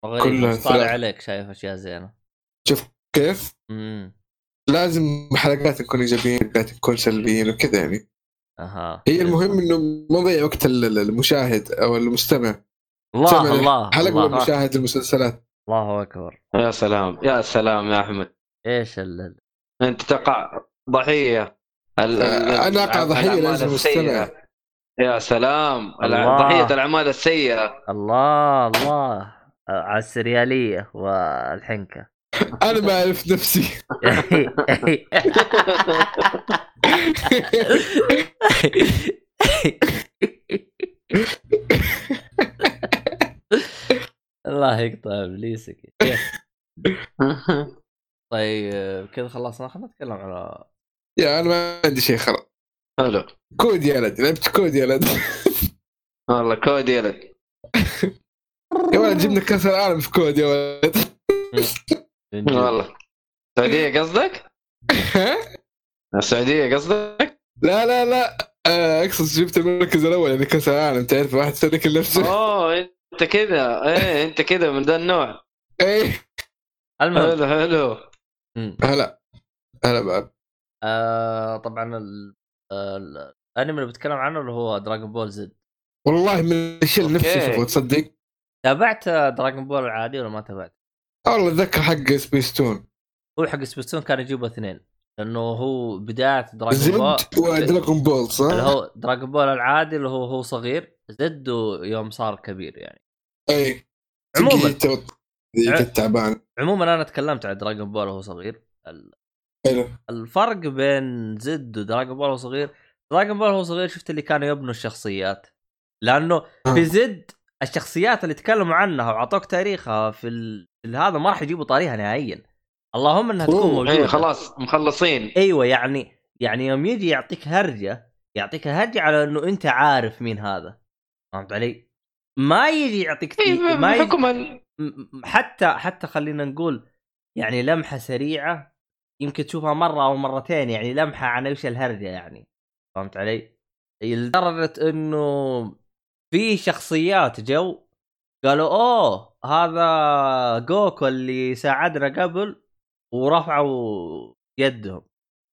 غريب طالع عليك شايف أشياء زينة. شوف كيف لازم حلقات تكون إيجابية حلقات تكون سلبية وكذا، يعني هي المهم إنه ما يضيع وقت المشاهد أو المستمع. الله حلقة المشاهد المسلسلات. الله أكبر. يا سلام يا أحمد، إيش أنت تقع ضحية أنا أقع ضحية لازم المستمع. يا سلام، ضحية الأعمال السيئة. الله على السريالية والحنكة. أنا ما أعرف نفسي. الله يقطع بليسك. طيب كذا خلصنا، خلنا نتكلم على أنا ما عندي شيء خلاص. هلا كود يا ولد، لعبت كود يا ولد. والله كود يا ولد، يا ولد جبنا كأس العالم في كود يا ولد. والله السعودية قصدك؟ السعودية قصدك؟ لا اقصد جبت المركز الأول، يعني كأس العالم تعرف واحد سلك نفسه. انت كذا، انت كذا من ذا النوع. المهم حلو. هلا بعد طبعا الانمي اللي بتكلم عنه اللي هو دراغون بول زد. والله من الشيء نفسي شوفه. تصدق تابعت دراغون بول العادي ولا ما تابعت؟ والله اتذكر حق سبيستون. هو حق سبيستون كان يجيبه 2، لانه هو بدايه دراغون بول صح؟ اللي هو دراغون بول العادي اللي هو صغير، زد يوم صار كبير يعني. اي عموما تعبان. عموما انا تكلمت عن دراغون بول وهو صغير حلو. الفرق بين زد ودراجون بول هو صغير. دراجون بول هو صغير شفت اللي كانوا يبنوا الشخصيات، لأنه في زد الشخصيات اللي تكلموا عنها وعطوك تاريخها في هذا ما راح يجيبوا طاريها نهائيا، اللهم انها تكون موجودة. أيوة خلاص مخلصين. ايوه يعني يوم يجي يعطيك هرجة يعطيك هرجة على انه انت عارف مين هذا، فهمت علي؟ ما يجي يعطيك ما يجي حتى خلينا نقول يعني لمحة سريعة يمكن تشوفها مرة او مرتين، يعني لمحة عن ايش الهرجة يعني، فهمت علي؟ لدرجة انه في شخصيات جو قالوا اوه هذا جوكو اللي ساعدنا قبل ورفعوا يدهم،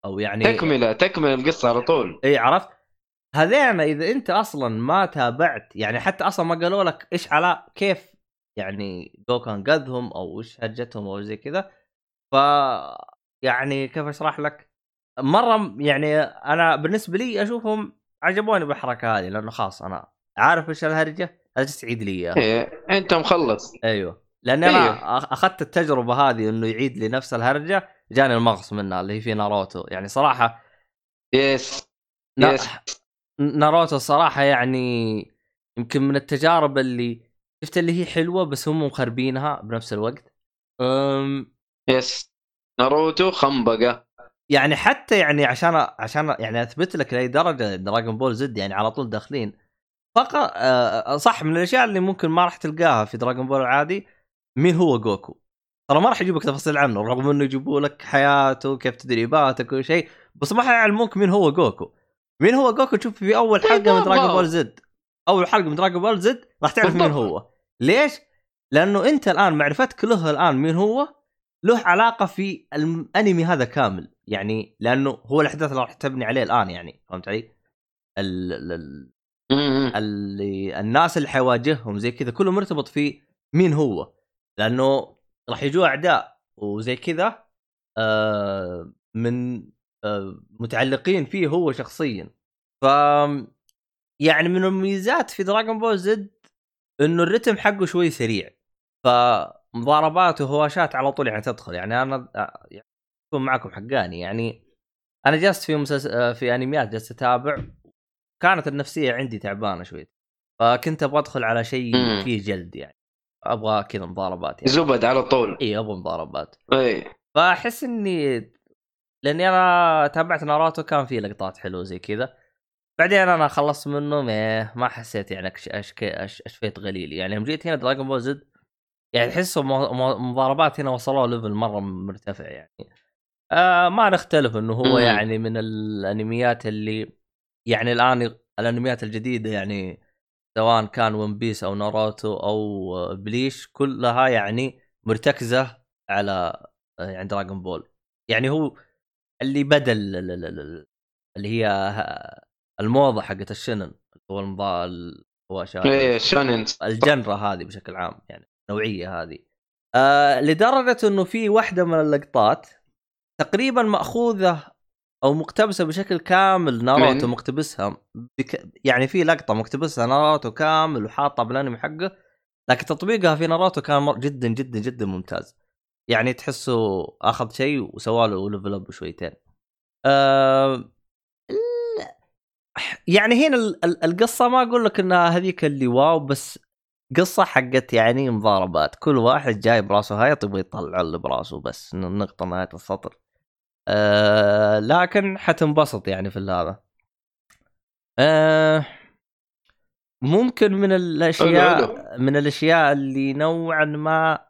او يعني تكمل القصة على طول. اي عرفت هذين اذا انت اصلا ما تابعت، يعني حتى اصلا ما قالوا لك ايش على كيف يعني جوكو انقذهم او ايش هرجتهم او زي كذا، ف يعني كيف اشرح لك مرة يعني انا بالنسبة لي اشوفهم عجبوني بالحركة هذه، لانه خاص انا عارف ايش الهرجة هتستعيد لي اياها. إيه. انت مخلص. ايوه لان انا اخذت التجربه هذه انه يعيد لي نفس الهرجه، جاني المغص منها اللي هي في ناروتو، يعني صراحه ناروتو صراحه يعني يمكن من التجارب اللي شفت اللي هي حلوه بس هم مخربينها بنفس الوقت. ناروتو خنبقه يعني، حتى يعني عشان يعني اثبت لك لاي درجه دراغون بول زد يعني على طول داخلين فقط. صح من الاشياء اللي ممكن ما راح تلقاها في دراغون بول العادي مين هو جوكو، ترى ما راح يجيبك تفاصيل عنه رغم انه يجيبوا لك حياته كيف تدريباته كل شيء، بس ما حيعلموك مين هو جوكو. تشوف في اول حلقه من دراغون بول زد راح تعرف مين هو. ليش؟ لانه انت الان معرفتك له الان مين هو له علاقه في الانمي هذا كامل، يعني لانه هو الاحداث اللي راح تبني عليه الان، يعني فهمت علي؟ اللي الناس اللي حيواجههم زي كذا كله مرتبط في مين هو، لأنه راح يجوا أعداء وزي كذا من متعلقين فيه هو شخصيا. ف يعني من المميزات في دراغون بول زد إنه الرتم حقه شوي سريع، فمضاربات وهواشات على طول يعني تدخل. يعني أنا أكون معكم حقاني، يعني أنا جلست في أنميات جلست أتابع كانت النفسية عندي تعبانة شوية، فكنت أبغى أدخل على شيء فيه جلد، يعني أبغى كذا مضاربات، يعني زبد على طول. إيه أبغى مضاربات. إيه فأحس إني لأني أنا تابعت ناروتو كان فيه لقطات حلوة زي كذا، بعدين أنا خلصت منه ما حسيت يعني أشفيت غليل. يعني لما جيت هنا دراغون بول زد يعني حسوا مضاربات هنا وصلوا ليفل مرة مرتفع، يعني ما نختلف إنه هو يعني من الأنميات اللي يعني الآن الأنميات الجديدة يعني سواء كان ون بيس أو ناروتو أو بليش كلها يعني مرتكزة على يعني دراغون بول، يعني هو اللي بدل اللي هي الموضة حقت الشنن هو المضال هو شانن الجنرة هذه بشكل عام، يعني نوعية هذه لدرجة إنه في واحدة من اللقطات تقريبا مأخوذة او مقتبسه بشكل كامل ناروتو مقتبسها يعني في لقطه مقتبسها ناروتو كامل وحاطها بالانمي حقه، لكن تطبيقها في ناروتو كان جدا جدا جدا ممتاز، يعني تحسه اخذ شيء وسواله ليفل اب شويتين. يعني هنا القصه ما اقول لك انها هذيك اللي واو، بس قصه حقت يعني مضاربات كل واحد جاي براسه هاي يبغى يطلع اللي براسه، بس نقطه نهايه السطر. لكن حتنبسط يعني في هذا. ممكن من الاشياء اللي نوعا ما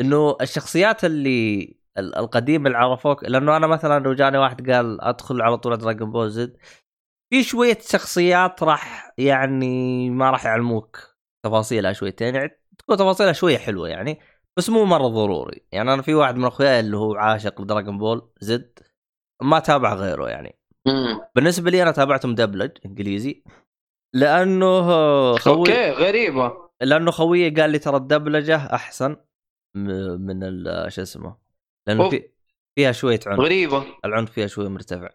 انه الشخصيات اللي القديمه اللي عرفوك، لانه انا مثلا لو جاني واحد قال ادخل على طول دراغون بول زد في شويه شخصيات راح يعني ما راح يعلموك تفاصيلها شويتين، يعني تكون تفاصيلها شويه حلوه يعني بس مو مرة ضروري. يعني أنا في واحد من أخويا اللي هو عاشق لدراغون بول زد ما تابع غيره، يعني بالنسبة لي أنا تابعته مدبلج إنجليزي لأنه خوي غريبة، لأنه خوي قال لي ترى الدبلجة أحسن من شو اسمه، لأنه فيها شوية عنف غريبة، العنف فيها شوية مرتفع.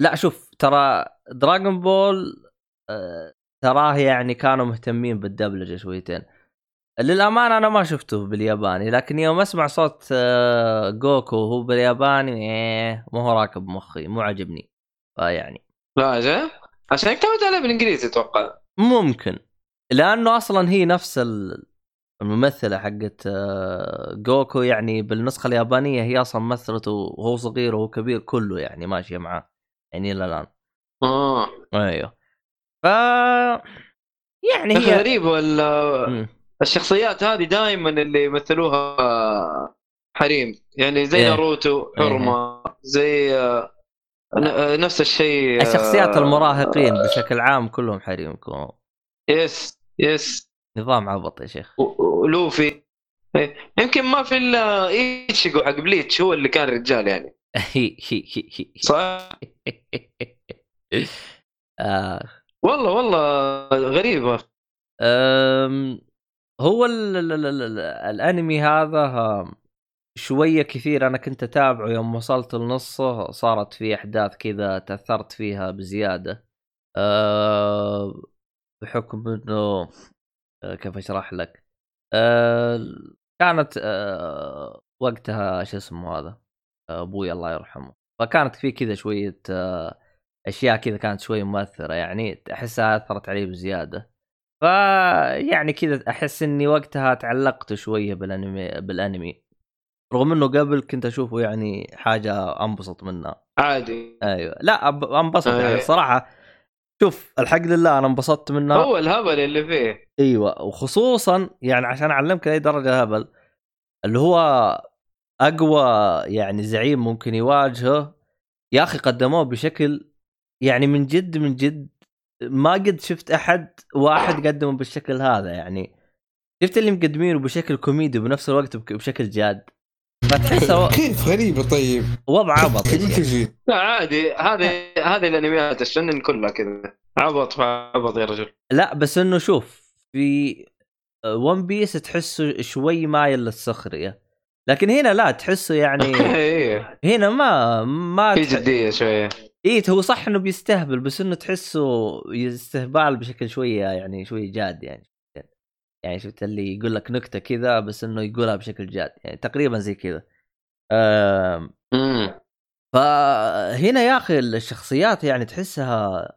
لا شوف ترى دراغون بول تراه يعني كانوا مهتمين بالدبلجة شويتين، للأمانة أنا ما شفته بالياباني، لكن يوم أسمع صوت جوكو وهو بالياباني مو هو راكب مخي، مو عجبني. فيعني لا زين عشان اعتمد على بالإنجليزي أتوقع، ممكن لأنه أصلا هي نفس الممثلة حقت جوكو يعني بالنسخة اليابانية، هي أصلا مثلته وهو صغير وهو كبير كله يعني ماشية معاه يعني إلى الآن. أيوه يعني هي غريب ولا الشخصيات هذه دائما اللي مثلوها حريم يعني زي ناروتو حرمة، زي نفس الشيء الشخصيات المراهقين بشكل عام كلهم حريم. يس نظام عبط يا شيخ. ولوفي يمكن ما في الا ايتشيجو حق بليتش هو اللي كان رجال يعني صح. والله غريبة. هو الانمي هذا شوية كثير انا كنت اتابعه، يوم وصلت لنصه صارت في احداث كذا تأثرت فيها بزيادة، بحكم انه كيف اشرح لك، كانت وقتها شو اسمه هذا ابوي الله يرحمه، فكانت في كذا شوية اشياء كذا كانت شوية مؤثرة يعني احسها اثرت عليه بزيادة، فيعني كذا احس اني وقتها تعلقت شويه بالانمي رغم انه قبل كنت اشوفه يعني حاجه انبسط منها عادي. ايوه لا انبسط يعني صراحه، شوف الحمد لله انا انبسطت منها، هو الهبل اللي فيه. ايوه وخصوصا يعني عشان اعلمك اي درجه هبل اللي هو اقوى يعني زعيم ممكن يواجهه يا اخي، قدموه بشكل يعني من جد ما قد شفت واحد قدمه بالشكل هذا يعني، شفت اللي مقدمينه بشكل كوميدي بنفس الوقت بشكل جاد، فتحسه كيف غريبة. طيب وضع عبط يعني. لا عادي هذه الانميات الشنن كلها كذا عبط يا رجل. لا بس انه شوف في ون بيس تحسه شوي مايل للسخرية، لكن هنا لا تحسه يعني هنا ما في جدية شوية. إيه هو صح إنه بيستهبل بس إنه تحسه استهبال بشكل شوية يعني شوية جاد يعني شفت اللي يقول لك نكتة كذا بس إنه يقولها بشكل جاد يعني تقريبا زي كذا. فهنا يا أخي الشخصيات يعني تحسها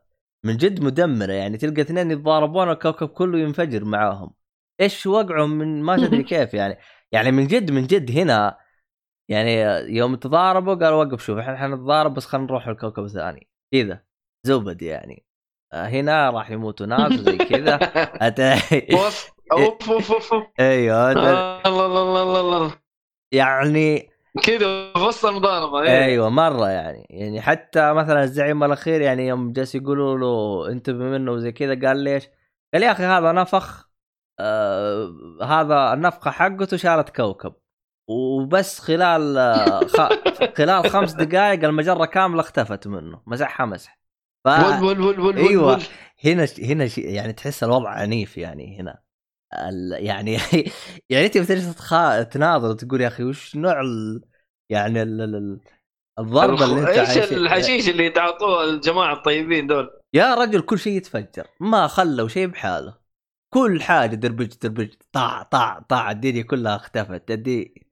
من جد مدمرة، يعني تلقى اثنين يتضاربون الكوكب كله ينفجر معاهم، إيش وقعهم من ما تدري كيف يعني من جد هنا يعني يوم تضاربوا قالوا وقف شوف احنا حنتضارب بس خلينا نروح الكوكب الثاني كذا زبد يعني، هنا راح يموتوا ناس زي كذا ايوه الله يعني كذا وسط المضاربه. ايوه مره يعني حتى مثلا الزعيم الاخير يعني يوم جالس يقولوا له انتبه منه زي كذا قال ليش؟ قال يا اخي هذا نفخ، هذا النفخه حقته شالت كوكب وبس خلال 5 دقائق المجرة كاملة اختفت منه، مسحها مسح. بول ايوه هنا يعني تحس الوضع عنيف يعني هنا يعني انت بتجلس تناظر تقول يا اخي وش نوع يعني الضربة اللي انت عايش ايش الحشيش اللي تعطوه الجماعة الطيبين دول يا رجل، كل شيء يتفجر ما خلوا شيء بحاله، كل حاجة دربج طع الدنيا كلها اختفت دي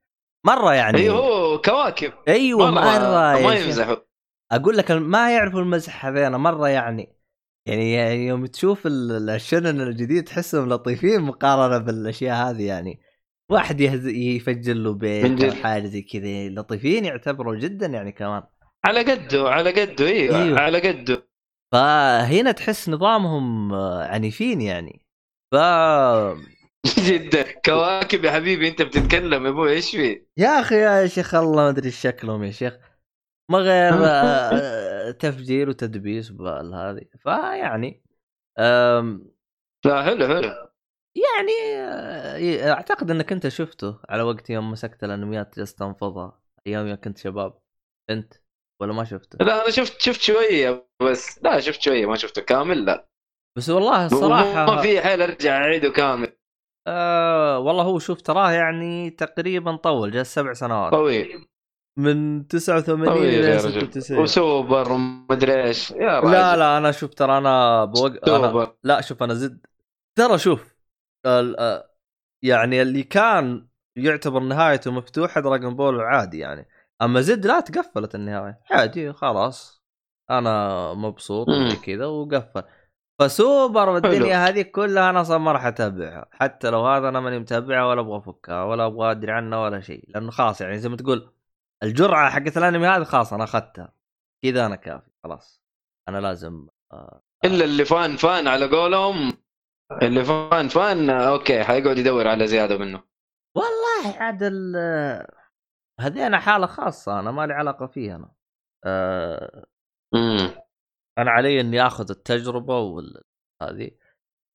مرة يعني. أيوه كواكب. أيوه مرة يمزحوا أقول لك ما يعرفوا المزح هذا أنا مرة يعني يوم تشوف الشنن الجديد تحسهم لطيفين مقارنة بالأشياء هذه يعني، واحد يفجر له بيت حاجة زي كذا لطيفين يعتبروا جدا يعني كمان على قده أيوه. على قده. فهنا تحس نظامهم عنيفين يعني جدا كواكب يا حبيبي انت بتتكلم يا ابو ايش فيه يا اخي يا شيخ الله ما ادري شكلهم يا شيخ ما غير تفجير وتدبيس بالهذه فيعني لا حلو يعني اعتقد انك انت شفته على وقت يوم مسكت الانميات تستنفضها ايام كنت شباب انت ولا ما شفته؟ لا انا شفت شويه بس، لا شفت شويه ما شفته كامل لا بس والله الصراحه ما في حيل ارجع اعيده كامل. والله هو شوف تراه يعني تقريبا طول جاء 7 سنوات طويل من 89 الى 96 وسوبر ومدري ايش يا راجل. لا انا شوف ترى انا لا شوف انا زد ترى شوف يعني اللي كان يعتبر نهايته مفتوحة دراجون بول عادي يعني، اما زد لا تقفلت النهاية عادي خلاص انا مبسوط كذا وقفل. فسوبر والدنيا هذه كلها انا صار ما راح اتابعها، حتى لو هذا انا ماني متابعها ولا ابغى افكها ولا ابغى ادري عنها ولا شيء، لانه خلاص يعني زي ما تقول الجرعة حقت الانمي هذه خلاص انا اخذتها كذا، انا كافي خلاص انا لازم الا اللي فان فان على قولهم، اللي فان فان اوكي حيقعد يدور على زيادة منه. والله عدل هذه انا حالة خاصة انا ما لي علاقة فيها، انا انا علي اني اخذ التجربة هذه.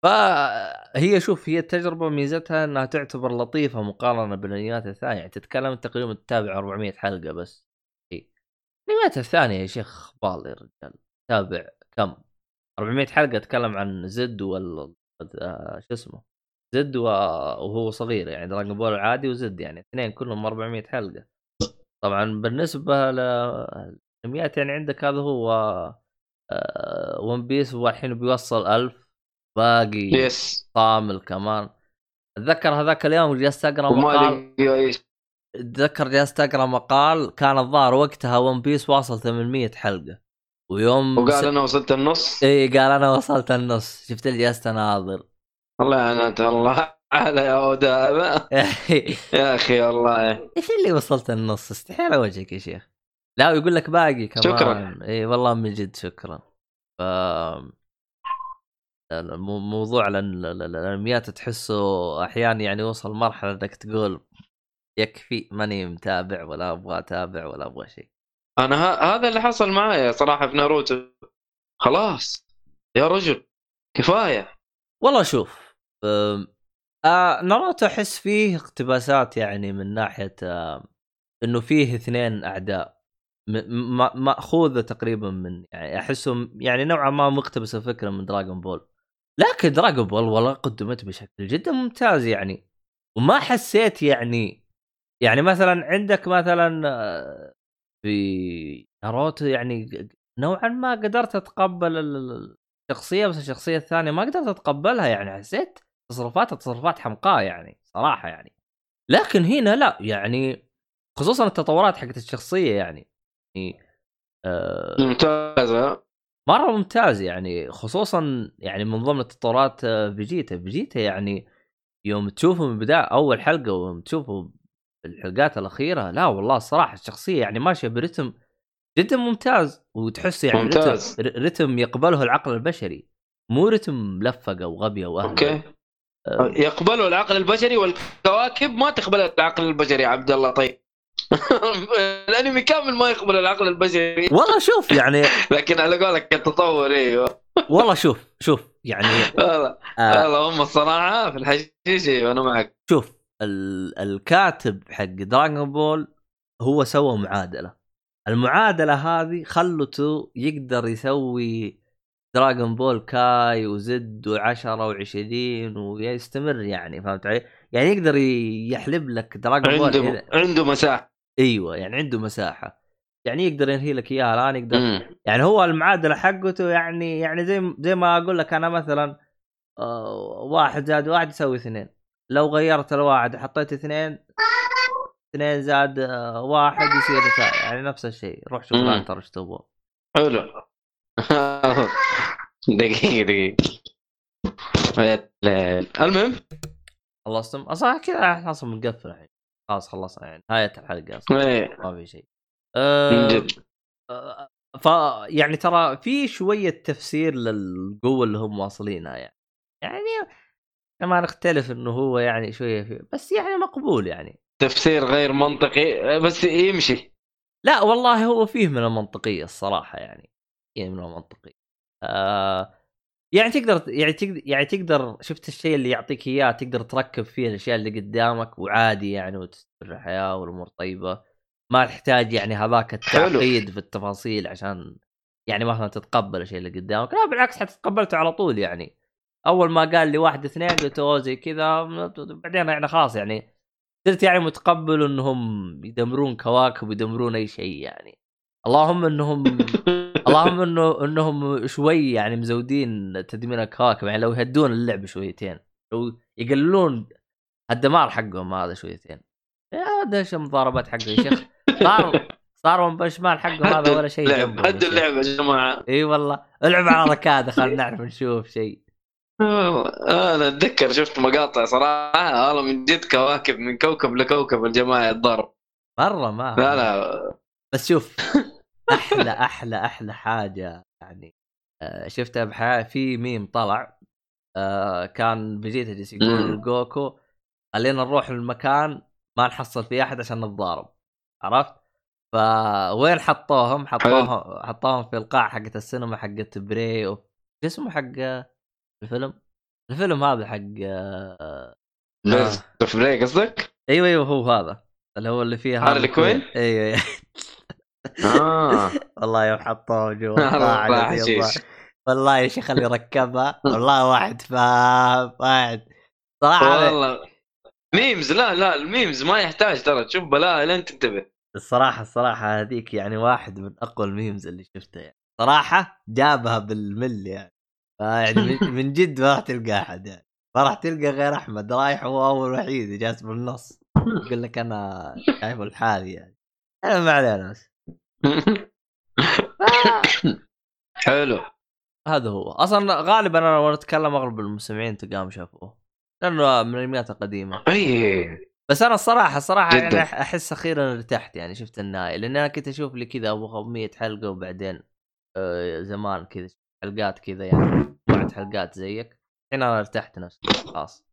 فهي شوف هي التجربة ميزتها انها تعتبر لطيفة مقارنة بالانميات الثانية، يعني تتكلم تقريبا تتابع 400 حلقة بس. الانميات الثانية يا شيخ خبال يا رجال، تابع كم 400 حلقة تتكلم عن زد وال شو اسمه زد وهو صغير يعني دراجون بول عادي وزد، يعني اثنين كلهم 400 حلقة. طبعا بالنسبة للانميات يعني عندك هذا هو ون بيس والحين بيوصل 1000 باقي طامل كمان. اتذكر هذاك اليوم جلست اقرا مقال، اتذكر جلست اقرا مقال كان الظاهر وقتها ون بيس واصل 800 حلقة ويوم وقال انا وصلت النص. اي قال انا وصلت النص، شفت اللي جلست اناظر والله انا الله على يا اودا يا اخي والله ايش اللي وصلت النص استحيل وجهك يا شيخ. لا ويقول لك باقي كمان. شكرا اي والله من جد شكرا. ف الموضوع الانميات تحسه احيانا يعني وصل مرحله انك تقول يكفي ماني متابع ولا ابغى اتابع ولا ابغى شيء. انا هذا اللي حصل معايا صراحه في ناروتو، خلاص يا رجل كفايه والله. شوف ناروتو احس فيه اقتباسات يعني من ناحيه انه فيه اثنين اعداء مأخوذة تقريبا من يعني احسهم يعني نوعا ما مقتبس الفكره من دراغون بول، لكن دراغون بول والله قدمت بشكل جدا ممتاز يعني، وما حسيت يعني مثلا عندك مثلا في ناروتو يعني نوعا ما قدرت اتقبل الشخصيه، بس الشخصيه الثانيه ما قدرت اتقبلها يعني، حسيت تصرفات حمقاء يعني صراحه يعني. لكن هنا لا يعني خصوصا التطورات حقت الشخصيه يعني ممتازة مرة ممتاز يعني، خصوصا يعني من ضمن التطورات فيجيتا يعني يوم تشوفه من بداية أول حلقة ويوم تشوفه الحلقات الأخيرة لا والله الصراحة الشخصية يعني ماشية برتم جدا ممتاز، وتحس يعني ممتاز. رتم يقبله العقل البشري، مو رتم لفقة وغبية وأهلة، يقبله العقل البشري والكواكب ما تقبل العقل البشري عبد الله. طيب الانمي كامل ما يقبل العقل البشري والله. شوف يعني لكن على قولك التطور ايوه والله. شوف يعني والله هم الصراحه في الحشيشي وانا معك. شوف الكاتب حق دراغون بول هو سوى معادله، المعادله هذه خلته يقدر يسوي دراغون بول كاي وزد و10 و20 ويستمر يعني، فهمت علي يعني يقدر يحلب لك دراغون بول عنده مساحه. ايوه يعني عنده مساحه يعني يقدر ينهي لك اياها الان يقدر يعني هو المعادله حقته يعني زي ما اقول لك انا مثلا 1 زائد 1 يساوي 2، لو غيرت الواحد حطيت 2 زائد 1 يصير يعني نفس الشيء. روح شوف انت ايش تبغى. حلو دقيقه المهم خلصتم اصلا كذا احنا نقفل الحين خلاص خلصنا يعني نهايه الحلقه اصلا ما في شيء. ف يعني ترى في شويه تفسير للقوه اللي هم واصلينها يعني ما نختلف انه هو يعني شويه فيه بس يعني مقبول يعني تفسير غير منطقي بس يمشي. لا والله هو فيه من المنطقيه الصراحه يعني من المنطقيه يعني تقدر شفت الشيء اللي يعطيك اياه تقدر تركب فيه الاشياء اللي قدامك وعادي يعني وتستمر الحياه والامور طيبه، ما تحتاج يعني هذاك التعقيد في التفاصيل عشان يعني مثلا تتقبل الشيء اللي قدامك. لا بالعكس حتتقبلته على طول يعني، اول ما قال لي 1 2 قلت اوه زي كذا، بعدين يعني خلاص يعني صرت يعني متقبل انهم يدمرون كواكب ويدمرون اي شيء يعني. اللهم انهم شوي يعني مزودين تدمير الكواكب يعني، لو يهدون اللعبه شويتين لو يقللون الدمار حقهم هذا شويتين هذا ايش المضاربات حقه يا شيخ. صار من بشمال حقه هذا ولا شيء جنبه. هد اللعبه يا جماعه. اي والله العب على ركاده خلينا نعرف نشوف شيء. انا اتذكر شفت مقاطع صراحه والله من جد كواكب من كوكب لكوكب الجماعه الضرب مره ما لا لا بس شوف احلى احلى احلى حاجه يعني شفتها بحياتي في ميم طلع كان بجيت اجلس يقول جوكو خلينا نروح للمكان ما نحصل فيه احد عشان نتضارب عرفت. فوين حطوهم حطوهم في القاع حقت السينما حقت بري او اسمه حق الفيلم هذا حق بري قصدك. ايوه هو هذا اللي هو اللي فيه هذا الكوين. ايوه والله يوم حطوه جوا والله يا شيخ خلي ركبها والله واحد واحد صراحه والله ميمز. لا الميمز ما يحتاج ترى تشوف بلا لين تنتبه الصراحه هذيك يعني واحد من اقوى الميمز اللي شفتها يعني. صراحه جابها بالملي يعني من جد ما راح تلقى احد يعني. ما راح تلقى غير احمد رايح هو اول وحيد جالس بالنص يقول لك انا شايفه الحالي يعني انا ما علينا بس حلو. هذا هو اصلا غالبا انا وانا اتكلم اغلب المستمعين تقام شافوه لانه من الانميات القديمه. اي بس انا الصراحه يعني احس اخيرا ارتحت يعني شفت النهايه لان انا كنت اشوف لي كذا ابو 100 حلقه وبعدين زمان كذا حلقات كذا يعني بعد حلقات زيك. الحين انا ارتحت نفسي خلاص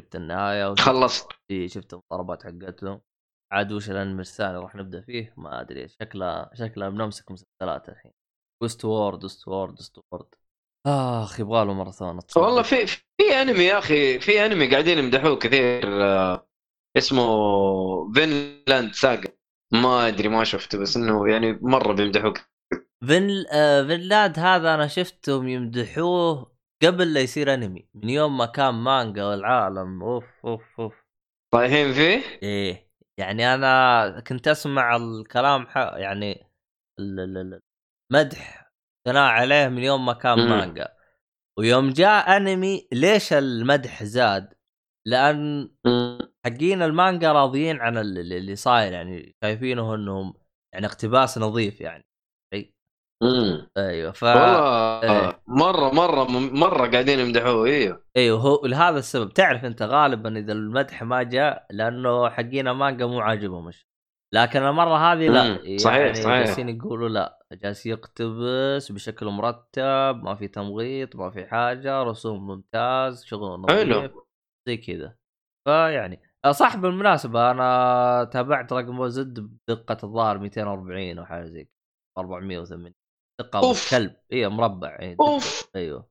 شفت النهايه خلصت شفت الضربات حقتهم عاد وش الانمرسان راح نبدا فيه ما ادري شكله بنمسك مسلسلات الحين ويست وورد اخ يبغى له ماراثون والله. في انمي يا اخي في انمي قاعدين يمدحوه كثير اسمه فينلاند ساغا ما ادري ما شفته بس انه يعني مره بيمدحوه فينلاند هذا. انا شفتهم يمدحوه قبل لا يصير انمي من يوم ما كان مانجا والعالم اوف طايحين فيه. ايه يعني انا كنت اسمع الكلام يعني المدح تناع عليه من يوم ما كان مانجا ويوم جاء انمي. ليش المدح زاد؟ لان حقين المانجا راضيين عن اللي صاير يعني شايفينه انهم يعني اقتباس نظيف يعني. ايوه والله مره مره مره قاعدين يمدحوه. ايوه هو لهذا السبب تعرف انت غالبا اذا المدح ما جاء لانه حقين مانجا مو عاجبهم مش. لكن المره هذه لا يعني صحيح جالسين يقولوا لا جالس يقتبس بشكل مرتب ما في تمغيط ما في حاجه رسوم ممتاز شغل نظيف زي كذا. فيعني صح بالمناسبه انا تابعت دراغون بول زد بدقه الظاهر 240 او حاجه زي 480 دقه كلب اي مربع يعني ايوه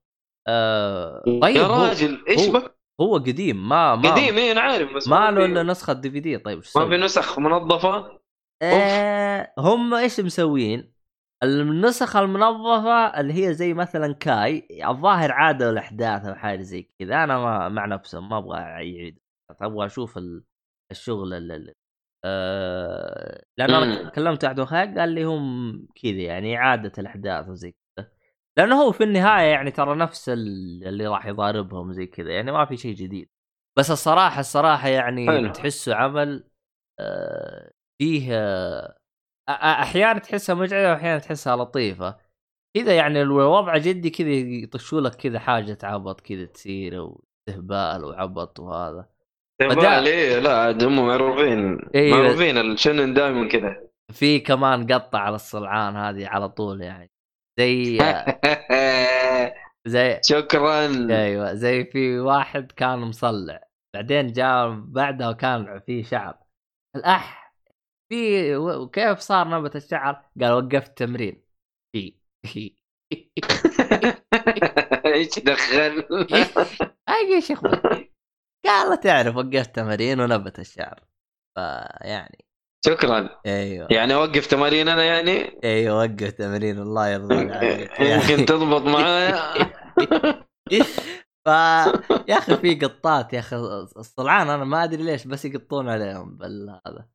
طيب يا راجل ايش بك هو قديم ما قديم انا عارف بس ما له الا نسخه دي في دي. طيب ما في نسخ منظفه هم ايش مسوين النسخه المنظفه اللي هي زي مثلا كاي الظاهر عاده الاحداث او حاجه زي كذا. انا ما مع نفسي ما ابغى اعيد ابغى اشوف الشغل اللي لأن أنا كلمت أحد أخويا قال لي هم كذا يعني عادة الأحداث وزي كذا لأنه هو في النهاية يعني ترى نفس اللي راح يضاربهم زي كذا يعني ما في شيء جديد. بس الصراحة يعني تحسه عمل فيه أحيانا تحسها مجعلة وأحيانا تحسها لطيفة كذا يعني الوضع جدي كذا يطشولك كذا حاجة عبط كذا تصير واستهبال وعبط وهذا ليه لا هم معروفين الشنن دائما كذا. في كمان قطة على الصلعان هذه على طول يعني زي شكرا ايوه زي في واحد كان مصلع بعدين جاء بعده وكان فيه شعر الاح في وكيف صار نبت الشعر قال وقفت تمرين ايش دخل اي شيخ قال تعرف وقف تمارين ونبت الشعر فيعني شكرا. ايوه يعني وقف تمارين انا يعني ايوه وقف تمارين الله يرضى عليك يمكن تضبط معايا يا اخي في قطات يا اخي الصلعان انا ما ادري ليش بس يقطون عليهم بالهذا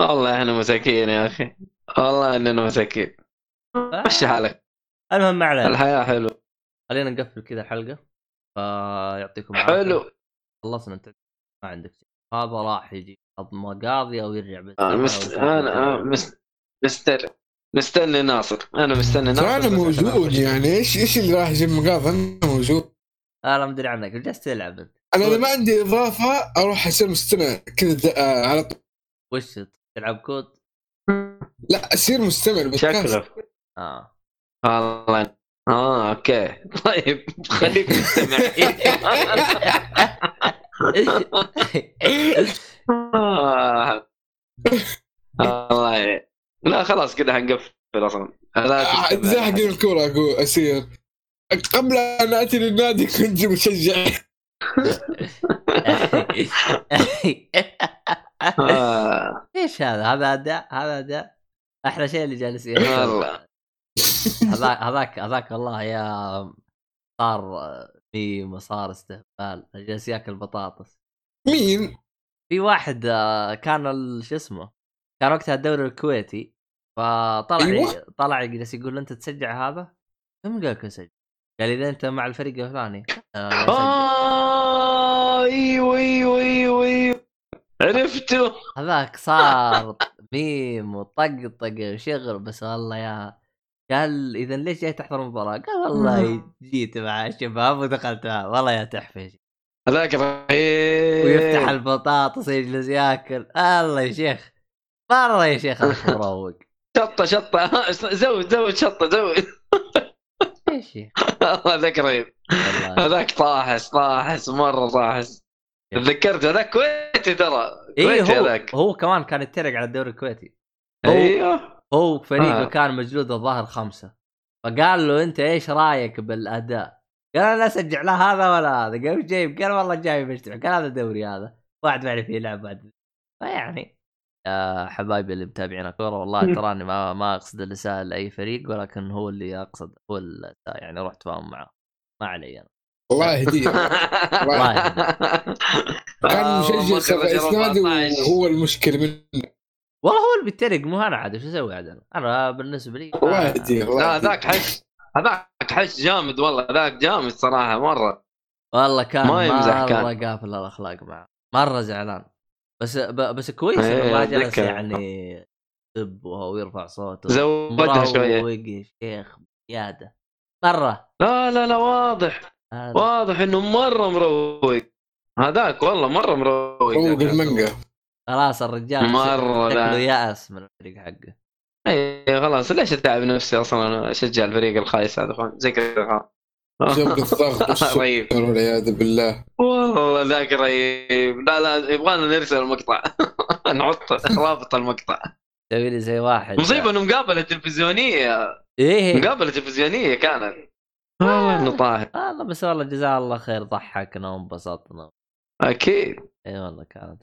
والله احنا مساكين يا اخي والله اننا مساكين مش حالك. المهم ما علينا الحياه حلو خلينا نقفل كذا الحلقه فيعطيكم العافيه. حلو خلصنا ما عندك شيء هذا راح يجي أضمه قاضي أو يرجع مستني ناصر. أنا مستني ناصر صراحة موجود يعني إيش اللي راح يجي مقاضي؟ أنا موجود. أنا مدري عنك جالس تلعب أنت. أنا لما عندي إضافة أروح أصير مستمع كذا على طول. وش تلعب كود؟ لا أصير مستمع بشكل. والله أوكي طيب خليك مستمع. والله لا خلاص كده هنقفل أصلاً. زهق الكرة أقول أصير قبل أن أتي للنادي كنت مشجع. إيش هذا أحلى شيء اللي جالسين هذاك والله يا صار في مسار استهبال جالس ياكل بطاطس. مين في واحد كان شو اسمه كان وقتها الدوري الكويتي فطلع طلع جالس يقول أنت تسجع هذا هم قالك تسجع قال إذا أنت مع الفريق الفلاني ايوه عرفته هذاك صار ميم وطقطق وشغل بس والله يا قال إذا ليش جاي تحضر مباراة؟ قال والله جيت مع الشباب ودخلتها والله يا تحفش هذاك ويفتح البطاطس يجلس ياكل الله يا شيخ مرة يا شيخ مروق شطة زود شطة هذاك رهيب هذاك طاحس مرة طاحس تذكرت هذاك كويتي ترى كويتي هذاك هو كمان كان يترق على الدوري الكويتي ايوه هو فريقه كان مجلود الظاهر 5 فقال له انت ايش رايك بالاداء؟ قال انا اسجع لا هذا ولا هذا قال جايب قال والله جايب مشترك قال هذا الدوري هذا واحد ما يعرف يلعب بعد فيعني يا حبايبي اللي متابعين كوره والله تراني ما اقصد اللي سأل اي فريق ولكن هو اللي اقصد هو اللي يعني رحت فاهم معه ما علي انا والله هديه والله كان مشجع سبع اسناد وهو المشكل منه والله هو اللي بيترق مو انا عاد شو اسوي عاد انا بالنسبه لي والله هديه لا هذاك حش جامد والله ذاك جامد صراحه مره والله كان مره قافل الاخلاق معه مره زعلان بس كويس انه ما جلس يعني يسب وهو يرفع صوته زودها شويه ويقي شيخ زياده مره لا واضح هذا. واضح انه مره مروق هذاك والله مره مروق روق المانجا خلاص الرجال مره لا يأس من الفريق حقه اي خلاص ليش اتعب نفسي اصلا انا اشجع الفريق الخايس هذا فاهم زي كذا جنب الضغط والشكر والعياذ بالله والله ذاك رهيب لا يبغانا نرسل المقطع نحط رابط المقطع سوي لي زي واحد مصيبه انه مقابله تلفزيونيه ايه مقابله تلفزيونيه كانت والله انه طاهر والله بس والله جزاه الله خير ضحكنا وانبسطنا اكيد اي والله كانت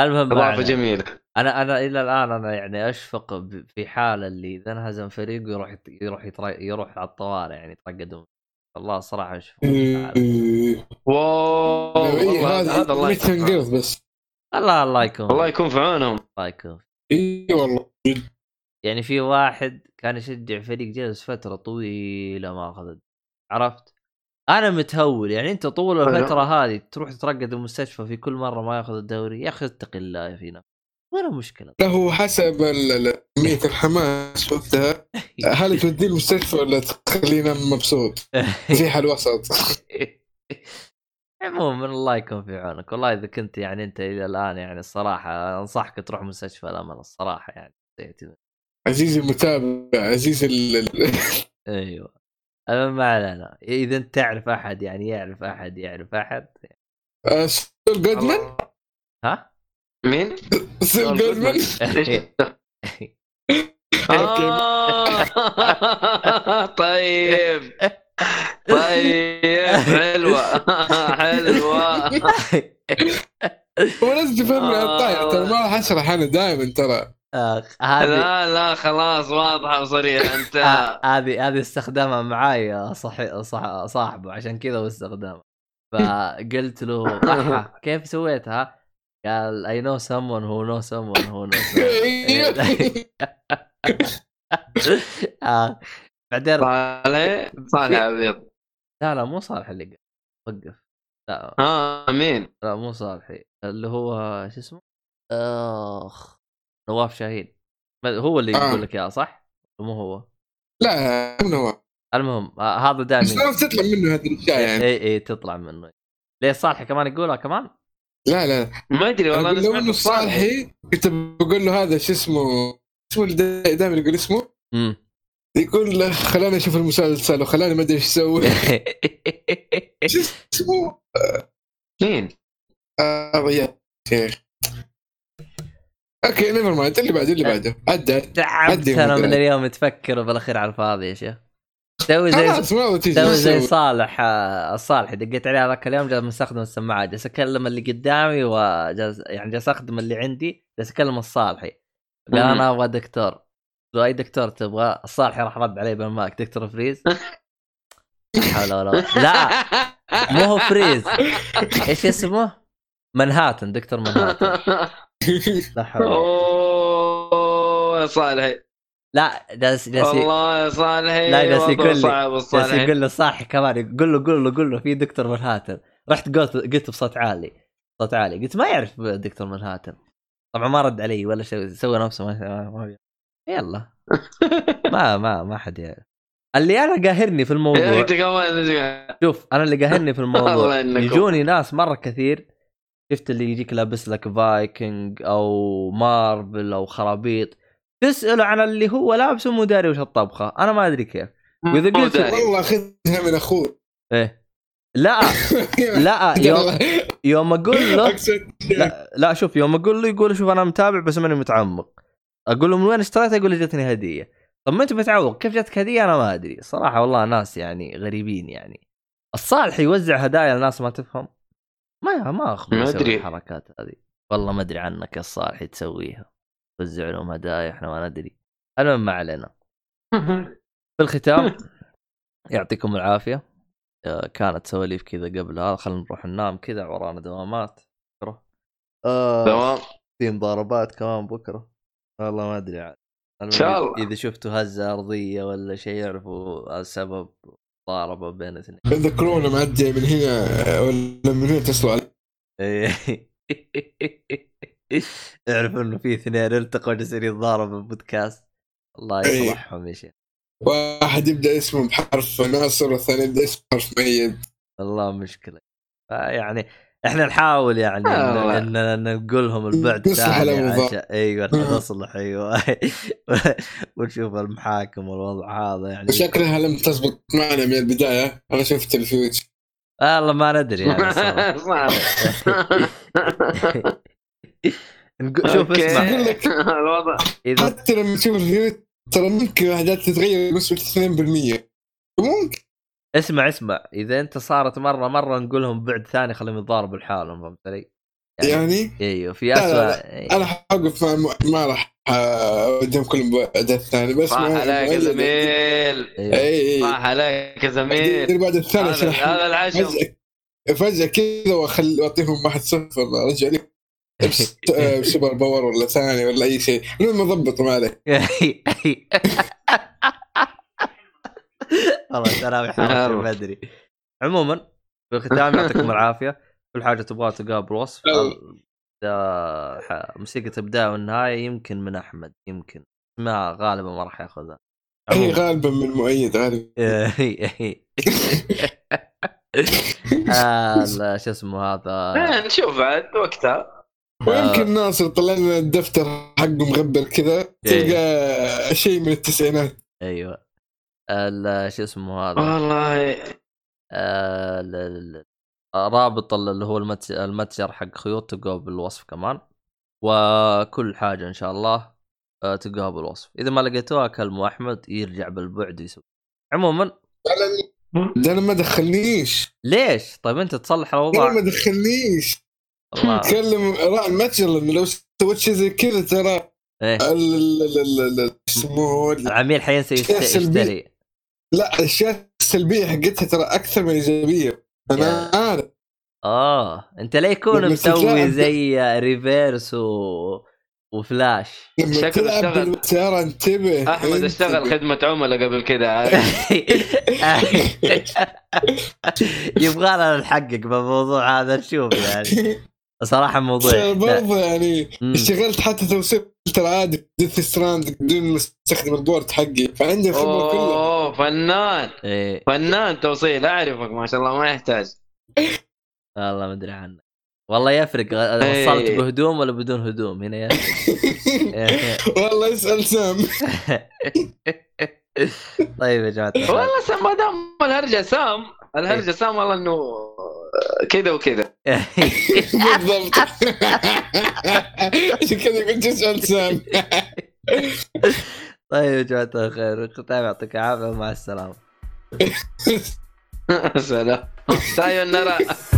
المهم ضعفه جميله انا الى الان انا يعني اشفق في حاله اللي اذا انهزم فريق يروح على الطوارئ يعني يترقدون الله صراحه اشوف واو هذا الله ينقذ بس الله يكون في عونهم الله يكون اي والله يعني في واحد كان يشجع فريق جلس فتره طويله ما اخذ عرفت انا متهول يعني انت طول الفتره هذه تروح تترقد المستشفى في كل مره ما ياخذ الدوري يا اخي اتق الله فينا ولا مشكله له حسب كميه الحماس وقتها هل تودي المستشفى ولا تخلينا مبسوط زي الوسط عموما الله يكون في عونك والله اذا كنت يعني انت الى الان يعني الصراحه انصحك تروح مستشفى الامل الصراحه يعني عزيزي المتابع عزيزي ايوه اما ما علينا اذا انت تعرف احد يعني يعرف احد سول جودمان ها مين؟ سول جودمان طيب حلوة ولازم تفهمني على الطاير ترى ما راح اشرح انا دائما ترى لا خلاص واضحة وصريحة انت هذه استخدامها معايا صاحبه عشان كذا واستخدامها فقلت له صح كيف سويتها قال I know someone who knows someone who knows someone بعدين صالح عبيط لا مو صالح اللي قال وقف لا مين؟ لا مو صالحي، اللي هو شو اسمه؟ اخ نواف شاهين، هو اللي يقول لك يا صح؟ مو هو؟ لا مو نواف. المهم هذا دائما شلون تطلع منه هذه الاشياء يعني؟ اي تطلع منه. ليه صالحي كمان يقولها كمان؟ لا ما ادري والله. انا سمعت صالحي كنت بقول له هذا شو اسمه؟ شو دائما يقول اسمه؟ يقول له خلاني اشوف المسلسل وخلاني ما ادري ايش اسوي. شو اسمه؟ مين؟ ضيعت شيخ. اوكي نيفر مايند، اللي بعده عدى. انا من اليوم تفكر بالاخير على الفاضي يا شيخ. سوي زي صالح الصالح، دقيت عليه هذاك اليوم جالس مستخدم السماعات، جالس اكلم اللي قدامي وجالس يعني جالس اخدم اللي عندي، جالس اكلم الصالحي قال انا ابغى دكتور. لو اي دكتور تبغى؟ الصالحي راح رد عليه بالماك دكتور فريز. لا مو هو فريز، ايش اسمه؟ منهاتن، دكتور منهاتن. اوه يا صالحي. لا والله يا صالحي، لا يقول لي صاحي كمان، يقول له في دكتور منهاتن. رحت قلت بصوت عالي قلت ما يعرف دكتور منهاتن. طبعا ما رد علي ولا شيء، سوى نفسه ما يلا ما ما ما حد يعني. اللي انا قاهرني في الموضوع شوف، انا اللي قاهرني في الموضوع يجوني ناس مره كثير، شفت اللي يجيك لابس لك فايكنج او ماربل او خرابيط، تسأله عن اللي هو لابسه مو داري وش الطبخة. أنا ما أدري كيف، وإذا قلت والله أخذها من أخوه إيه لا يوم أقول له لا شوف، يوم أقول له يقول شوف أنا متابع بس ماني متعمق. أقول له من وين اشتريتها؟ يقول لي جتني هدية. طب ما أنت متعوق، كيف جتك هدية؟ أنا ما أدري صراحة والله. ناس يعني غريبين يعني. الصالح يوزع هدايا لناس ما تفهم، ما أدري الحركات هذه والله ما أدري عنك يا الصالح تسويها، توزع لهم هدايا احنا ما ندري. المهم ما علينا. في الختام يعطيكم العافيه، كانت سواليف كذا قبلها، خلينا نروح ننام كذا، ورانا دوامات بكره تمام، في مضاربات كمان بكره والله ما ادري عاد. ان شاء الله اذا شفتوا هزه ارضيه ولا شيء يعرفوا السبب، مضاربه بين اثنين. اذا كورونا معديه من هنا ولا من هنا تصلوا علي اعرف انه في اثنين التقوا جالسين يتضاربوا بالبودكاست. الله يصلحهم يا شيخ. واحد يبدا اسمه بحرف ناصر والثاني يبدا اسمه بحرف مؤيد، والله مشكله. يعني احنا نحاول يعني ان نقولهم البعد يعني ايوه نصلح ايوه ونشوف المحاكم والوضع هذا يعني. شكلها لم تزبط معنا من البدايه، انا شفت الفيوتش والله ما ندري يعني صراحه شوف اسمع الوضع، حتى لما تشوف الفيوت ترى ممكن احداث تتغير بنسبه 2%. ممكن اسمع اذا انت صارت مره نقولهم بعد ثاني، خليهم يتضاربوا لحالهم، فهمت علي يعني ايوه في اسوء. انا حوقف ما راح اوديهم كلهم بعد ثاني، بس ما عليك يا زميل، ما عليك يا زميل. بعد الثاني هذا العشم فجأة كذا واعطيهم 1-0 رجع لي سوبر باور ولا ثاني ولا اي شيء، المهم نضبط مالك والله ترى حرام ما ادري. عموما في الختام يعطيكم العافيه، كل حاجه تبغى تلقاها بالوصف. موسيقى البدايه والنهايه يمكن من احمد، يمكن ما غالبا ما راح ياخذها، هي غالبا من مؤيد غالبا لا شو اسمه هذا، نشوف عاد وقتها. ويمكن ناصر طلعنا الدفتر حقه مغبر كذا، تلقى شيء من التسعينات. ايوه شو اسمه هذا والله رابط اللي هو المتجر حق خيوط تلقاه بالوصف كمان، وكل حاجه ان شاء الله تلقاها بالوصف. اذا ما لقيتوها كلموا احمد يرجع بالبعد يسوي. عموما ده انا ما دخلنيش ليش؟ طيب انت تصلح الوضع، انا ما دخلنيش نتكلم راعي المتجر، لأنه لو سويت شيء زي كذا ترى العميل حينسى يشتري. لا الأشياء السلبية حقتها ترى أكثر من إيجابية. أنا عارف أنت لا يكون مسوي زي ريفيرس وفلاش. شكله اشتغل ترى انتبه احمد اشتغل خدمة عملاء قبل كده يبغانا نحقق بالموضوع هذا نشوف يعني صراحة موضوع برضه يعني اشتغلت حتى توصيل العادي ديث ستراند بدون مستخدم البورد حقي فعندي خبرة كلها. اوه فنان إيه. فنان توصيل اعرفك ما شاء الله ما يحتاج والله ما ادري عنك والله يفرق وصلت بهدوم ولا بدون هدوم هنا يفرق والله يسأل سام طيب يا جماعة والله سام ما دام الهرجة سام الهرجة سام والله انه كذا وكذا بالضبط عشان كذا كنت اسأل سام. طيب يا جماعة الخير الختام يعطيك العافية ومع السلامة. سلام سايونارا.